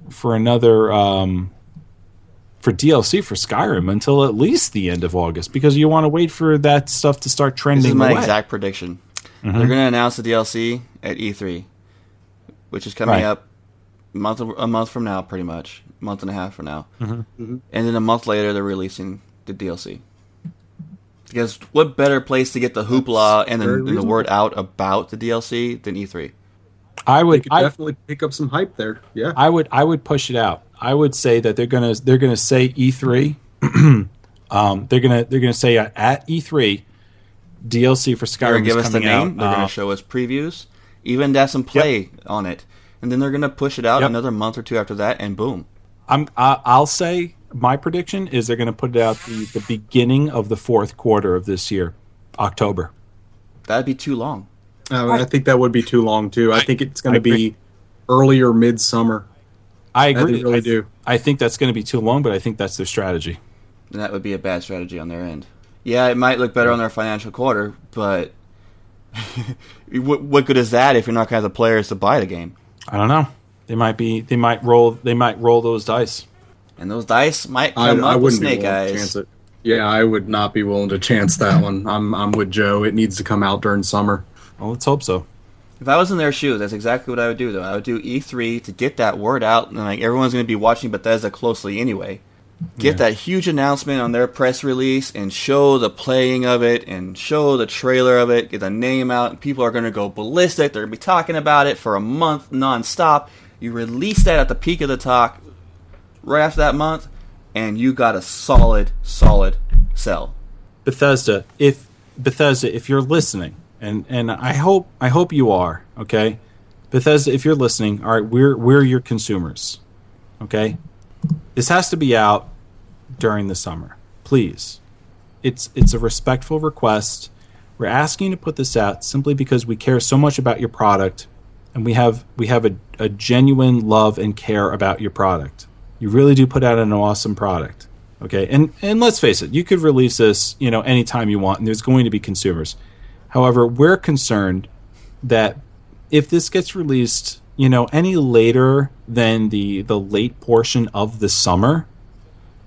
for another um, for D L C for Skyrim until at least the end of August, because you want to wait for that stuff to start trending. This is my away. exact prediction. Mm-hmm. They're going to announce the D L C at E three, which is coming right. up a month a month from now, pretty much. Month and a half from now, mm-hmm. Mm-hmm. And then a month later they're releasing the D L C. Because what better place to get the hoopla and the, and the word out about the D L C than E three? I would could I, definitely pick up some hype there. Yeah, I would. I would push it out. I would say that they're gonna they're gonna say E three. um, they're gonna they're gonna say at E three D L C for Skyrim. They're gonna give us the name. Out. They're uh, gonna show us previews. Even have some play yep. on it, and then they're gonna push it out yep. another month or two after that, and boom. I'm, I'll say my prediction is they're going to put it out the, the beginning of the fourth quarter of this year, October. That'd be too long. Uh, I think that would be too long, too. I, I think it's going to be early or mid-summer. I agree. I really I th- do. I think that's going to be too long, but I think that's their strategy. And that would be a bad strategy on their end. Yeah, it might look better on their financial quarter, but what, what good is that if you're not going to have the players to buy the game? I don't know. They might be. They might roll. They might roll those dice, and those dice might come I, up I with snake eyes. Yeah, I would not be willing to chance that one. I'm I'm with Joe. It needs to come out during summer. Well, let's hope so. If I was in their shoes, that's exactly what I would do. Though I would do E three to get that word out, and like everyone's going to be watching Bethesda closely anyway. Get yeah. that huge announcement on their press release and show the playing of it and show the trailer of it. Get the name out, and people are going to go ballistic. They're going to be talking about it for a month nonstop. You release that at the peak of the talk right after that month, and you got a solid, solid sell. Bethesda, if Bethesda, if you're listening, and, and I hope I hope you are, okay? Bethesda, if you're listening, all right, we're we're your consumers. Okay? This has to be out during the summer. Please. It's it's a respectful request. We're asking you to put this out simply because we care so much about your product. And we have we have a, a genuine love and care about your product. You really do put out an awesome product, okay? And and let's face it, you could release this, you know, anytime you want, and there's going to be consumers. However, we're concerned that if this gets released, you know, any later than the the late portion of the summer,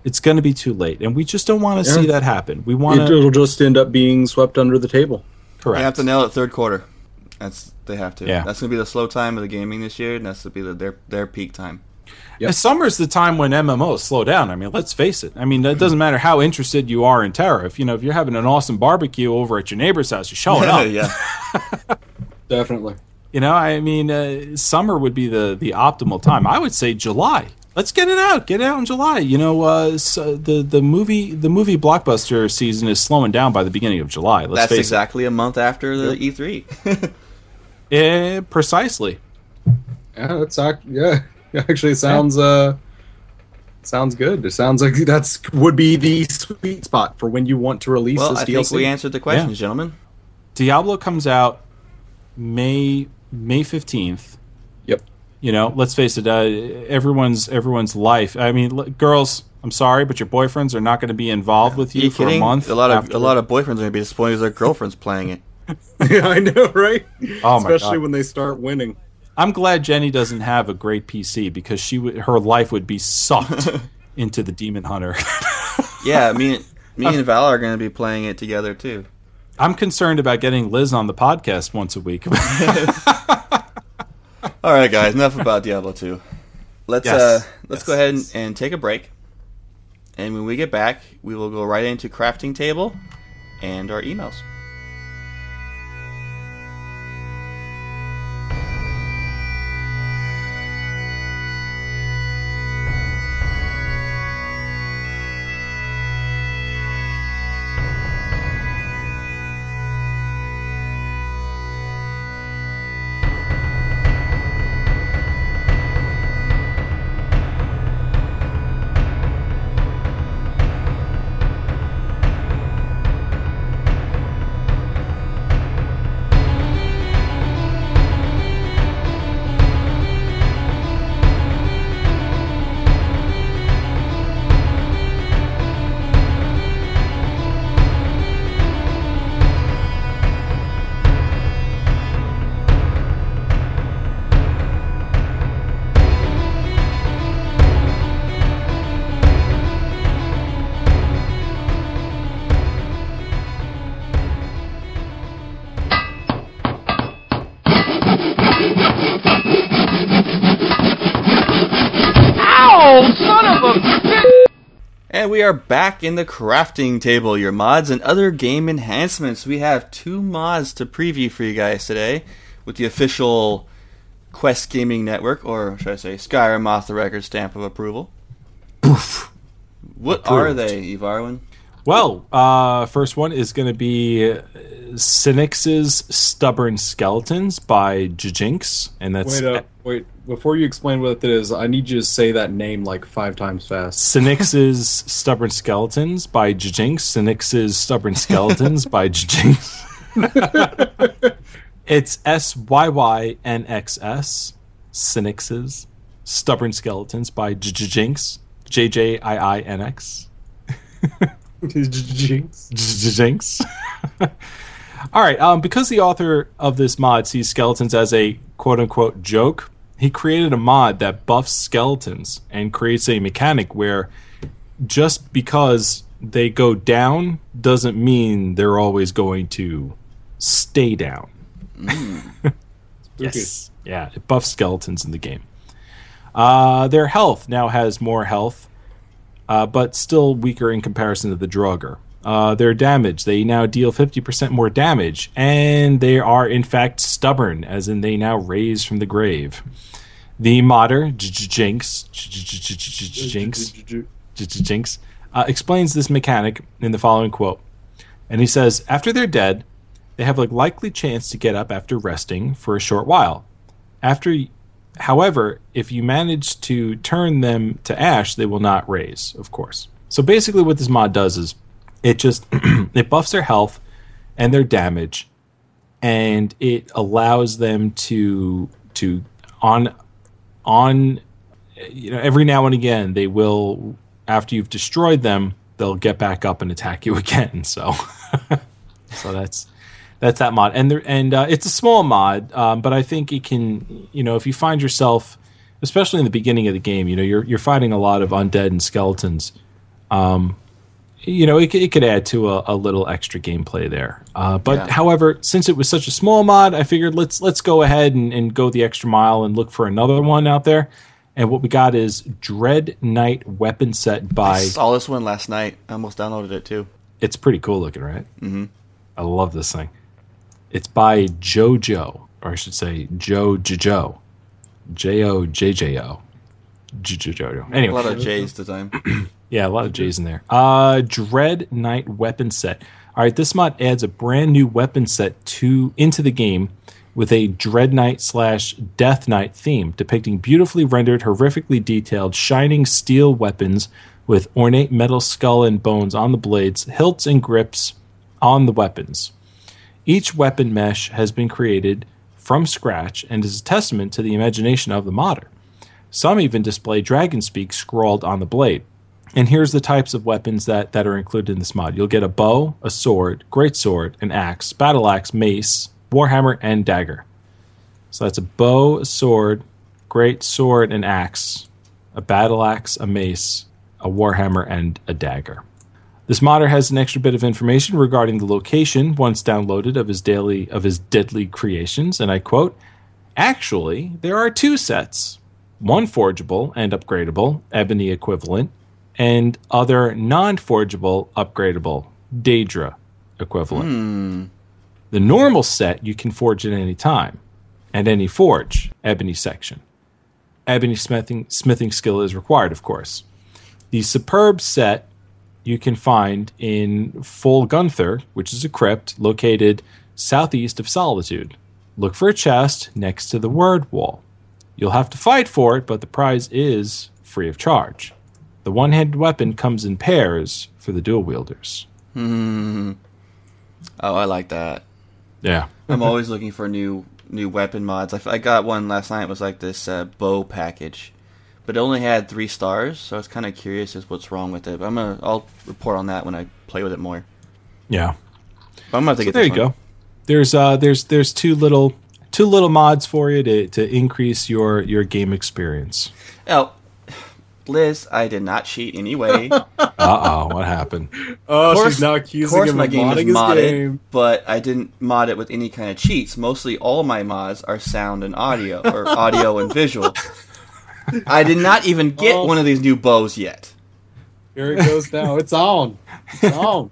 it's going to be too late, and we just don't want to yeah. see that happen. We want it, it'll just end up being swept under the table. Correct. They have to nail it third quarter. That's. They have to. Yeah. That's going to be the slow time of the gaming this year, and that's going to be the, their their peak time. Yep. And summer's the time when M M Os slow down. I mean, let's face it. I mean, it doesn't matter how interested you are in terror. If you know if you're having an awesome barbecue over at your neighbor's house, you're showing up. Yeah, definitely. You know, I mean, uh, summer would be the, the optimal time. I would say July. Let's get it out. Get it out in July. You know, uh, so the the movie the movie blockbuster season is slowing down by the beginning of July. Let's That's face exactly it. a month after the yep. E three. Yeah, precisely. Yeah, that's yeah. It actually sounds uh, sounds good. It sounds like that's would be the sweet spot for when you want to release well, this D L C. Well, I think we answered the questions, yeah. gentlemen. Diablo comes out May May fifteenth. Yep. You know, let's face it. Uh, everyone's everyone's life. I mean, l- girls, I'm sorry, but your boyfriends are not going to be involved with you, you for kidding? a month. A lot of after. a lot of boyfriends are going to be disappointed because their girlfriend's playing it. Yeah, I know, right? Oh my Especially God. when they start winning. I'm glad Jenny doesn't have a great P C because she w- her life would be sucked into the Demon Hunter. Yeah, me, me and Val are going to be playing it together too. I'm concerned about getting Liz on the podcast once a week. All right, guys, enough about Diablo two. Let's yes. uh, let's yes. go ahead and, and take a break. And when we get back, we will go right into Crafting Table and our emails. And we are back in the crafting table, your mods and other game enhancements. We have two mods to preview for you guys today with the official Quest Gaming Network, or should I say Skyrim Off the Record stamp of approval. Oof. What Approved. are they, Ivarwin? Well, uh, first one is going to be Cynix's Stubborn Skeletons by Jujinks. And that's wait, uh, wait, before you explain what it is, I need you to say that name like five times fast. Cynix's Stubborn Skeletons by Jujinks. Cynix's Stubborn Skeletons by Jujinks. It's S Y Y N X S. Cynix's Stubborn Skeletons by Jujinks. J J I I N X. Jinx. Jinx. All right. Um, because the author of this mod sees skeletons as a quote-unquote joke, he created a mod that buffs skeletons and creates a mechanic where just because they go down doesn't mean they're always going to stay down. Mm. Yes. Yeah. It buffs skeletons in the game. Uh, their health now has more health. Uh, but still weaker in comparison to the Draugr. Uh, their damage, they now deal fifty percent more damage, and they are in fact stubborn, as in they now raise from the grave. The modder, Jinx, Jinx, Jinx, explains this mechanic in the following quote. And he says, after they're dead, they have a likely chance to get up after resting for a short while. After... However, if you manage to turn them to ash, they will not raise, of course. So basically what this mod does is it just it buffs their health and their damage, and it allows them to to on on you know every now and again they will, after you've destroyed them, they'll get back up and attack you again. So so that's That's that mod, and there, and uh, it's a small mod, um, but I think it can, you know, if you find yourself, especially in the beginning of the game, you know, you're you're fighting a lot of undead and skeletons, um, you know, it, it could add to a, a little extra gameplay there. Uh, but yeah. However, since it was such a small mod, I figured let's let's go ahead and, and go the extra mile and look for another one out there, And what we got is Dread Knight Weapon Set by... I saw this one last night. I almost downloaded it, too. It's pretty cool looking, right? Mm-hmm. I love this thing. It's by JoJo, or I should say Joe Jojo. J O J J O. Jojo. Anyway. A lot of J's this time. Yeah, a lot of J's in there. Uh, Dread Knight Weapon Set. All right, this mod adds a brand new weapon set to into the game with a Dread Knight slash Death Knight theme, depicting beautifully rendered, horrifically detailed, shining steel weapons with ornate metal skull and bones on the blades, hilts and grips on the weapons. Each weapon mesh has been created from scratch and is a testament to the imagination of the modder. Some even display dragon speak scrawled on the blade. And here's the types of weapons that, that are included in this mod. You'll get a bow, a sword, greatsword, an axe, battle axe, mace, warhammer, and dagger. So that's a bow, a sword, greatsword, an axe, a battle axe, a mace, a warhammer, and a dagger. This modder has an extra bit of information regarding the location once downloaded of his daily of his deadly creations, and I quote, "Actually, there are two sets, one forgeable and upgradable, ebony equivalent, and other non-forgeable, upgradable, Daedra equivalent. Hmm. The normal set you can forge at any time, and any forge, ebony section. Ebony smithing, smithing skill is required, of course. The superb set you can find in Folgunther, which is a crypt located southeast of Solitude. Look for a chest next to the word wall. You'll have to fight for it, but the prize is free of charge. The one-handed weapon comes in pairs for the dual wielders." Hmm. Oh, I like that. Yeah. I'm always looking for new new weapon mods. I, I got one last night. It was like this uh, bow package, but it only had three stars, so I was kind of curious as what's wrong with it. But I'm gonna I'll report on that when I play with it more. Yeah. But I'm gonna have to so get there this you one. go. There's uh there's there's two little two little mods for you to to increase your your game experience. Oh. Liz, I did not cheat anyway. Uh-oh, what happened? Oh, course, she's now accusing him of my game modding is modded, his game. But I didn't mod it with any kind of cheats. Mostly all my mods are sound and audio, or audio and visual. I did not even get oh. one of these new bows yet. Here it goes now. It's on. It's on.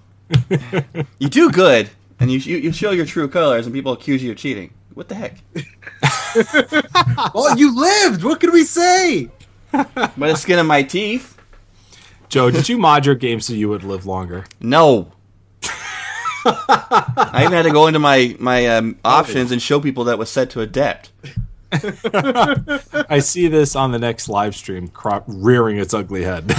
You do good, and you, you you show your true colors, and people accuse you of cheating. What the heck? Well, you lived! What can we say? By the skin of my teeth. Joe, did you mod your game so you would live longer? No. I even had to go into my, my um, options and show people that was set to adept. I see this on the next live stream crop rearing its ugly head.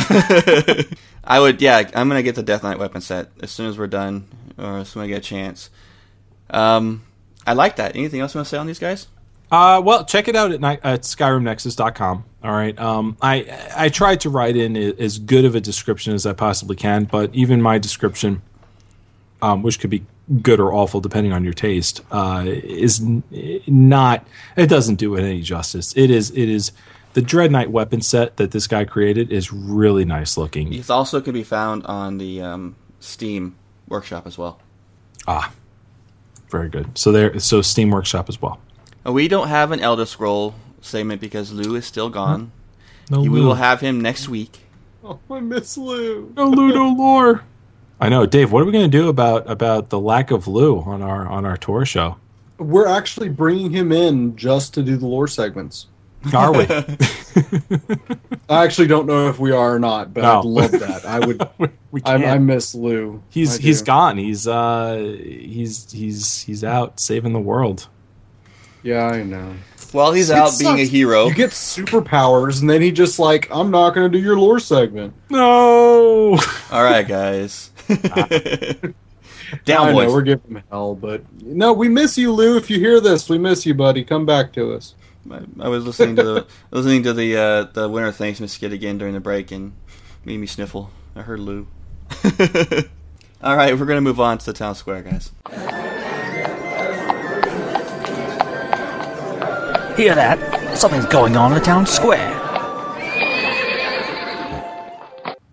I would, yeah, I'm going to get the Death Knight weapon set as soon as we're done, or as soon as I get a chance. Um, I like that. Anything else you want to say on these guys? Uh, well, check it out at, at Skyrim Nexus dot com. All right. Um, I I tried to write in as good of a description as I possibly can, but even my description, um, which could be good or awful depending on your taste, uh, is not. It doesn't do it any justice. It is. It is the Dread Knight weapon set that this guy created is really nice looking. It's also can be found on the um, Steam Workshop as well. Ah, very good. So there. So Steam Workshop as well. We don't have an Elder Scroll segment because Lou is still gone. No, we Lou. will have him next week. Oh, I miss Lou. No Lou, no lore. I know, Dave. What are we going to do about, about the lack of Lou on our on our tour show? We're actually bringing him in just to do the lore segments. Are we? I actually don't know if we are or not, but no. I'd love that. I would. we I, I miss Lou. He's he's gone. He's uh he's he's he's out saving the world. Yeah, I know. Well, he's it out sucks. being a hero. You get superpowers, and then he just like, I'm not going to do your lore segment. No! All right, guys. Down, I boys. Know, we're giving him hell, but... No, we miss you, Lou. If you hear this, we miss you, buddy. Come back to us. I, I was listening to the listening to the, uh, the Winter Thanksgiving skit again during the break, and made me sniffle. I heard Lou. All right, we're going to move on to the town square, guys. Hear that? Something's going on in the town square.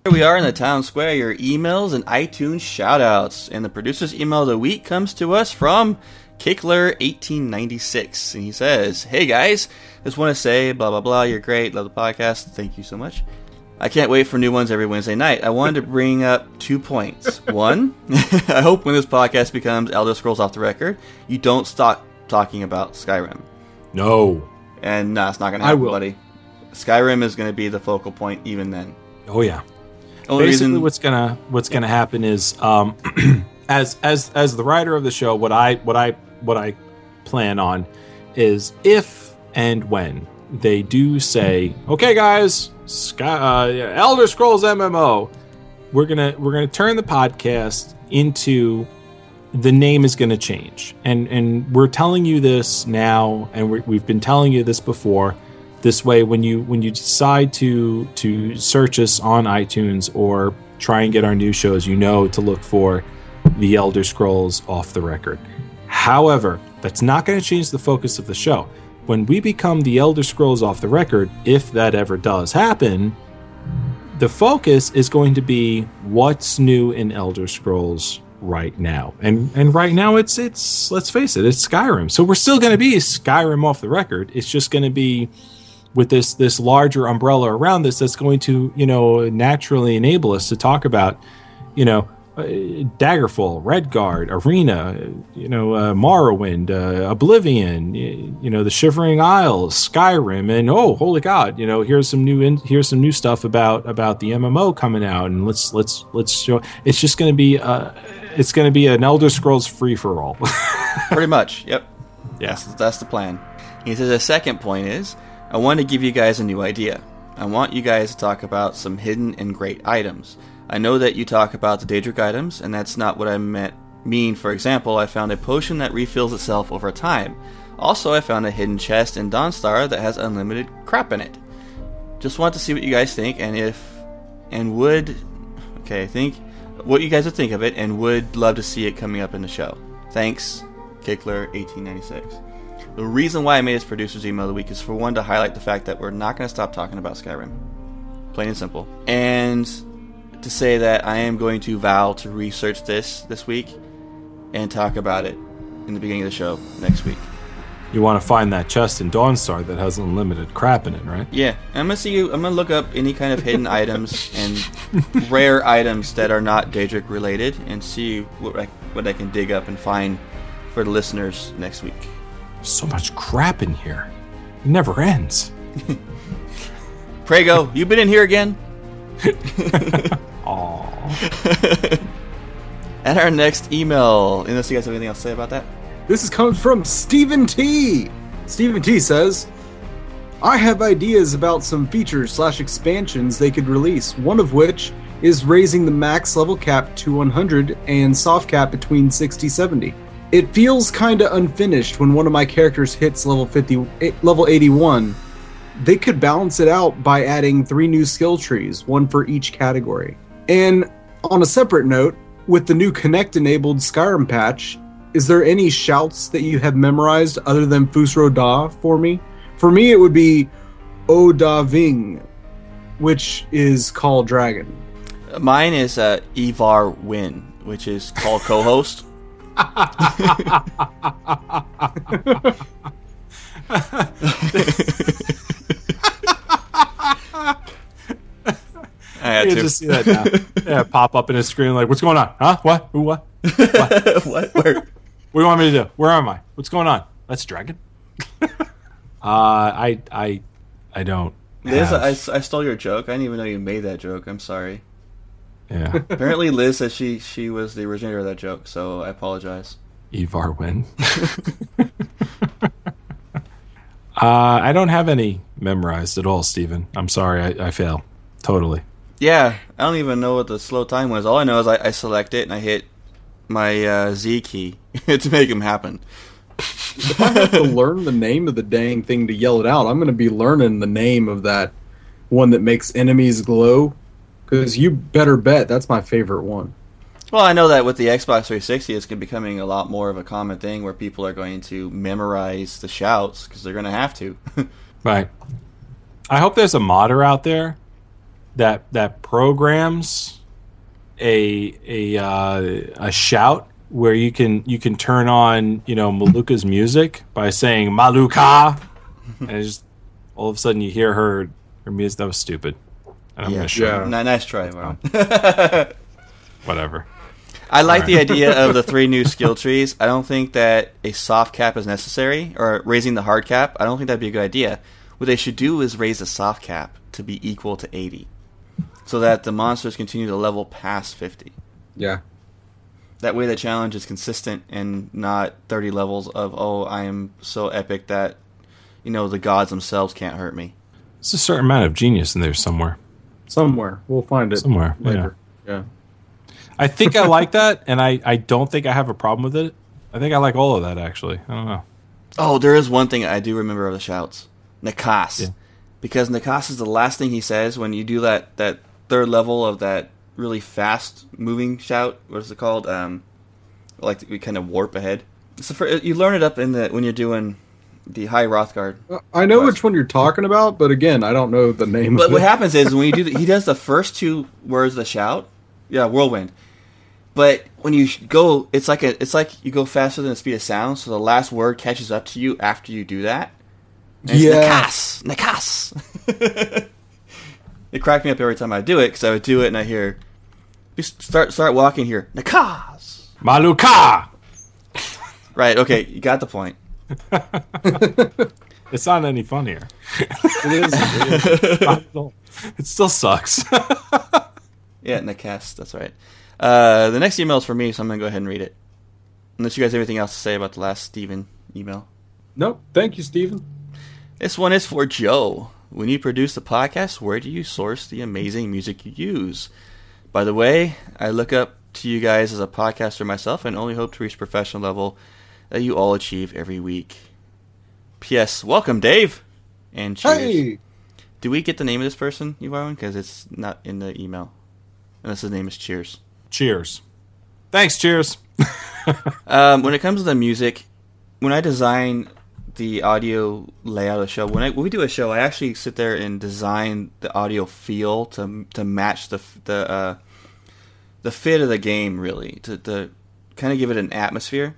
Here we are in the town square. Your emails and iTunes shoutouts. And the producer's email of the week comes to us from Kickler eighteen ninety-six, and he says, "Hey guys, just want to say blah blah blah, you're great, love the podcast, thank you so much. I can't wait for new ones every Wednesday night. I wanted to bring up two points. One, I hope when this podcast becomes Elder Scrolls Off the Record, you don't stop talking about Skyrim." No. And no, it's not going to happen, I will. buddy. Skyrim is going to be the focal point even then. Oh, yeah. Only Basically, reason... what's gonna what's yeah. gonna happen is, um, as as as the writer of the show, what I what I what I plan on is if and when they do say, "Okay, guys, Sky, uh, Elder Scrolls M M O," we're gonna we're gonna turn the podcast into the name is gonna change, and and we're telling you this now, and we're, we've been telling you this before. This way, when you when you decide to to search us on iTunes or try and get our new shows, you know to look for the Elder Scrolls Off the Record. However, that's not going to change the focus of the show. When we become the Elder Scrolls Off the Record, if that ever does happen, the focus is going to be what's new in Elder Scrolls right now. And and right now, it's it's let's face it, it's Skyrim. So we're still going to be Skyrim Off the Record. It's just going to be with this this larger umbrella around this that's going to, you know, naturally enable us to talk about, you know, uh, Daggerfall, Redguard, Arena, you know, uh, Morrowind, uh, Oblivion, you, you know, the Shivering Isles, Skyrim, and oh, holy God, you know, here's some new in, here's some new stuff about about the M M O coming out, and let's let's let's show. It's just going to be uh, it's going to be an Elder Scrolls free for all, pretty much. Yep. Yes, yeah. That's the plan. He says a second point is, I want to give you guys a new idea. I want you guys to talk about some hidden and great items. I know that you talk about the Daedric items, and that's not what I meant. mean. For example, I found a potion that refills itself over time. Also, I found a hidden chest in Dawnstar that has unlimited crap in it. Just want to see what you guys think, and if, and would, okay, think what you guys would think of it, and would love to see it coming up in the show. Thanks, Kickler eighteen ninety-six. The reason why I made this producer's email of the week is, for one, to highlight the fact that we're not going to stop talking about Skyrim. Plain and simple. And to say that I am going to vow to research this this week and talk about it in the beginning of the show next week. You want to find that chest in Dawnstar that has unlimited crap in it, right? Yeah. I'm going to see you. I'm going to look up any kind of hidden items and rare items that are not Daedric related and see what I, what I can dig up and find for the listeners next week. So much crap in here. It never ends. Prego, you been in here again? Aww. And our next email. Unless you guys have anything else to say about that? This is coming from Stephen T. Stephen T says, I have ideas about some features slash expansions they could release, one of which is raising the max level cap to one hundred and soft cap between sixty to seventy. It feels kinda unfinished when one of my characters hits level fifty, level eighty-one. They could balance it out by adding three new skill trees, one for each category. And on a separate note, with the new Kinect-enabled Skyrim patch, is there any shouts that you have memorized other than Fusro Da for me? For me, it would be O Da Ving, which is Call Dragon. Mine is uh, Ivarwin, which is Call Co-Host. I had you to just see that now. Yeah, pop up in his screen like, what's going on? Huh? What? Who? What? What? What? Where? What do you want me to do? Where am I? What's going on? That's Dragon. uh, I, I, I don't. Liz, have... I, I stole your joke. I didn't even know you made that joke. I'm sorry. Yeah. Apparently, Liz says she, she was the originator of that joke, so I apologize. Ivarwin. uh, I don't have any memorized at all, Stephen. I'm sorry, I, I fail. Totally. Yeah, I don't even know what the slow time was. All I know is I, I select it and I hit my uh, Z key to make them happen. If I have to learn the name of the dang thing to yell it out, I'm going to be learning the name of that one that makes enemies glow. Because you better bet that's my favorite one. Well, I know that with the Xbox three sixty, it's going to be becoming a lot more of a common thing where people are going to memorize the shouts because they're going to have to. Right. I hope there's a modder out there that that programs a a uh, a shout where you can you can turn on, you know, Maluka's music by saying Maluka, and it's just all of a sudden you hear her her music. That was stupid. And I'm yeah, gonna show yeah. you. No, nice try, Marlon. Oh. Whatever. I like right. the idea of the three new skill trees. I don't think that a soft cap is necessary, or raising the hard cap. I don't think that'd be a good idea. What they should do is raise the soft cap to be equal to eighty, so that the monsters continue to level past fifty. Yeah. That way the challenge is consistent and not thirty levels of, oh, I am so epic that, you know, the gods themselves can't hurt me. There's a certain amount of genius in there somewhere. Somewhere. We'll find it. Somewhere. Later. Yeah. yeah. I think I like that, and I, I don't think I have a problem with it. I think I like all of that, actually. I don't know. Oh, there is one thing I do remember of the shouts. Nakas. Yeah. Because Nakas is the last thing he says when you do that, that third level of that really fast moving shout. What is it called? Um, like we kind of warp ahead. So for, you learn it up in the when you're doing the High Hrothgar. I know quest. Which one you're talking about, but again, I don't know the name. But of what it. happens is when you do, the, he does the first two words of the shout. Yeah, whirlwind. But when you go, it's like a, it's like you go faster than the speed of sound. So the last word catches up to you after you do that. And yeah. It's Nakas, Nakas. It cracked me up every time I do it because I would do it and I hear. Start start walking here. Nakas. Maluka. Right, okay, you got the point. It's not any funnier. It is. It, is. It still sucks. Yeah, Nakas, that's right. Uh, the next email is for me, so I'm going to go ahead and read it. Unless you guys have anything else to say about the last Steven email. Nope, thank you, Steven. This one is for Joe. When you produce the podcast, where do you source the amazing music you use? By the way, I look up to you guys as a podcaster myself and only hope to reach professional level that you all achieve every week. P S. Welcome, Dave. And cheers. Hey. Do we get the name of this person, Ivarwin? Because it's not in the email. Unless his name is Cheers. Cheers. Thanks, Cheers. um, when it comes to the music, when I design the audio layout of the show, when, I, when we do a show, I actually sit there and design the audio feel to to match the the uh, the fit of the game, really, to, to kind of give it an atmosphere.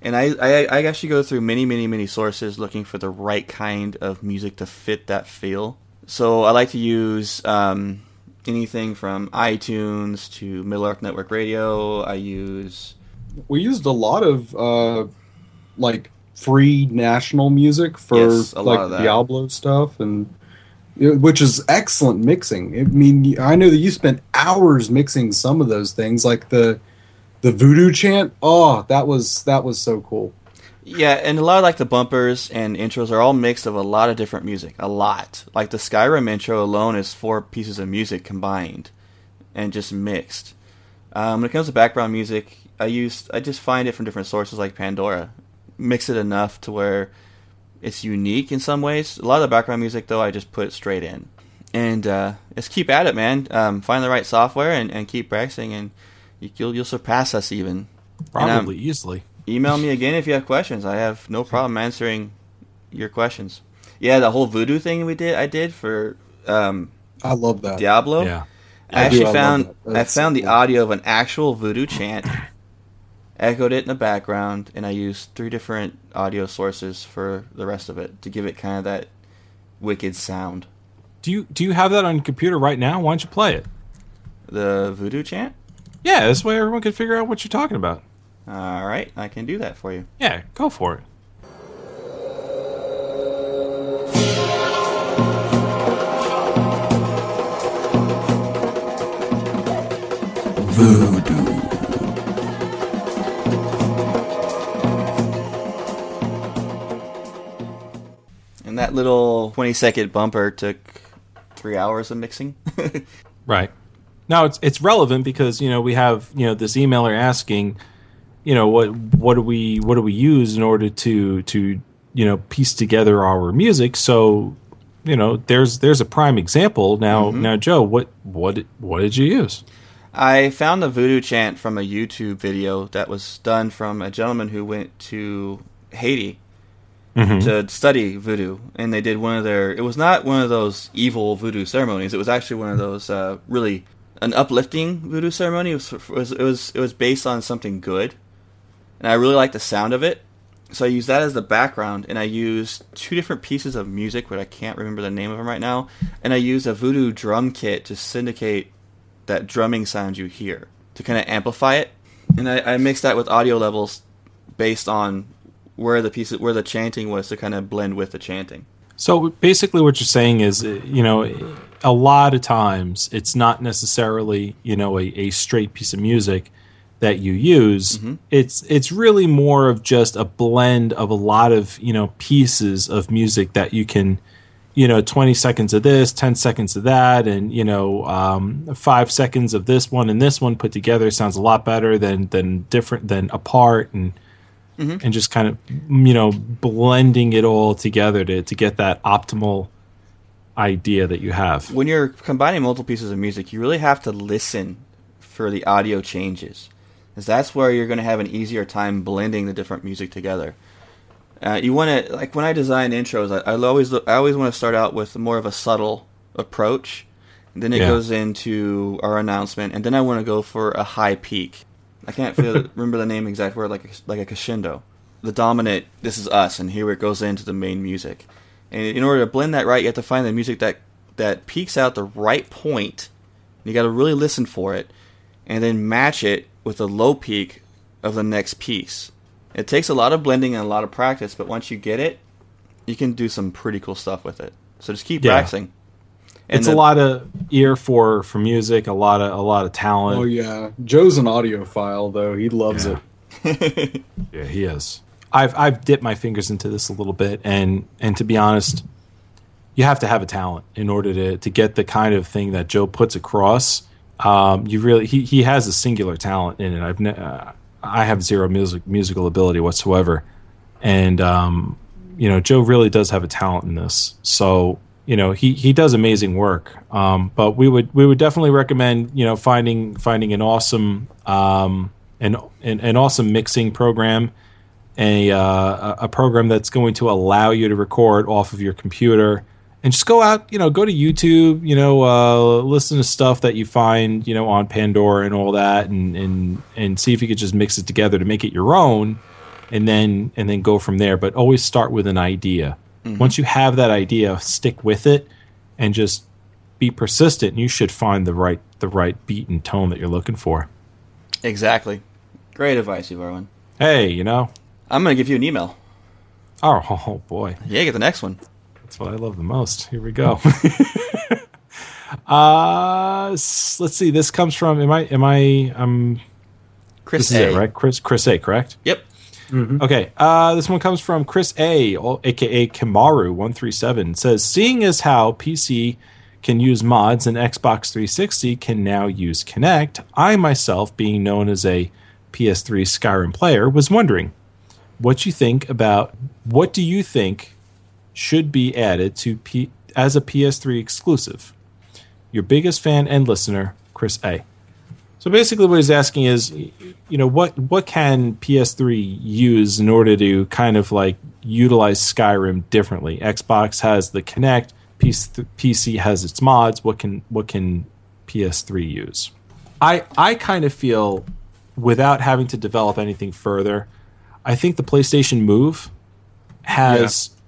And I, I, I actually go through many, many, many sources looking for the right kind of music to fit that feel. So I like to use um, anything from iTunes to Middle Earth Network Radio. I use... We used a lot of, uh, like... free national music for yes, like Diablo stuff, and which is excellent mixing. I mean, I know that you spent hours mixing some of those things, like the the voodoo chant. Oh, that was that was so cool. Yeah, and a lot of like the bumpers and intros are all mixed of a lot of different music. A lot, like the Skyrim intro alone is four pieces of music combined and just mixed. Um, when it comes to background music, I used I just find it from different sources like Pandora. Mix it enough to where it's unique in some ways. A lot of the background music, though, I just put straight in. And uh, just keep at it, man. Um, find the right software and, and keep practicing, and you'll you'll surpass us even. Probably um, easily. Email me again if you have questions. I have no problem answering your questions. Yeah, the whole voodoo thing we did, I did for. Um, I love that Diablo. Yeah, I, I actually do, I found I found the cool audio of an actual voodoo chant. Echoed it in the background, and I used three different audio sources for the rest of it to give it kind of that wicked sound. Do you do you have that on your computer right now? Why don't you play it? The voodoo chant? Yeah, this way everyone can figure out what you're talking about. All right, I can do that for you. Yeah, go for it. Voodoo. And that little twenty-second bumper took three hours of mixing. Right. Now, it's it's relevant because, you know, we have, you know, this emailer asking, you know, what what do we what do we use in order to to, you know, piece together our music? So, you know, there's there's a prime example. Now, mm-hmm. now Joe, what what what did you use? I found the voodoo chant from a YouTube video that was done from a gentleman who went to Haiti. Mm-hmm. To study voodoo, and they did one of their. It was not one of those evil voodoo ceremonies. It was actually one of those uh, really an uplifting voodoo ceremony. It was, it was, it was, it was based on something good, and I really liked the sound of it. So I used that as the background, and I used two different pieces of music, but I can't remember the name of them right now. And I used a voodoo drum kit to syndicate that drumming sound you hear, to kind of amplify it. And I, I mixed that with audio levels based on where the pieces, where the chanting was, to kind of blend with the chanting. So basically what you're saying is, you know, a lot of times it's not necessarily, you know, a, a straight piece of music that you use. Mm-hmm. It's it's really more of just a blend of a lot of, you know, pieces of music that you can, you know, twenty seconds of this, ten seconds of that, and, you know, um, five seconds of this one and this one put together sounds a lot better than than different than apart, and mm-hmm. and just kind of, you know, blending it all together to to get that optimal idea that you have. When you're combining multiple pieces of music, you really have to listen for the audio changes, because that's where you're going to have an easier time blending the different music together. Uh, you want to, like when I design intros, I, I always look, I always want to start out with more of a subtle approach. And then it yeah. goes into our announcement, and then I want to go for a high peak. I can't feel, remember the name exact word, like like a crescendo. The dominant, this is us, and here it goes into the main music. And in order to blend that right, you have to find the music that that peaks out the right point. You got to really listen for it, and then match it with a low peak of the next piece. It takes a lot of blending and a lot of practice, but once you get it, you can do some pretty cool stuff with it. So just keep yeah. practicing. And it's the, a lot of ear for, for music, a lot of a lot of talent. Oh yeah, Joe's an audiophile though; he loves yeah. it. Yeah, he is. I've I've dipped my fingers into this a little bit, and and to be honest, you have to have a talent in order to to get the kind of thing that Joe puts across. Um, you really he, he has a singular talent in it. I've ne- uh, I have zero music musical ability whatsoever, and um, you know, Joe really does have a talent in this. So you know, he, he does amazing work. Um, but we would we would definitely recommend, you know, finding finding an awesome um an an, an awesome mixing program, a uh, a program that's going to allow you to record off of your computer. And just go out, you know, go to YouTube, you know, uh, listen to stuff that you find, you know, on Pandora and all that, and, and and see if you could just mix it together to make it your own, and then and then go from there. But always start with an idea. Mm-hmm. Once you have that idea, stick with it, and just be persistent. And you should find the right the right beat and tone that you're looking for. Exactly. Great advice, Ivarwin. Hey, you know, I'm going to give you an email. Oh, oh boy. Yeah, get the next one. That's what I love the most. Here we go. uh, let's see. This comes from, am I, am I, um, Chris this A. Is it, right? Chris, Chris A, correct? Yep. Mm-hmm. Okay. Uh, this one comes from Chris A, aka Kimaru one three seven. Says, seeing as how P C can use mods and Xbox three sixty can now use Kinect, I myself, being known as a P S three Skyrim player, was wondering what you think about, what do you think should be added to P- as a P S three exclusive. Your biggest fan and listener, Chris A. So basically what he's asking is, you know, what what can P S three use in order to kind of like utilize Skyrim differently? Xbox has the Kinect, P C has its mods. What can what can P S three use? I I kind of feel, without having to develop anything further, I think the PlayStation Move has... Yeah.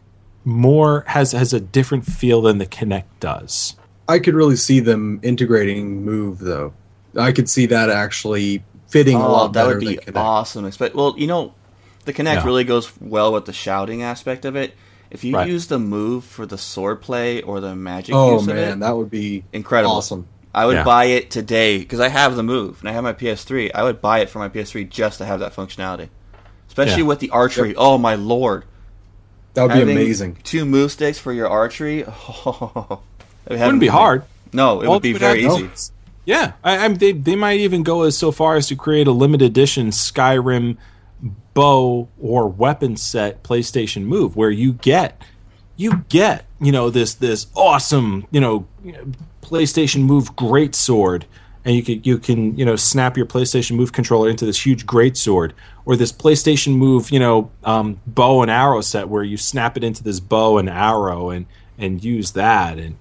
More has has a different feel than the Kinect does. I could really see them integrating Move though. I could see that actually fitting oh, a lot better. That would be than awesome. But well, you know, the Kinect yeah. really goes well with the shouting aspect of it. If you right. use the Move for the swordplay or the magic oh, use man, of it, that would be incredible. Awesome. I would yeah. buy it today because I have the Move and I have my P S three. I would buy it for my P S three just to have that functionality, especially yeah. with the archery. Yep. Oh my lord. That would be Having amazing. Two move sticks for your archery. Oh, it wouldn't be hard. No, it All would be very easy. Notes. Yeah, I, I'm, they they might even go as so far as to create a limited edition Skyrim bow or weapon set PlayStation Move, where you get you get you know this this awesome you know PlayStation Move great sword. And you can you can you know snap your PlayStation Move controller into this huge greatsword, or this PlayStation Move you know um, bow and arrow set where you snap it into this bow and arrow and and use that, and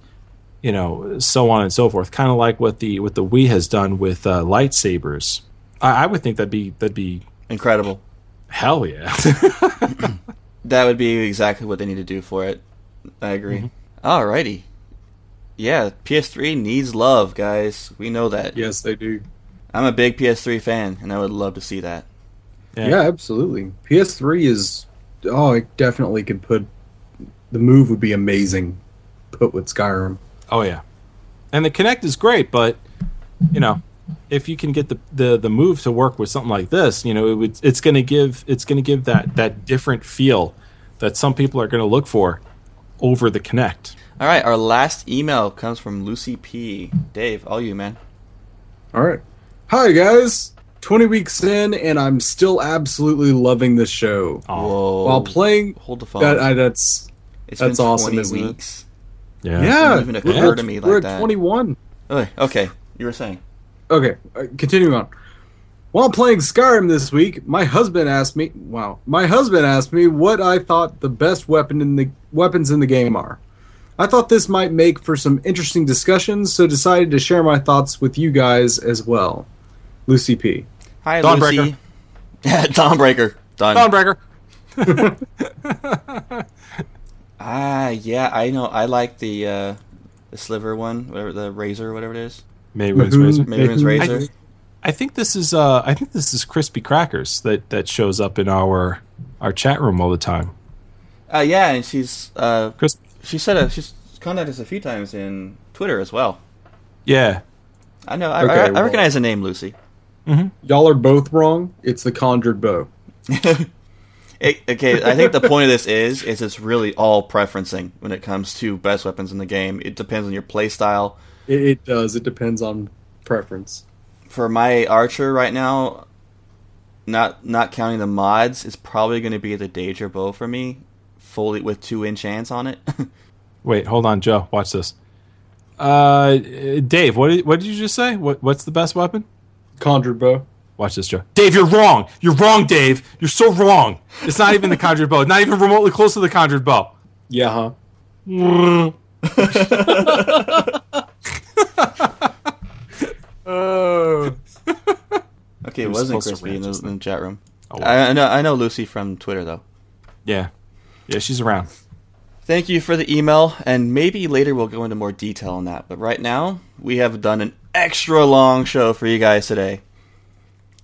you know, so on and so forth. Kind of like what the what the Wii has done with uh, lightsabers. I, I would think that'd be that'd be incredible. Hell yeah. That would be exactly what they need to do for it. I agree. Mm-hmm. Alrighty. Yeah, P S three needs love, guys. We know that. Yes, they do. I'm a big P S three fan, and I would love to see that. Yeah, yeah, absolutely. P S three is... Oh, it definitely could put... The Move would be amazing put with Skyrim. Oh, yeah. And the Kinect is great, but, you know, if you can get the, the, the Move to work with something like this, you know, it would, it's going to give it's going to give that, that different feel that some people are going to look for over the Kinect. All right, our last email comes from Lucy P. Dave, all you, man. All right. Hi, guys. twenty weeks in, and I'm still absolutely loving this show. Whoa. While playing... Hold the phone. That, I, that's it's that's been awesome, isn't weeks. It? Yeah. Yeah. It even occur yeah. to me like we're that. At twenty-one. Okay, you were saying. Okay, uh, continuing on. While playing Skyrim this week, my husband asked me... Wow. My husband asked me what I thought the best weapon in the weapons in the game are. I thought this might make for some interesting discussions, so decided to share my thoughts with you guys as well. Lucy P. Hi, Dawnbreaker. Lucy. Dawnbreaker. Dawnbreaker. Dawnbreaker. Ah, yeah, I know. I like the uh, the sliver one, whatever the razor, whatever it is. Maywin's razor. Maywin's razor. I, I think this is uh, I think this is Crispy Crackers that, that shows up in our our chat room all the time. Uh, yeah, and she's uh, Crispy. She said uh, she's contacted us a few times in Twitter as well. Yeah, I know. I, okay, I, I well. recognize the name, Lucy. Mm-hmm. Y'all are both wrong. It's the conjured bow. it, okay, I think the point of this is is it's really all preferencing when it comes to best weapons in the game. It depends on your play style. It, it does. It depends on preference. For my archer right now, not not counting the mods, it's probably going to be the Daedric bow for me. Fully with two enchants on it. Wait, hold on, Joe. Watch this. Uh, Dave, what did, what did you just say? What what's the best weapon? Conjured bow. Watch this, Joe. Dave, you're wrong. You're wrong, Dave. You're so wrong. It's not even the conjured bow. It's not even remotely close to the conjured bow. Yeah, huh? Oh. Okay, it, it wasn't Crispy in the, in the chat room. Oh, wow. I, I know. I know Lucy from Twitter though. Yeah. Yeah, she's around. Thank you for the email, and maybe later we'll go into more detail on that. But right now, we have done an extra long show for you guys today.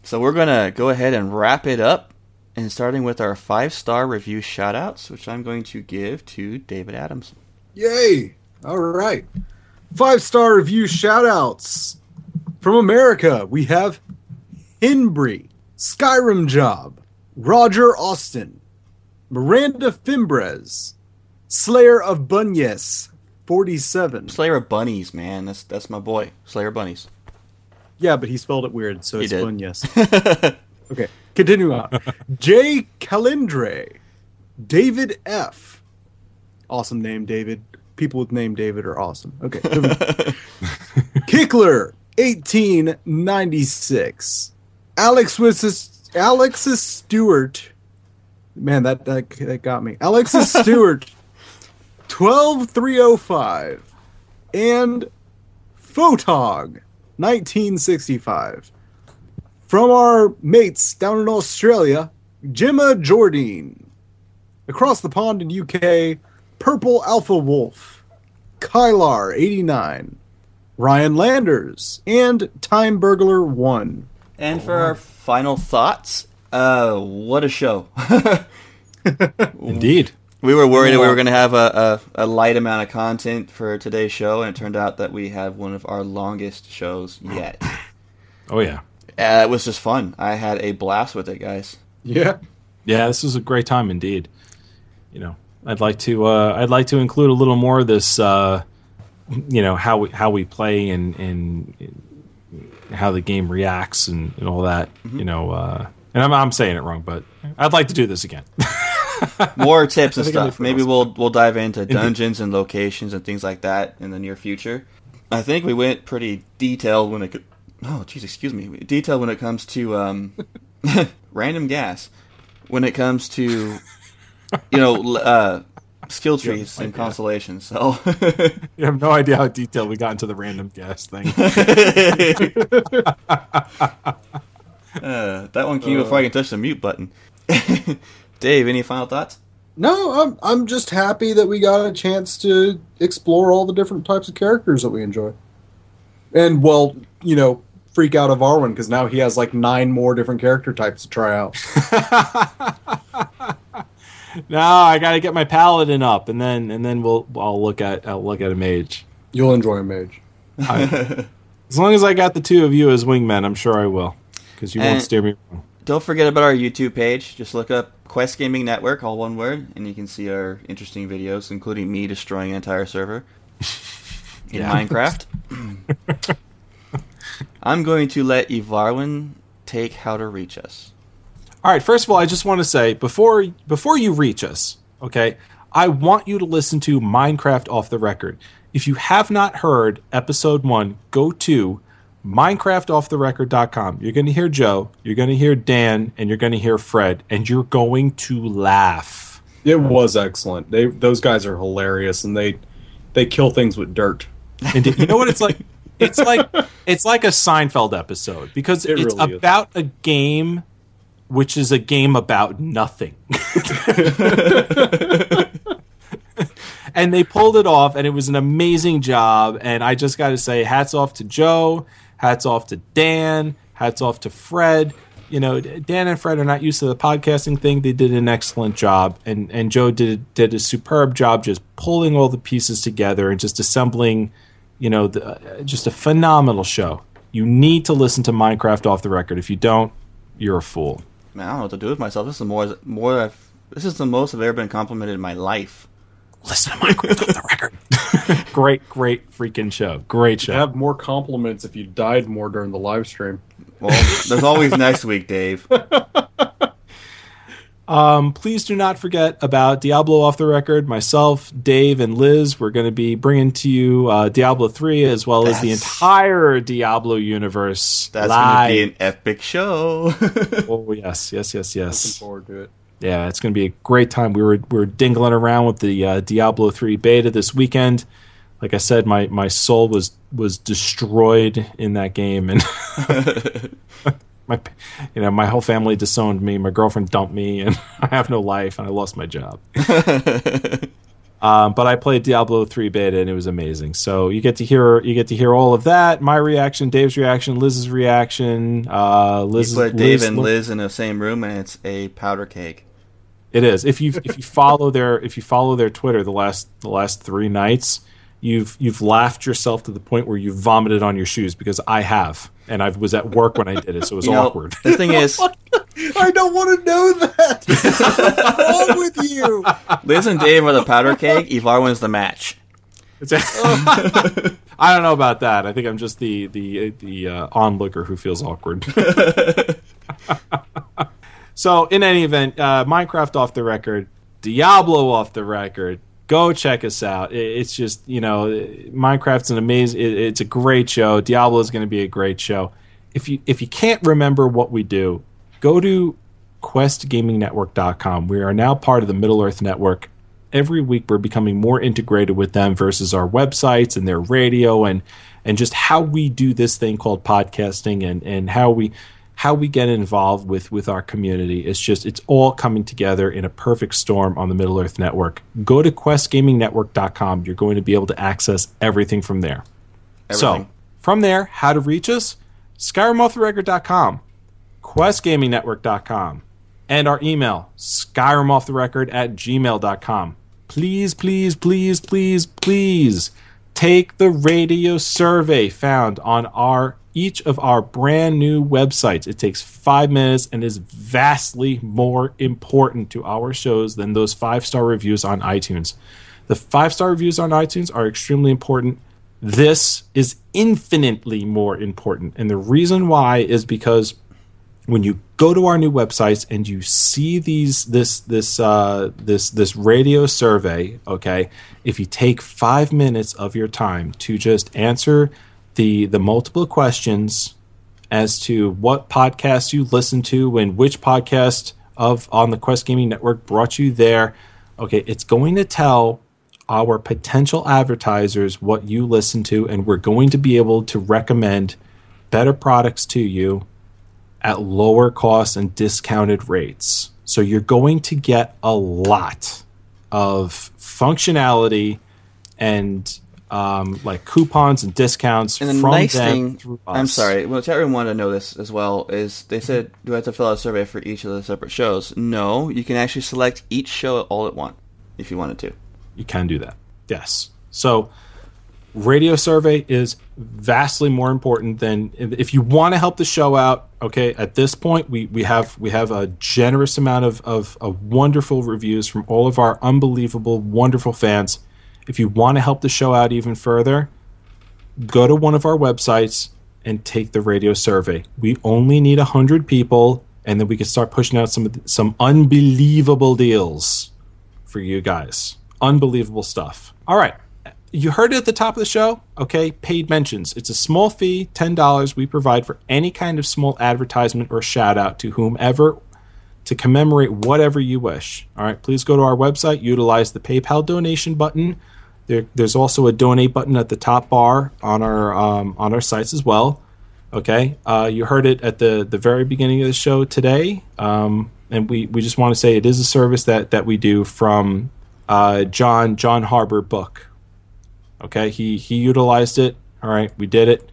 So we're going to go ahead and wrap it up, and starting with our five-star review shout-outs, which I'm going to give to David Adams. Yay! All right. Five-star review shout-outs. From America, we have Hinbry, Skyrim Job, Roger Austin, Miranda Fimbres, Slayer of Bunnies, forty-seven. Slayer of Bunnies, man. That's that's my boy. Slayer of Bunnies. Yeah, but he spelled it weird, so he it's Bunnies. Okay, continue on. Jay Calendre, David F. Awesome name, David. People with name David are awesome. Okay. Kickler, eighteen ninety-six. Alex with Alexis Stewart. Man, that, that that got me. Alexis Stewart, twelve three oh five, and Photog, nineteen sixty-five. From our mates down in Australia, Gemma Jordine. Across the pond in U K, Purple Alpha Wolf, Kylar, eighty-nine, Ryan Landers, and Time Burglar one. And for our final thoughts... Uh, what a show. Indeed. We were worried that we were going to have a, a, a light amount of content for today's show, and it turned out that we have one of our longest shows yet. Oh, yeah. Uh, it was just fun. I had a blast with it, guys. Yeah. Yeah, this was a great time indeed. You know, I'd like to uh, I'd like to include a little more of this, uh, you know, how we, how we play and, and how the game reacts and, and all that, mm-hmm. you know, uh, and I'm I'm saying it wrong, but I'd like to do this again. More tips and stuff. Maybe we'll we'll dive into dungeons and locations and things like that in the near future. I think we went pretty detailed when it could, oh geez, excuse me, detailed when it comes to um, random gas. When it comes to you know uh, skill trees and constellations. So you have no idea how detailed we got into the random guess thing. uh, that one came uh, before I can touch the mute button. Dave, any final thoughts? No, I'm I'm just happy that we got a chance to explore all the different types of characters that we enjoy. And, well, you know, freak out Ivarwin, because now he has like nine more different character types to try out. No, I got to get my paladin up, and then and then we'll I'll look at I'll look at a mage. You'll enjoy a mage. I, as long as I got the two of you as wingmen, I'm sure I will, because you and won't steer me wrong. Don't forget about our YouTube page. Just look up Quest Gaming Network, all one word, and you can see our interesting videos, including me destroying an entire server in Minecraft. I'm going to let Ivarwin take how to reach us. All right, first of all, I just want to say, before before you reach us, okay, I want you to listen to Minecraft Off the Record. If you have not heard episode one, go to Minecraft Off The Record dot com. You're going to hear Joe, you're going to hear Dan, and you're going to hear Fred, and you're going to laugh. It was excellent. They, those guys are hilarious, and they they kill things with dirt. And you know what it's like? It's like it's like a Seinfeld episode, because it it's really about is. a game which is a game about nothing. And they pulled it off, and it was an amazing job. And I just got to say, hats off to Joe, hats off to Dan, hats off to Fred. You know, Dan and Fred are not used to the podcasting thing. They did an excellent job, and and Joe did did a superb job just pulling all the pieces together and just assembling, you know, the, just a phenomenal show. You need to listen to Minecraft Off the Record. If you don't, you're a fool. Man, I don't know what to do with myself. This is the more more I've, this is the most I've ever been complimented in my life. Listen to Minecraft Off the Record. Great, great freaking show. Great show. You'd have more compliments if you died more during the live stream. Well, there's always next week, Dave. Um, please do not forget about Diablo Off the Record. Myself, Dave, and Liz, we're going to be bringing to you uh, Diablo three as well that's, as the entire Diablo universe. That's going to be an epic show. Oh, yes, yes, yes, yes. Looking forward to it. Yeah, it's going to be a great time. We were we were dingling around with the uh, Diablo three beta this weekend. Like I said, my, my soul was was destroyed in that game, and my you know my whole family disowned me. My girlfriend dumped me, and I have no life, and I lost my job. Um, but I played Diablo three beta, and it was amazing. So you get to hear you get to hear all of that. My reaction, Dave's reaction, Liz's reaction. Uh, Liz, you put Dave Liz, and Liz in the same room, and it's a powder cake. It is. If you if you follow their if you follow their Twitter the last the last three nights, you've you've laughed yourself to the point where you vomited on your shoes, because I have, and I was at work when I did it, so it was you know, awkward. The thing is, I don't want to know that. What's wrong with you? Liz and Dave are the powder keg. Ivar wins the match. It's a- I don't know about that. I think I'm just the the the uh, onlooker who feels awkward. So, in any event, uh, Minecraft Off the Record, Diablo Off the Record. Go check us out. It's just, you know, Minecraft's an amazing. It's a great show. Diablo is going to be a great show. If you if you can't remember what we do, go to Quest Gaming Network dot com. We are now part of the Middle Earth Network. Every week we're becoming more integrated with them versus our websites and their radio and and just how we do this thing called podcasting and, and how we how we get involved with, with our community. It's just it's all coming together in a perfect storm on the Middle Earth Network. Go to Quest Gaming Network dot com. You're going to be able to access everything from there. Everything. So from there, how to reach us? Skyrim Off The Record dot com. Quest Gaming Network dot com, and our email, Skyrim Off The Record at gmail dot com. Please, please, please, please, please take the radio survey found on our each of our brand new websites. It takes five minutes and is vastly more important to our shows than those five-star reviews on iTunes. The five-star reviews on iTunes are extremely important. This is infinitely more important, and the reason why is because when you go to our new websites and you see these, this, this, uh, this, this radio survey, okay, if you take five minutes of your time to just answer the the multiple questions as to what podcasts you listen to and which podcast of on the Quest Gaming Network brought you there, Okay, it's going to tell our potential advertisers what you listen to, and we're going to be able to recommend better products to you at lower costs and discounted rates. So you're going to get a lot of functionality and um, like coupons and discounts. And the from nice them thing, through us. I'm sorry, well, chat room wanted to know this as well. Is they said, do I have to fill out a survey for each of the separate shows? No, you can actually select each show all at once if you wanted to. You can do that. Yes. So radio survey is vastly more important than if you want to help the show out. Okay, at this point, we, we have we have a generous amount of, of, of wonderful reviews from all of our unbelievable, wonderful fans. If you want to help the show out even further, go to one of our websites and take the radio survey. We only need one hundred people, and then we can start pushing out some of the, some unbelievable deals for you guys. Unbelievable stuff. All right. You heard it at the top of the show, okay? Paid mentions. It's a small fee, ten dollars we provide for any kind of small advertisement or shout-out to whomever to commemorate whatever you wish. All right, please go to our website, utilize the PayPal donation button. There, there's also a donate button at the top bar on our um, on our sites as well, okay? Uh, you heard it at the, the very beginning of the show today, um, and we, we just want to say it is a service that, that we do from uh, John John Harbour Book. Okay, he, he utilized it. All right, we did it.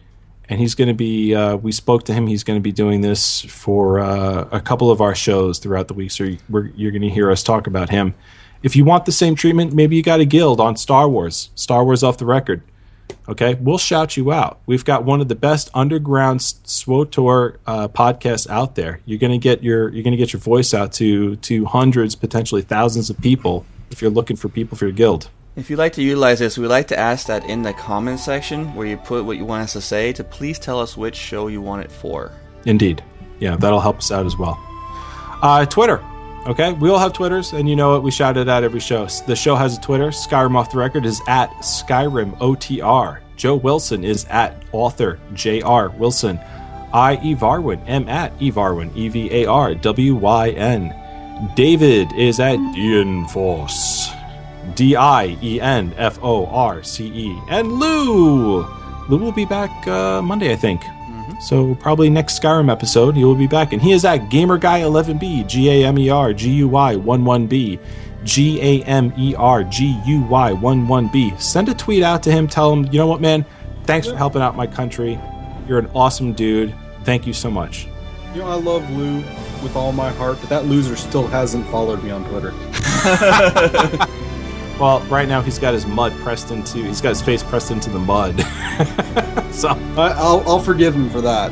And he's going to be, uh, we spoke to him. He's going to be doing this for uh, a couple of our shows throughout the week. So we're, you're going to hear us talk about him. If you want the same treatment, maybe you got a guild on Star Wars, Star Wars Off the Record. Okay, we'll shout you out. We've got one of the best underground S W O T O R uh, podcasts out there. You're going to get your you're going to get your voice out to to hundreds, potentially thousands of people if you're looking for people for your guild. If you'd like to utilize this, we'd like to ask that in the comment section where you put what you want us to say to please tell us which show you want it for. Indeed. Yeah, that'll help us out as well. Uh, Twitter. Okay, we all have Twitters, and you know it. We shout it out every show. The show has a Twitter. Skyrim Off the Record is at Skyrim O T R. Joe Wilson is at author J R Wilson. I, Ivarwin, am at Ivarwin, E V A R W Y N. David is at Dienforce. D I E N F O R C E. And Lou! Lou will be back uh, Monday, I think. Mm-hmm. So probably next Skyrim episode, he will be back. And he is at Gamer Guy eleven B, G A M E R G U Y one one B, G A M E R G U Y one one B. Send a tweet out to him. Tell him, you know what, man? Thanks for helping out my country. You're an awesome dude. Thank you so much. You know, I love Lou with all my heart, but that loser still hasn't followed me on Twitter. Well, right now he's got his mud pressed into, he's got his face pressed into the mud. So I, I'll, I'll forgive him for that.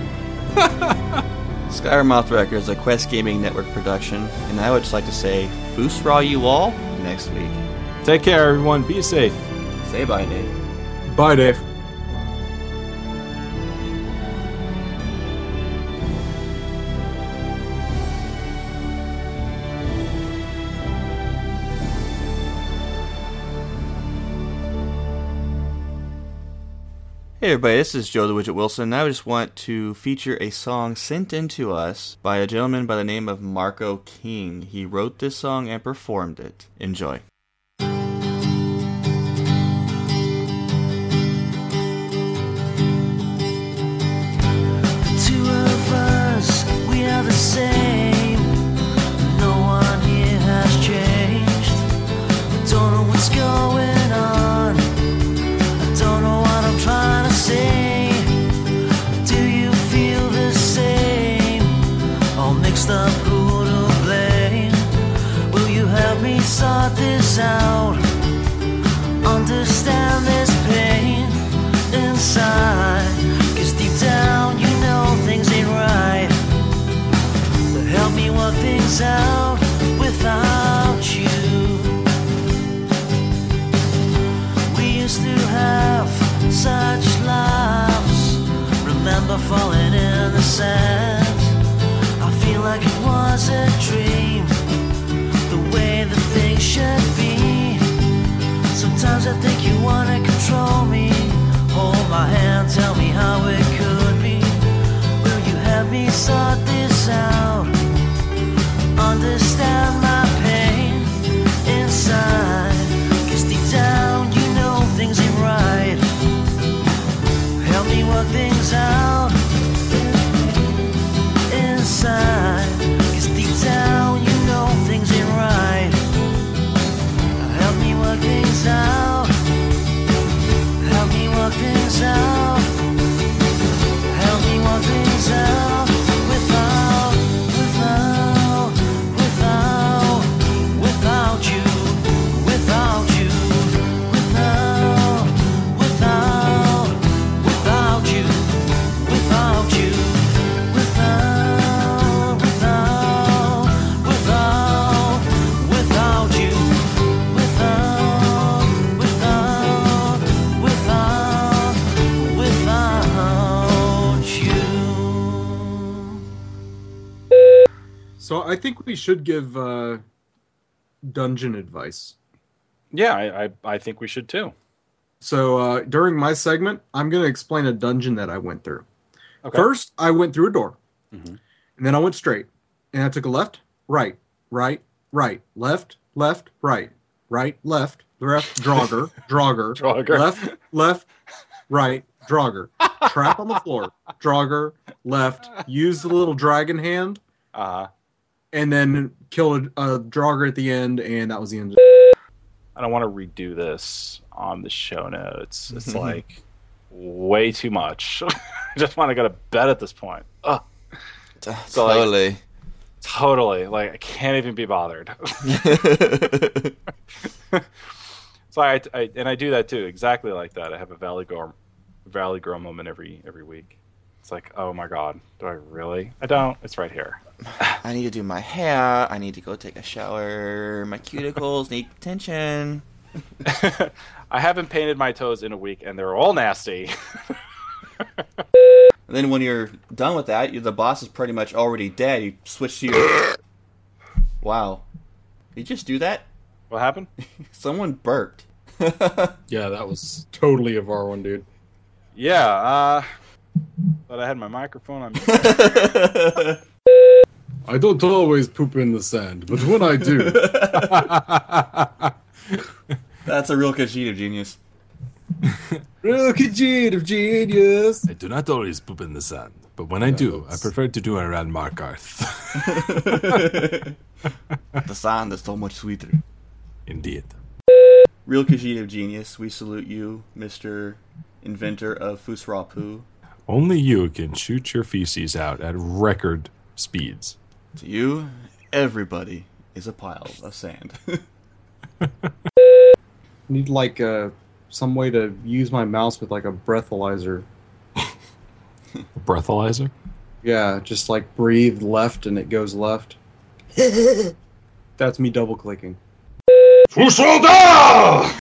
Skyrim Off the Record is a Quest Gaming Network production, and I would just like to say, Foos Raw you all next week. Take care, everyone. Be safe. Say bye, Dave. Bye, Dave. Hey everybody, this is Joe the Widget Wilson, and I just want to feature a song sent in to us by a gentleman by the name of Marco King. He wrote this song and performed it. Enjoy. The two of us, we are the same. No one here has changed. I don't know what's going on. I don't know what I'm trying to say, do you feel the same? All mixed up, who to blame? Will you help me sort this out? Understand this pain inside, 'cause deep down you know things ain't right. But help me work things out without you. We used to have such laughs, remember falling in the sand. I feel like it was a dream, the way that things should be. Sometimes I think you wanna control me. Hold my hand, tell me how it could be. Will you help me sort this out? Understand my pain inside. So I think we should give uh, dungeon advice. Yeah, I, I, I think we should too. So uh, during my segment, I'm going to explain a dungeon that I went through. Okay. First, I went through a door. Mm-hmm. And then I went straight. And I took a left, right, right, right, left, left, right, right, left, left, Draugr, Draugr, Draugr. left, left, right, Draugr. Trap on the floor, Draugr, left, use the little dragon hand. Uh-huh. And then killed a, a Draugr at the end, and that was the end of it. I don't want to redo this on the show notes. It's like way too much. I just want to go to bed at this point. Ugh. So totally. Like, totally. Like, I can't even be bothered. So I, I and I do that too, exactly like that. I have a Valley Girl, Valley Girl moment every every week. It's like, oh my god, do I really? I don't. It's right here. I need to do my hair. I need to go take a shower. My cuticles need attention. I haven't painted my toes in a week, and they're all nasty. And then when you're done with that, you're, the boss is pretty much already dead. You switch to your... Wow. Did you just do that? What happened? Someone burped. Yeah, that was totally a Ivarwin, dude. Yeah, uh... but I had my microphone on. I don't always poop in the sand, but when I do... That's a real Khajiit genius. Real Khajiit genius. I do not always poop in the sand, but when I do, I prefer to do around Markarth. The sand is so much sweeter. Indeed. Real Khajiit genius, we salute you, Mister Inventor of Fusrapu. Only you can shoot your feces out at record speeds. To you, everybody is a pile of sand. Need like a, some way to use my mouse with like a breathalyzer. A breathalyzer? Yeah, just like breathe left and it goes left. That's me double clicking. Fusolda!